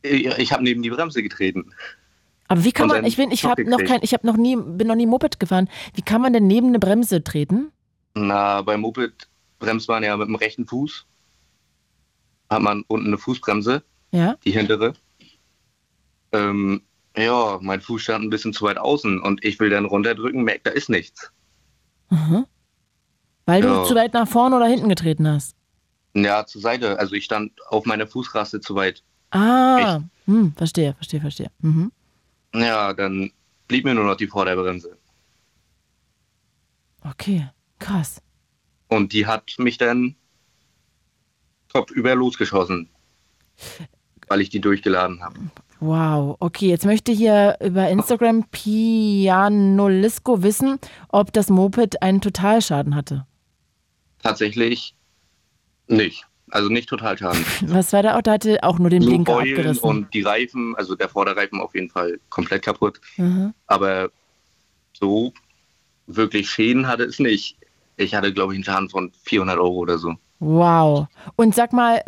Ich habe neben die Bremse getreten. Aber wie kann man, ich bin noch nie Moped gefahren. Wie kann man denn neben eine Bremse treten? Na, beim Moped bremst man ja mit dem rechten Fuß. Hat man unten eine Fußbremse, die hintere. Ja, mein Fuß stand ein bisschen zu weit außen und ich will dann runterdrücken, merke, da ist nichts. Mhm. Weil du zu weit nach vorne oder hinten getreten hast? Ja, zur Seite. Also ich stand auf meiner Fußraste zu weit. Ah, verstehe. Mhm. Ja, dann blieb mir nur noch die Vorderbremse. Okay, krass. Und die hat mich dann kopfüber losgeschossen, weil ich die durchgeladen habe. Wow, okay, jetzt möchte hier über Instagram Pianolisco wissen, ob das Moped einen Totalschaden hatte. Tatsächlich nicht, also nicht Totalschaden. Was war da auch? Da hatte auch nur den Blinker abgerissen. Und die Reifen, also der Vorderreifen auf jeden Fall komplett kaputt. Mhm. Aber so wirklich Schäden hatte es nicht. Ich hatte, glaube ich, einen Schaden von 400 € oder so. Wow. Und sag mal,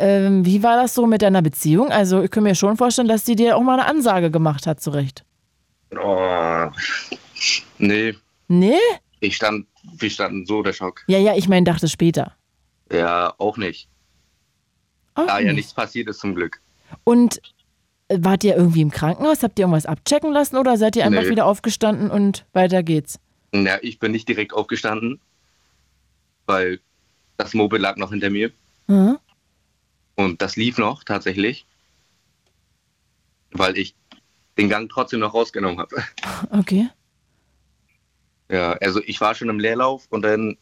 wie war das so mit deiner Beziehung? Also ich kann mir schon vorstellen, dass die dir auch mal eine Ansage gemacht hat, zu Recht. Oh, nee. Nee? Wir standen so, der Schock. Ja, ich meine, dachte später. Ja, auch nicht. Ja, nichts passiert ist zum Glück. Und wart ihr irgendwie im Krankenhaus? Habt ihr irgendwas abchecken lassen oder seid ihr einfach wieder aufgestanden und weiter geht's? Na, ich bin nicht direkt aufgestanden, weil... Das Moped lag noch hinter mir. Mhm. Und das lief noch tatsächlich, weil ich den Gang trotzdem noch rausgenommen habe. Okay. Ja, also ich war schon im Leerlauf und dann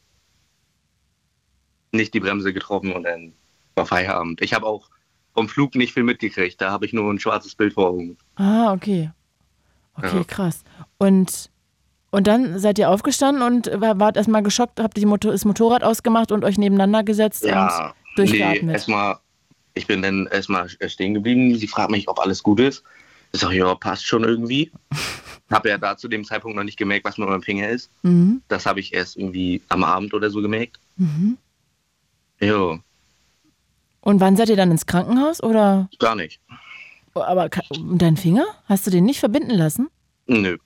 nicht die Bremse getroffen und dann war Feierabend. Ich habe auch vom Flug nicht viel mitgekriegt, da habe ich nur ein schwarzes Bild vor Augen. Ah, okay. Okay, ja. Krass. Und Und dann seid ihr aufgestanden und wart erstmal geschockt, habt ihr das Motorrad ausgemacht und euch nebeneinander gesetzt und durchgeatmet? Nee, ich bin dann erstmal stehen geblieben. Sie fragt mich, ob alles gut ist. Ich sage, ja, passt schon irgendwie. Habe ja da zu dem Zeitpunkt noch nicht gemerkt, was mit meinem Finger ist. Mhm. Das habe ich erst irgendwie am Abend oder so gemerkt. Mhm. Jo. Und wann seid ihr dann ins Krankenhaus, oder? Gar nicht. Aber dein Finger? Hast du den nicht verbinden lassen? Nö.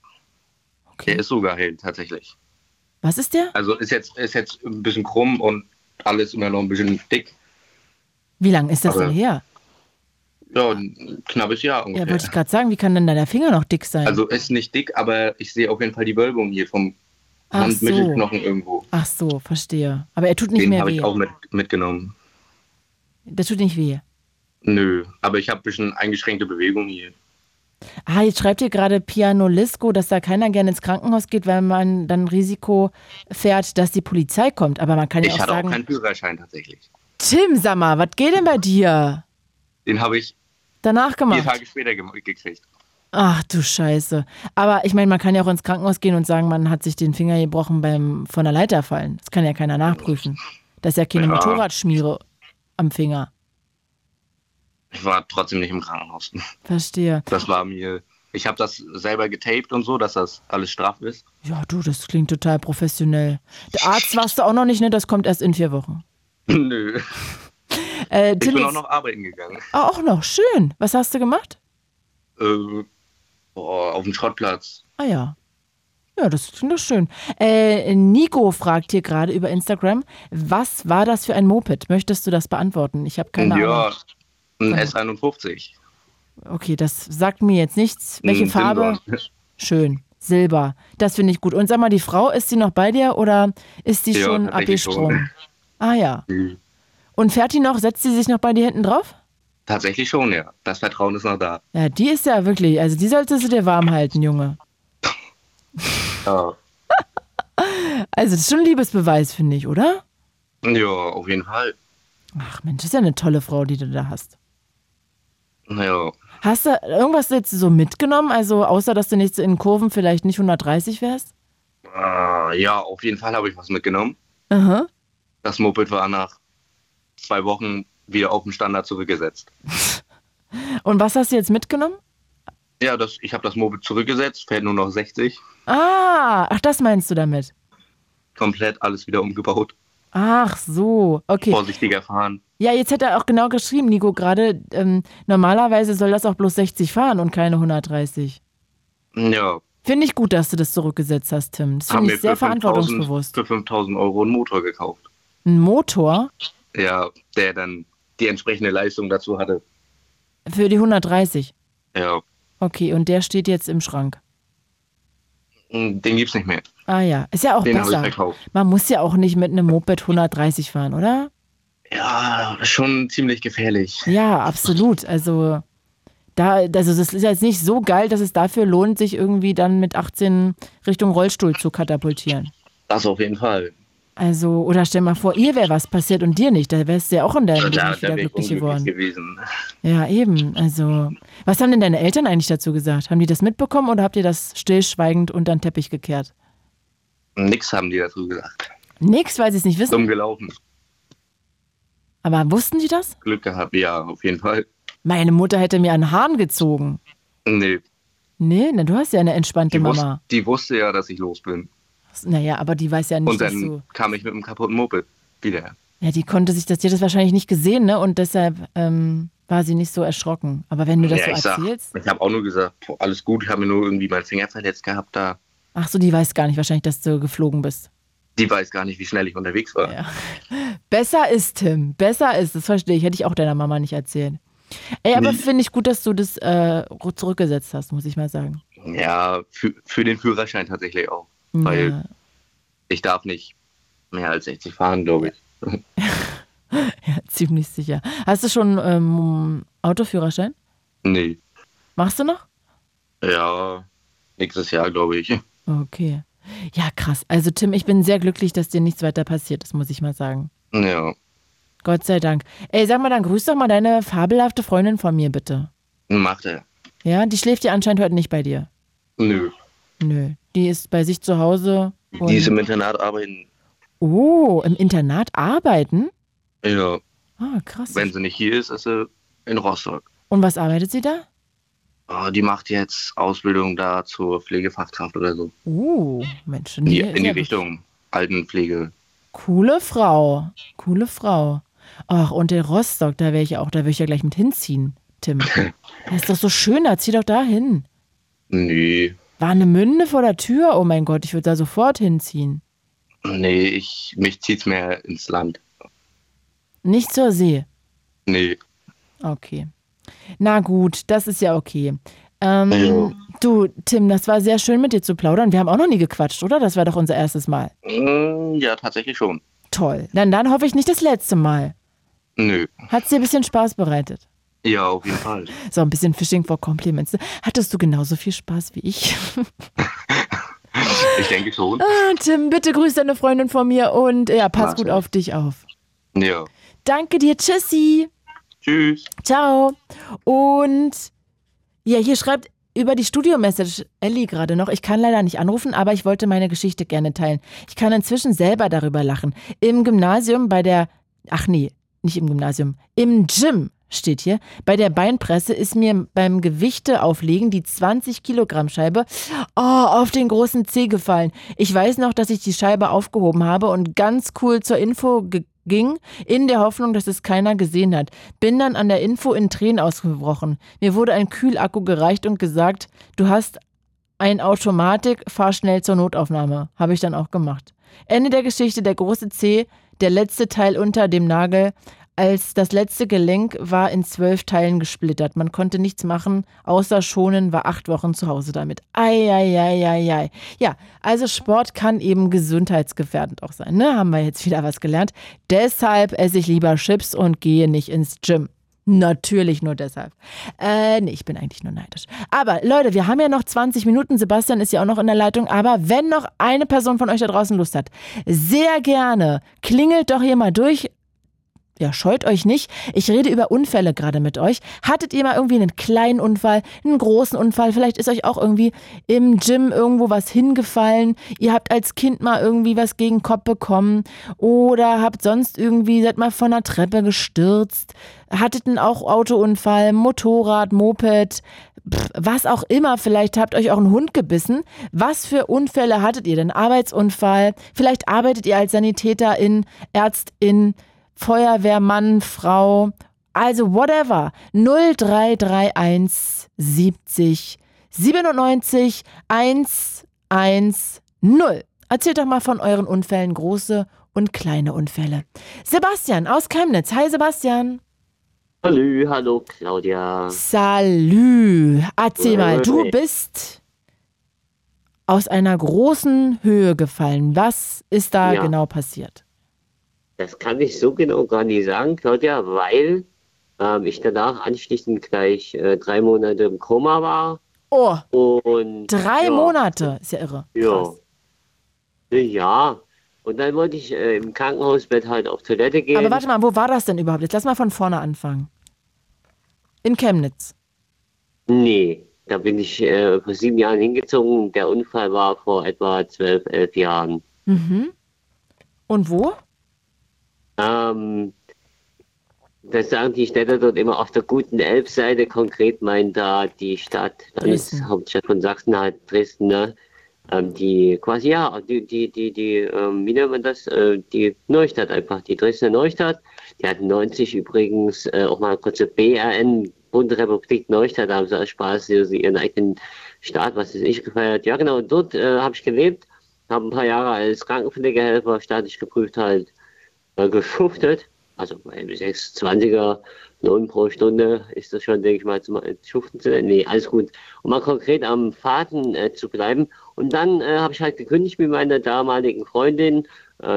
Okay. Der ist sogar hell, tatsächlich. Was ist der? Also ist jetzt ein bisschen krumm und alles immer noch ein bisschen dick. Wie lange ist das denn her? Ja, ein knappes Jahr ungefähr. Ja, wollte ich gerade sagen, wie kann denn da der Finger noch dick sein? Also ist nicht dick, aber ich sehe auf jeden Fall die Wölbung hier vom Handmittelknochen irgendwo. Ach so, verstehe. Aber er tut nicht mehr weh. Den habe ich auch mitgenommen. Das tut nicht weh? Nö, aber ich habe ein bisschen eingeschränkte Bewegung hier. Ah, jetzt schreibt ihr gerade Pianolisco, dass da keiner gerne ins Krankenhaus geht, weil man dann Risiko fährt, dass die Polizei kommt. Aber man kann ja auch sagen... Ich hatte auch keinen Führerschein tatsächlich. Tim, sag mal, was geht denn bei dir? Den habe ich danach gemacht. 4 Tage später gekriegt. Ach du Scheiße. Aber ich meine, man kann ja auch ins Krankenhaus gehen und sagen, man hat sich den Finger gebrochen beim von der Leiter fallen. Das kann ja keiner nachprüfen. Das ist ja keine Motorradschmiere am Finger. Ich war trotzdem nicht im Krankenhaus. Verstehe. Das war mir... Ich habe das selber getaped und so, dass das alles straff ist. Ja, du, das klingt total professionell. Der Arzt warst du auch noch nicht, ne? Das kommt erst in 4 Wochen. Nö. Ich bin auch noch arbeiten gegangen. Ah, auch noch? Schön. Was hast du gemacht? Auf dem Schrottplatz. Ah ja. Ja, das klingt doch schön. Nico fragt hier gerade über Instagram, was war das für ein Moped? Möchtest du das beantworten? Ich habe keine Ahnung. Ja, ein S51. Okay, das sagt mir jetzt nichts. Welche Farbe? Schön. Silber. Das finde ich gut. Und sag mal, die Frau, ist sie noch bei dir oder ist sie schon abgesprungen? Ah ja. Mhm. Und fährt die noch? Setzt sie sich noch bei dir hinten drauf? Tatsächlich schon, ja. Das Vertrauen ist noch da. Ja, die ist ja wirklich, also die solltest du dir warm halten, Junge. Ja. Also das ist schon ein Liebesbeweis, finde ich, oder? Ja, auf jeden Fall. Ach Mensch, das ist ja eine tolle Frau, die du da hast. Ja. Hast du irgendwas jetzt so mitgenommen, also außer, dass du nicht in Kurven vielleicht nicht 130 wärst? Ja, auf jeden Fall habe ich was mitgenommen. Aha. Das Moped war nach 2 Wochen wieder auf den Standard zurückgesetzt. Und was hast du jetzt mitgenommen? Ja, ich habe das Moped zurückgesetzt, fährt nur noch 60. Ah, ach, das meinst du damit? Komplett alles wieder umgebaut. Ach so, okay. Vorsichtiger fahren. Ja, jetzt hat er auch genau geschrieben, Nico, gerade, normalerweise soll das auch bloß 60 fahren und keine 130. Ja. Finde ich gut, dass du das zurückgesetzt hast, Tim. Das finde ich sehr verantwortungsbewusst. Für 5.000 € einen Motor gekauft. Ein Motor? Ja, der dann die entsprechende Leistung dazu hatte. Für die 130? Ja. Okay, und der steht jetzt im Schrank? Den gibt's nicht mehr. Ah ja, ist ja auch den besser. Den habe ich verkauft. Man muss ja auch nicht mit einem Moped 130 fahren, oder? Ja, schon ziemlich gefährlich. Ja, absolut. Also, also das ist jetzt nicht so geil, dass es dafür lohnt, sich irgendwie dann mit 18 Richtung Rollstuhl zu katapultieren. Das auf jeden Fall. Also, oder stell mal vor, ihr wäre was passiert und dir nicht. Da wärst du ja auch in deinem Leben wieder glücklich geworden. Ja, eben. Also, was haben denn deine Eltern eigentlich dazu gesagt? Haben die das mitbekommen oder habt ihr das stillschweigend unter den Teppich gekehrt? Nix haben die dazu gesagt. Nix, weil sie es nicht wissen? Dumm gelaufen. Aber wussten die das? Glück gehabt, ja, auf jeden Fall. Meine Mutter hätte mir einen Hahn gezogen. Nee. Nee, na, du hast ja eine entspannte Mama. Die wusste ja, dass ich los bin. Naja, aber die weiß ja nicht, dass du... Und dann kam ich mit einem kaputten Moped wieder. Ja, die konnte sich das... Die hat das wahrscheinlich nicht gesehen, ne? Und deshalb war sie nicht so erschrocken. Aber wenn du das so erzählst... Ich habe auch nur gesagt, alles gut, ich habe mir nur irgendwie meinen Finger verletzt gehabt da. Ach so, die weiß gar nicht wahrscheinlich, dass du geflogen bist. Die weiß gar nicht, wie schnell ich unterwegs war. Ja. Besser ist, Tim. Besser ist, das verstehe ich. Hätte ich auch deiner Mama nicht erzählt. Ey, aber finde ich gut, dass du das zurückgesetzt hast, muss ich mal sagen. Ja, für den Führerschein tatsächlich auch. Weil ich darf nicht mehr als 60 fahren, glaube ich. Ja, ziemlich sicher. Hast du schon Autoführerschein? Nee. Machst du noch? Ja, nächstes Jahr, glaube ich. Okay. Ja, krass. Also Tim, ich bin sehr glücklich, dass dir nichts weiter passiert ist, muss ich mal sagen. Ja. Gott sei Dank. Ey, sag mal, dann grüß doch mal deine fabelhafte Freundin von mir, bitte. Macht er. Ja, die schläft ja anscheinend heute nicht bei dir. Nö. Die ist bei sich zu Hause. Die ist im Internat arbeiten. Oh, im Internat arbeiten? Ja. Ah, krass. Wenn sie nicht hier ist, ist sie in Rostock. Und was arbeitet sie da? Oh, die macht jetzt Ausbildung da zur Pflegefachkraft oder so. Oh, Mensch. In die Richtung Altenpflege. Coole Frau. Ach, und in Rostock, da will ich ja gleich mit hinziehen, Tim. Das ist doch so schön, da zieh doch da hin. Nee. War eine Münde vor der Tür? Oh mein Gott, ich würde da sofort hinziehen. Nee, mich zieht's mehr ins Land. Nicht zur See? Nee. Okay. Na gut, das ist ja okay. Du, Tim, das war sehr schön, mit dir zu plaudern. Wir haben auch noch nie gequatscht, oder? Das war doch unser erstes Mal. Ja, tatsächlich schon. Toll. Dann hoffe ich nicht das letzte Mal. Nö. Hat es dir ein bisschen Spaß bereitet? Ja, auf jeden Fall. So, ein bisschen Fishing for Compliments. Hattest du genauso viel Spaß wie ich? Ich denke schon. Ah, Tim, bitte grüß deine Freundin von mir und ja, pass gut auf dich auf. Ja. Danke dir, tschüssi. Tschüss. Ciao. Und ja, hier schreibt über die Studio-Message Elli gerade noch. Ich kann leider nicht anrufen, aber ich wollte meine Geschichte gerne teilen. Ich kann inzwischen selber darüber lachen. Im Gymnasium im Gym steht hier. Bei der Beinpresse ist mir beim Gewichte auflegen die 20 Kilogramm Scheibe auf den großen Zeh gefallen. Ich weiß noch, dass ich die Scheibe aufgehoben habe und ganz cool zur Info ging, in der Hoffnung, dass es keiner gesehen hat. Bin dann an der Info in Tränen ausgebrochen. Mir wurde ein Kühlakku gereicht und gesagt, du hast ein Automatik, fahr schnell zur Notaufnahme. Habe ich dann auch gemacht. Ende der Geschichte, der große Zeh, der letzte Teil unter dem Nagel, als das letzte Gelenk war in 12 Teilen gesplittert. Man konnte nichts machen, außer schonen, war 8 Wochen zu Hause damit. Eieieiei. Ja, also Sport kann eben gesundheitsgefährdend auch sein. Ne? Haben wir jetzt wieder was gelernt. Deshalb esse ich lieber Chips und gehe nicht ins Gym. Natürlich nur deshalb. Nee, ich bin eigentlich nur neidisch. Aber Leute, wir haben ja noch 20 Minuten. Sebastian ist ja auch noch in der Leitung. Aber wenn noch eine Person von euch da draußen Lust hat, sehr gerne klingelt doch hier mal durch. Ja, scheut euch nicht. Ich rede über Unfälle gerade mit euch. Hattet ihr mal irgendwie einen kleinen Unfall, einen großen Unfall? Vielleicht ist euch auch irgendwie im Gym irgendwo was hingefallen. Ihr habt als Kind mal irgendwie was gegen den Kopf bekommen oder habt sonst irgendwie, seid mal von einer Treppe gestürzt. Hattet einen auch Autounfall, Motorrad, Moped, was auch immer. Vielleicht habt euch auch einen Hund gebissen. Was für Unfälle hattet ihr denn? Arbeitsunfall? Vielleicht arbeitet ihr als Sanitäterin, Ärztin, Feuerwehrmann, Frau, also whatever. 0331 70 97 110. Erzählt doch mal von euren Unfällen, große und kleine Unfälle. Sebastian aus Chemnitz. Hi Sebastian. Hallo, hallo Claudia. Salü. Erzähl mal, du bist aus einer großen Höhe gefallen. Was ist da genau passiert? Das kann ich so genau gar nicht sagen, Claudia, weil ich danach anschließend gleich 3 Monate im Koma war. Oh, und 3 Monate? Ist ja irre. Ja. Ja, und dann wollte ich im Krankenhausbett halt auf Toilette gehen. Aber warte mal, wo war das denn überhaupt? Jetzt lass mal von vorne anfangen. In Chemnitz? Nee, da bin ich vor 7 Jahren hingezogen. Der Unfall war vor etwa 12, 11 Jahren. Mhm. Und wo? Das sagen die Städter dort immer auf der guten Elbseite. Konkret meint da die Stadt, Landeshauptstadt von Sachsen, halt Dresden, ne? Die quasi, wie nennt man das? Die Neustadt einfach, die Dresdner Neustadt. Die hatten 90 übrigens auch mal kurze BRN, Bundesrepublik Neustadt, da haben sie aus Spaß ihren eigenen Staat, was ist ich, gefeiert. Ja, genau, dort habe ich gelebt, habe ein paar Jahre als Krankenpflegehelfer staatlich geprüft halt. Geschuftet, also bei 6,20er Lohn pro Stunde ist das schon, denke ich mal, zum Schuften zu nennen. Nee, alles gut. Um mal konkret am Faden zu bleiben. Und dann habe ich halt gekündigt mit meiner damaligen Freundin.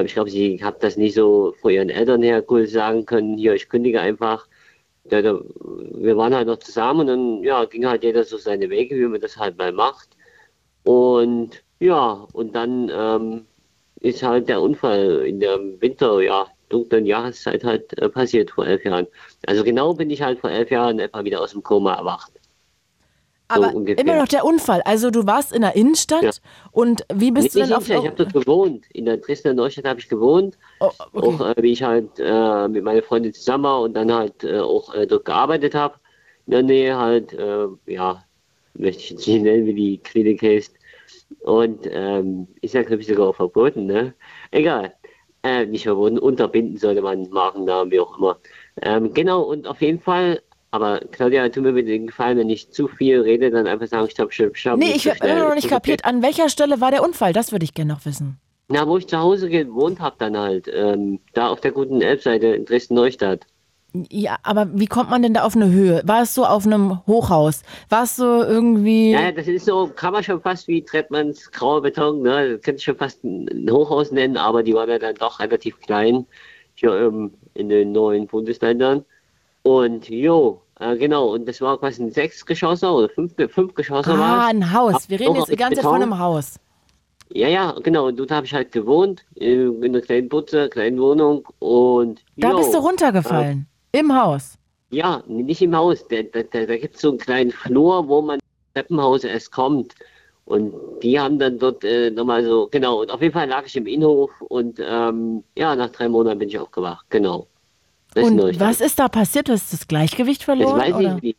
Ich glaube, sie hat das nicht so vor ihren Eltern her cool sagen können. Hier, ich kündige einfach. Wir waren halt noch zusammen und dann ging halt jeder so seine Wege, wie man das halt mal macht. Und ja, und dann ist halt der Unfall in der Winter, dunklen Jahreszeit halt passiert vor 11 Jahren. Also genau bin ich halt vor 11 Jahren etwa wieder aus dem Koma erwacht. Aber so ungefähr. Immer noch der Unfall. Also du warst in der Innenstadt und wie bist du denn auf... Ich habe dort gewohnt. In der Dresdner Neustadt habe ich gewohnt. Oh, okay. Auch wie ich halt mit meiner Freundin zusammen war und dann halt auch dort gearbeitet habe. In der Nähe halt, möchte ich jetzt nicht nennen, wie die Klinik heißt. Und ist ja, glaube ich, sogar auch verboten, ne? Egal. Nicht verboten, unterbinden sollte man Markennamen, wie auch immer. Genau, und auf jeden Fall... Aber Claudia, tu mir bitte den Gefallen, wenn ich zu viel rede, dann einfach sagen, stopp. Nee, ich habe immer noch nicht kapiert, an welcher Stelle war der Unfall? Das würde ich gerne noch wissen. Na, wo ich zu Hause gewohnt habe dann halt, da auf der guten Elbseite in Dresden-Neustadt. Ja, aber wie kommt man denn da auf eine Höhe? War es so auf einem Hochhaus? War es so irgendwie... Naja, das ist so, kann man schon fast wie Trettmanns grauer Beton, ne? Das könnte ich schon fast ein Hochhaus nennen, aber die waren ja dann doch relativ klein, hier in den neuen Bundesländern. Und genau, und das war quasi ein 6-Geschosser oder 5-Geschosser war ein Haus. Wir reden jetzt die ganze Zeit von einem Haus. Ja, genau. Und dort habe ich halt gewohnt, in einer kleinen Butze, kleinen Wohnung. Und da bist du runtergefallen, im Haus? Ja, nicht im Haus. Da gibt es so einen kleinen Flur, wo man ins Treppenhaus erst kommt. Und die haben dann dort nochmal so, genau. Und auf jeden Fall lag ich im Innenhof und nach 3 Monaten bin ich aufgewacht, genau. Und was ist da passiert? Hast du das Gleichgewicht verloren? Das weiß ich nicht.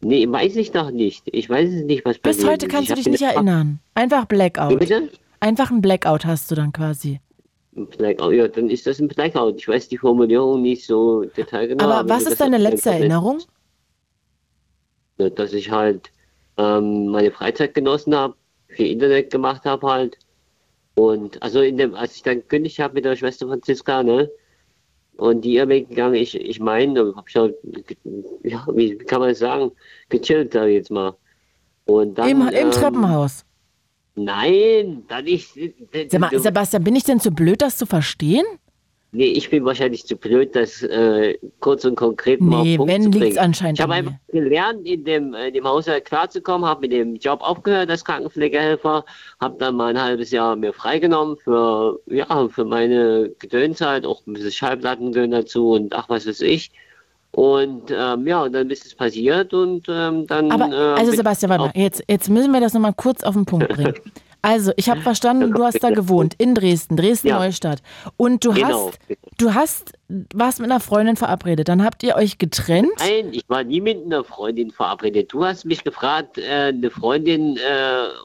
Nee, weiß ich noch nicht. Ich weiß es nicht, was passiert ist. Bis heute kannst du dich nicht erinnern. Einfach Blackout. Bitte? Einfach ein Blackout hast du dann quasi. Ein Blackout, ja, dann ist das ein Blackout. Ich weiß die Formulierung nicht so detailgenau. Aber was ist deine letzte Erinnerung? Dass ich halt meine Freizeit genossen habe, viel Internet gemacht habe halt. Und also als ich dann gekündigt habe mit der Schwester Franziska, ne? Und die Irrweg gegangen, ich meine, hab schon, ja, wie kann man das sagen, gechillt da jetzt mal. Und dann, Im Treppenhaus? Nein, da nicht. Sag mal, Sebastian, bin ich denn zu blöd, das zu verstehen? Nee, ich bin wahrscheinlich zu blöd, das kurz und konkret mal auf Punkt zu bringen. Anscheinend ich habe einfach gelernt, in dem Haushalt klarzukommen, habe mit dem Job aufgehört als Krankenpflegehelfer, habe dann mal ein halbes Jahr mir freigenommen für meine Gedönszeit, auch ein bisschen Schallplattengedön dazu und ach, was weiß ich. Und und dann ist es passiert und dann... Aber, also Sebastian, warte mal, jetzt müssen wir das nochmal kurz auf den Punkt bringen. Also, ich habe verstanden, du hast da gewohnt, in Dresden-Neustadt. Und warst mit einer Freundin verabredet. Dann habt ihr euch getrennt? Nein, ich war nie mit einer Freundin verabredet. Du hast mich gefragt, eine Freundin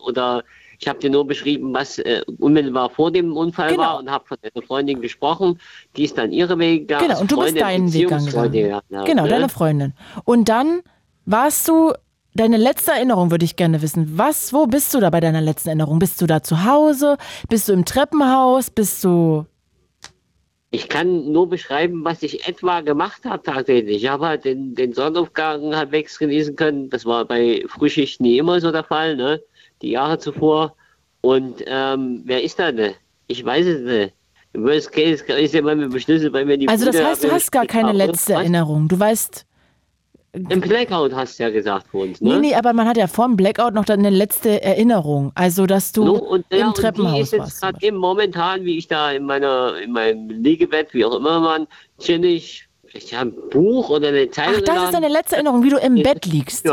oder ich habe dir nur beschrieben, was unmittelbar vor dem Unfall war und habe von einer Freundin gesprochen. Die ist dann ihre Wege gegangen. Genau, und du bist deinen Weg gegangen. Genau, deine Freundin. Und dann warst du... Deine letzte Erinnerung würde ich gerne wissen. Wo bist du da bei deiner letzten Erinnerung? Bist du da zu Hause? Bist du im Treppenhaus? Bist du... Ich kann nur beschreiben, was ich etwa gemacht habe tatsächlich. Ich habe halt den Sonnenaufgang halbwegs genießen können. Das war bei Frühschicht nie immer so der Fall, ne? Die Jahre zuvor. Und wer ist da denn? Ich weiß es nicht. Im Worst Case kann ich immer mit Beschlüsse bei mir die... Also das heißt, du hast gar keine letzte Erinnerung. Du weißt... Im Blackout hast du ja gesagt vor uns, ne? Nee, aber man hat ja vor dem Blackout noch dann eine letzte Erinnerung. Also, dass du im Treppenhaus warst. Die ist jetzt gerade eben momentan, wie ich da in meinem Liegebett, wie auch immer man, chillig, vielleicht ein Buch oder eine Zeitung. Ach, das ist deine letzte Erinnerung, wie du im Bett liegst.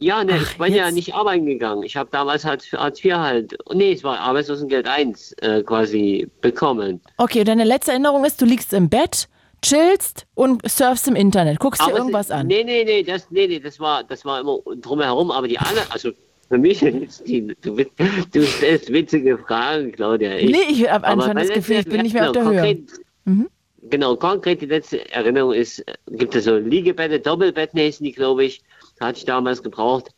Ja, ne, ich bin ja nicht arbeiten gegangen. Ich habe damals Hartz IV es war Arbeitslosengeld 1 quasi bekommen. Okay, deine letzte Erinnerung ist, du liegst im Bett, chillst und surfst im Internet, guckst dir irgendwas an. Nee, das war immer drumherum, aber die anderen, also für mich ist du stellst witzige Fragen, Claudia. Ich habe anscheinend das Gefühl, ich bin nicht mehr auf der Höhe. Genau, konkret die letzte Erinnerung ist, gibt es so Liegebette, Doppelbetten heißen die, glaube ich, hatte ich damals gebraucht.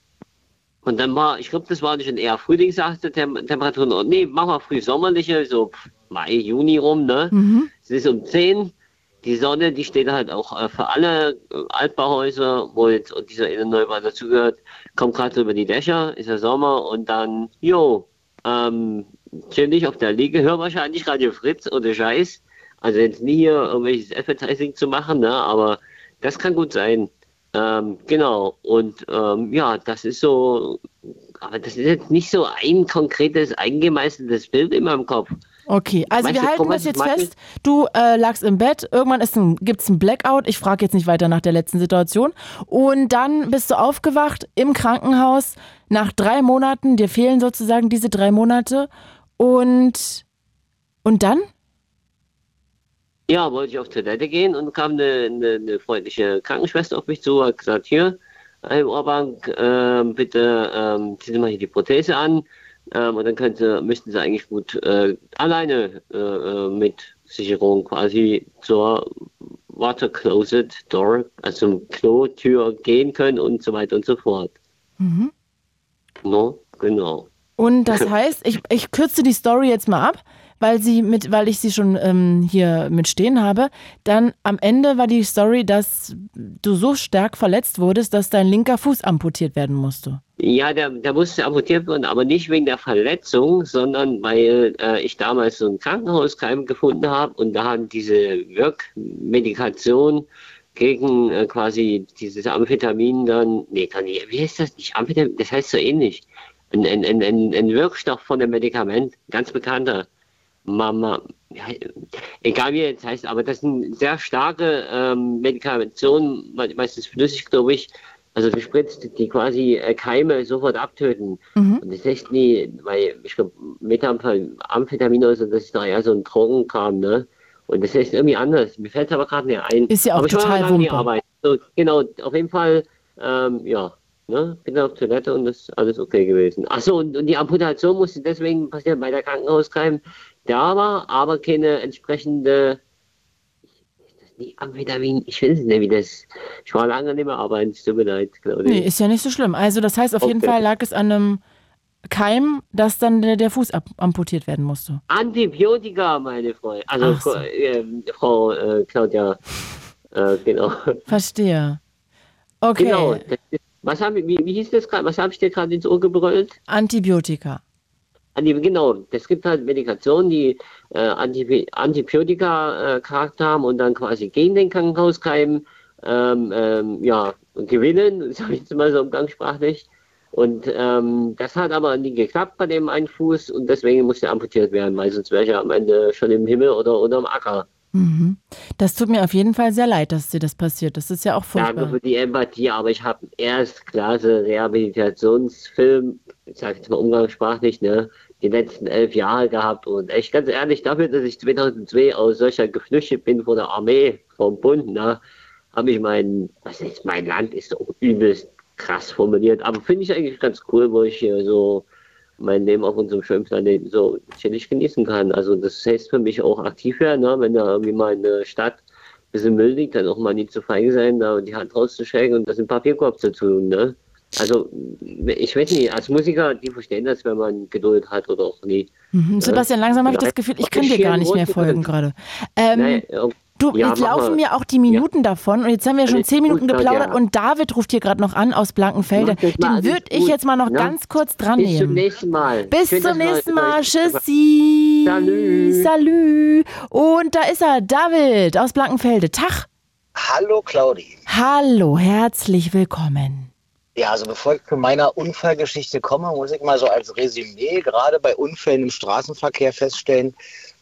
Und dann ich glaube, das waren schon eher frühlingshafte Temperaturen, mach mal frühsommerliche, so Mai, Juni rum, ne? Mhm. Es ist um 10. Die Sonne, die steht halt auch für alle Altbauhäuser, wo jetzt dieser Innenneubau dazugehört, kommt gerade so über die Dächer, ist der Sommer und dann, chill dich auf der Liege, hör wahrscheinlich Radio Fritz oder Scheiß. Also jetzt nie hier irgendwelches Advertising zu machen, ne, aber das kann gut sein. Genau, und das ist so, aber das ist jetzt nicht so ein konkretes, eingemeißeltes Bild in meinem Kopf. Okay, also manche, wir halten das jetzt fest. Du lagst im Bett, irgendwann gibt es einen Blackout. Ich frage jetzt nicht weiter nach der letzten Situation. Und dann bist du aufgewacht im Krankenhaus nach 3 Monaten. Dir fehlen sozusagen diese 3 Monate. Und dann? Ja, wollte ich auf Toilette gehen und kam eine freundliche Krankenschwester auf mich zu, hat gesagt, hier, Herr Orbank, bitte ziehen Sie mal hier die Prothese an. Und dann müssten sie eigentlich gut alleine mit Sicherung quasi zur Water Closet Door, also zum Klotür gehen können und so weiter und so fort. Mhm. No, genau. Und das heißt, ich kürze die Story jetzt mal ab, weil ich sie schon hier mit stehen habe. Dann am Ende war die Story, dass du so stark verletzt wurdest, dass dein linker Fuß amputiert werden musste. Ja, der musste amputiert werden, aber nicht wegen der Verletzung, sondern weil ich damals so einen Krankenhauskeim gefunden habe und da haben diese Wirkmedikation gegen quasi dieses Amphetamin dann, wie heißt das? Nicht Amphetamin, das heißt so ähnlich. Ein Wirkstoff von dem Medikament, ganz bekannter. Mama, ja, egal wie er jetzt heißt, aber das sind sehr starke Medikationen, meistens flüssig, glaube ich. Also gespritzt, die quasi Keime sofort abtöten. Mhm. Und das ist echt nie, weil ich glaube, Methamphetamin, also das ist doch eher so ein Drogenkram, ne? Und das ist irgendwie anders. Mir fällt es aber gerade nicht ein. Ist ja auch aber total wunderbar. So, genau, auf jeden Fall, ja. Ne? Bin dann auf Toilette und das ist alles okay gewesen. Achso, und die Amputation musste deswegen passieren, weil der Krankenhauskeim da war, aber keine entsprechende. Ich weiß nicht, wie das. Ich war lange nicht mehr arbeiten, es tut mir leid, Claudia. Nee, ist ja nicht so schlimm. Also, das heißt, auf jeden Fall lag es an einem Keim, dass dann der Fuß amputiert werden musste. Antibiotika, meine Freundin. Also, so. Frau Claudia. Genau. Verstehe. Okay. Genau. Wie hieß das gerade? Was habe ich dir gerade ins Ohr gebrüllt? Antibiotika. Genau, es gibt halt Medikationen, die Antibiotika-Charakter haben und dann quasi gegen den Krankenhauskeim gewinnen, sage ich jetzt mal so umgangssprachlich. Und das hat aber nie geklappt bei dem einen Fuß und deswegen musste er amputiert werden, weil sonst wäre ich ja am Ende schon im Himmel oder unterm Acker. Mhm. Das tut mir auf jeden Fall sehr leid, dass dir das passiert. Das ist ja auch furchtbar. Danke für die Empathie, aber ich habe einen Erstklasse Rehabilitationsfilm, ich sage jetzt mal umgangssprachlich, ne, die letzten 11 Jahre gehabt. Und echt ganz ehrlich, dafür, dass ich 2002 aus Deutschland geflüchtet bin vor der Armee, vom Bund, ne, habe ich mein Land ist so übelst krass formuliert. Aber finde ich eigentlich ganz cool, wo ich hier so mein Leben auf unserem schönen Planeten so chillig genießen kann. Also das heißt für mich auch aktiv werden, ne? Wenn da irgendwie mal eine Stadt ein bisschen Müll liegt, dann auch mal nie zu fein sein, da die Hand rauszuschrecken und das im Papierkorb zu tun. Ne? Also ich weiß nicht, als Musiker, die verstehen das, wenn man Geduld hat oder auch nie. Mhm. Sebastian, langsam habe ich das Gefühl, ich kann dir gar nicht mehr folgen gerade. Du, ja, jetzt laufen mir auch die Minuten davon und jetzt haben wir schon 10 Minuten geplaudert und David ruft hier gerade noch an aus Blankenfelde. Den würde ich jetzt mal noch ganz kurz dran nehmen. Bis zum nächsten Mal. Tschüssi. Salü. Und da ist er, David aus Blankenfelde. Tag. Hallo, Claudi. Hallo, herzlich willkommen. Ja, also bevor ich zu meiner Unfallgeschichte komme, muss ich mal so als Resümee gerade bei Unfällen im Straßenverkehr feststellen,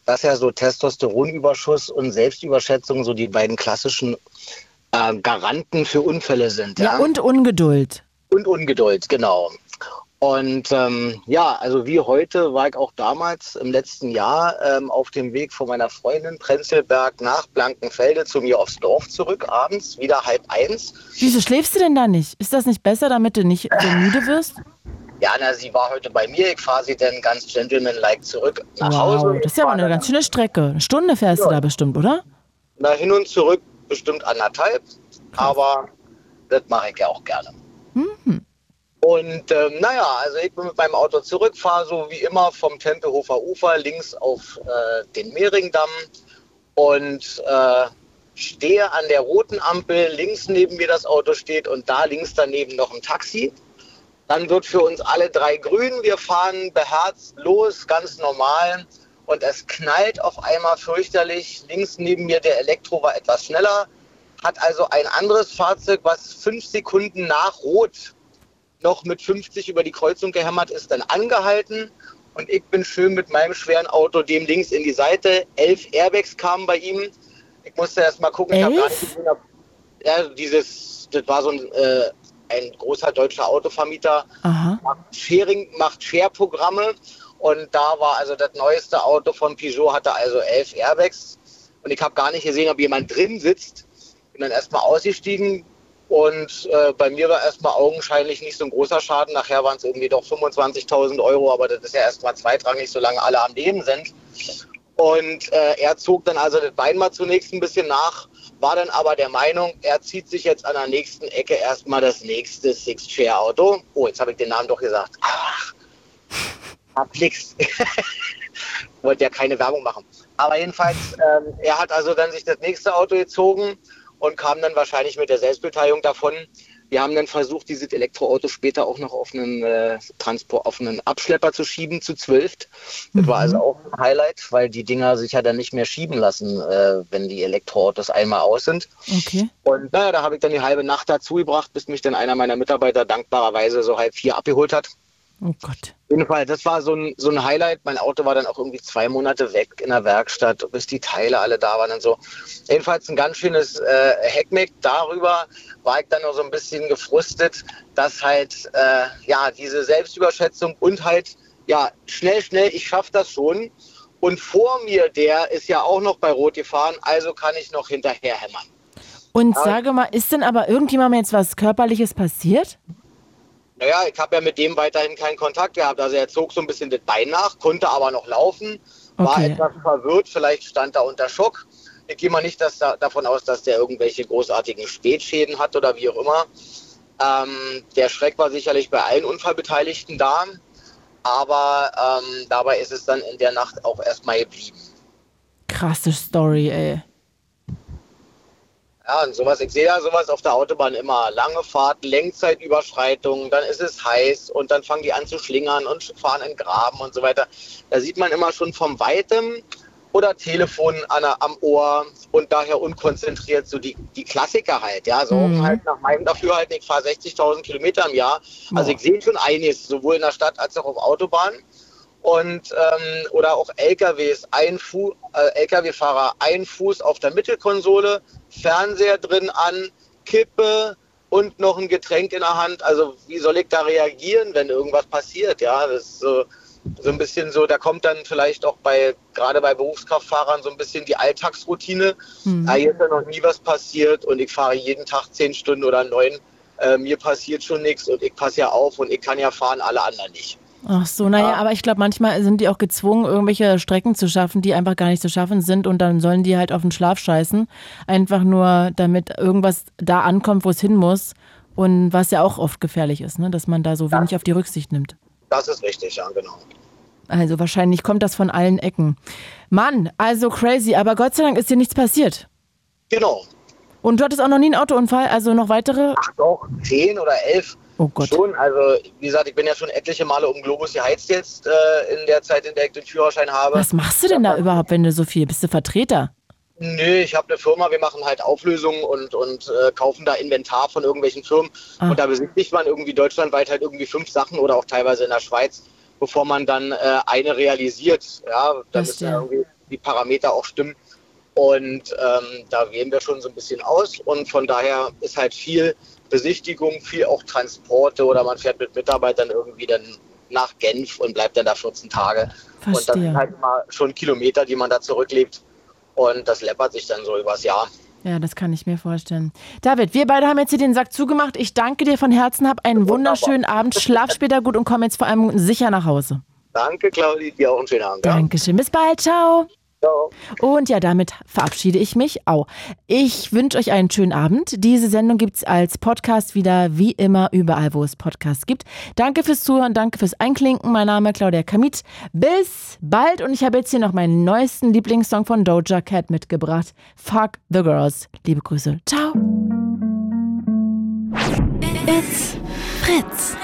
dass ja so Testosteronüberschuss und Selbstüberschätzung so die beiden klassischen Garanten für Unfälle sind. Ja, und Ungeduld. Und Ungeduld, genau. Und also wie heute war ich auch damals im letzten Jahr auf dem Weg von meiner Freundin Prenzelberg nach Blankenfelde zu mir aufs Dorf zurück, abends wieder 1:30. Wieso schläfst du denn da nicht? Ist das nicht besser, damit du nicht so müde wirst? Ja, sie war heute bei mir. Ich fahre sie dann ganz gentleman-like zurück nach Hause. Das ist ja aber eine ganz schöne Strecke. Eine Stunde fährst du da bestimmt, oder? Na, hin und zurück bestimmt 1,5. Aber das mache ich ja auch gerne. Mhm. Und also ich bin mit meinem Auto zurück, fahre so wie immer vom Tempelhofer Ufer links auf den Mehringdamm und stehe an der roten Ampel. Links neben mir das Auto steht und da links daneben noch ein Taxi. Dann wird für uns alle 3 grün, wir fahren beherzt los, ganz normal und es knallt auf einmal fürchterlich. Links neben mir der Elektro war etwas schneller, hat also ein anderes Fahrzeug, was 5 Sekunden nach Rot noch mit 50 über die Kreuzung gehämmert ist, dann angehalten. und ich bin schön mit meinem schweren Auto dem links in die Seite. 11 Airbags kamen bei ihm. Ich musste erst mal gucken. 11? Ich habe gar nicht gesehen, das war so ein großer deutscher Autovermieter. Aha. Macht Share-Programme. Und da war also das neueste Auto von Peugeot, hatte also 11 Airbags. Und ich habe gar nicht gesehen, ob jemand drin sitzt. Bin dann erstmal ausgestiegen. Und bei mir war erstmal augenscheinlich nicht so ein großer Schaden. Nachher waren es irgendwie doch 25.000 Euro. Aber das ist ja erstmal zweitrangig, solange alle am Leben sind. Und er zog dann also das Bein mal zunächst ein bisschen nach. War dann aber der Meinung, er zieht sich jetzt an der nächsten Ecke erstmal das nächste Six-Share-Auto. Oh, jetzt habe ich den Namen doch gesagt. Ach. Nix. Wollte ja keine Werbung machen. Aber jedenfalls, er hat also dann sich das nächste Auto gezogen und kam dann wahrscheinlich mit der Selbstbeteiligung davon. Wir haben dann versucht, dieses Elektroauto später auch noch auf einen auf einen Abschlepper zu schieben, zu 12. Das war also auch ein Highlight, weil die Dinger sich ja dann nicht mehr schieben lassen, wenn die Elektroautos einmal aus sind. Okay. Und naja, da habe ich dann die halbe Nacht dazu gebracht, bis mich dann einer meiner Mitarbeiter dankbarerweise so 3:30 abgeholt hat. Oh Gott. Auf jeden Fall, das war so ein Highlight. Mein Auto war dann auch irgendwie 2 Monate weg in der Werkstatt, bis die Teile alle da waren und so. Jedenfalls ein ganz schönes Heckmeck. Darüber war ich dann noch so ein bisschen gefrustet, dass halt diese Selbstüberschätzung und halt schnell, ich schaffe das schon. Und vor mir, der ist ja auch noch bei Rot gefahren, also kann ich noch hinterher hämmern. Und sage mal, ist denn aber irgendjemandem jetzt was Körperliches passiert? Naja, ich habe ja mit dem weiterhin keinen Kontakt gehabt. Also er zog so ein bisschen das Bein nach, konnte aber noch laufen, war etwas verwirrt, vielleicht stand er unter Schock. Ich gehe mal nicht davon aus, dass der irgendwelche großartigen Spätschäden hat oder wie auch immer. Der Schreck war sicherlich bei allen Unfallbeteiligten da, aber dabei ist es dann in der Nacht auch erstmal geblieben. Krasse Story, ey. Ja, und sowas, ich sehe ja sowas auf der Autobahn immer. Lange Fahrt, Lenkzeitüberschreitungen, dann ist es heiß und dann fangen die an zu schlingern und fahren in Graben und so weiter. Da sieht man immer schon vom Weitem oder Telefon am Ohr und daher unkonzentriert so die Klassiker halt. Ja, so halt nach meinem Dafürhalten, ich fahre 60.000 Kilometer im Jahr. Also ich sehe schon einiges, sowohl in der Stadt als auch auf Autobahnen. Und oder auch LKWs, LKW-Fahrer, ein Fuß auf der Mittelkonsole, Fernseher drin an, Kippe und noch ein Getränk in der Hand. Also wie soll ich da reagieren, wenn irgendwas passiert? Ja, das ist so ein bisschen so, da kommt dann vielleicht auch gerade bei Berufskraftfahrern so ein bisschen die Alltagsroutine. Da ist ja noch nie was passiert und ich fahre jeden Tag 10 Stunden oder 9. Mir passiert schon nichts und ich passe ja auf und ich kann ja fahren, alle anderen nicht. Ach so, naja, aber ich glaube, manchmal sind die auch gezwungen, irgendwelche Strecken zu schaffen, die einfach gar nicht zu schaffen sind und dann sollen die halt auf den Schlaf scheißen, einfach nur damit irgendwas da ankommt, wo es hin muss und was ja auch oft gefährlich ist, ne? Dass man da so wenig auf die Rücksicht nimmt. Das ist richtig, ja, genau. Also wahrscheinlich kommt das von allen Ecken. Mann, also crazy, aber Gott sei Dank ist dir nichts passiert. Genau. Und du hattest auch noch nie einen Autounfall, also noch weitere? Ach doch, 10 oder 11. Oh Gott. Schon, also wie gesagt, ich bin ja schon etliche Male um Globus geheizt jetzt in der Zeit, in der ich den Führerschein habe. Was machst du denn da überhaupt, wenn du so viel? Bist du Vertreter? Nö, ich habe eine Firma, wir machen halt Auflösungen und kaufen da Inventar von irgendwelchen Firmen. Ah. Und da besichtigt man irgendwie deutschlandweit halt irgendwie 5 Sachen oder auch teilweise in der Schweiz, bevor man dann eine realisiert. Ja, da müssen ja irgendwie die Parameter auch stimmen. Und da wählen wir schon so ein bisschen aus und von daher ist halt viel Besichtigung, viel auch Transporte oder man fährt mit Mitarbeitern irgendwie dann nach Genf und bleibt dann da 14 Tage. Verstehe. Und das sind halt mal schon Kilometer, die man da zurücklegt und das läppert sich dann so übers Jahr. Ja, das kann ich mir vorstellen. David, wir beide haben jetzt hier den Sack zugemacht. Ich danke dir von Herzen, hab einen wunderschönen Abend, schlaf später gut und komm jetzt vor allem sicher nach Hause. Danke, Claudi, dir auch einen schönen Abend. Dankeschön, bis bald, ciao. Ciao. Und ja, damit verabschiede ich mich. Ich wünsche euch einen schönen Abend. Diese Sendung gibt es als Podcast wieder, wie immer, überall, wo es Podcasts gibt. Danke fürs Zuhören, danke fürs Einklinken. Mein Name ist Claudia Kamieth. Bis bald. Und ich habe jetzt hier noch meinen neuesten Lieblingssong von Doja Cat mitgebracht. Fuck the Girls. Liebe Grüße. Ciao. It's Fritz.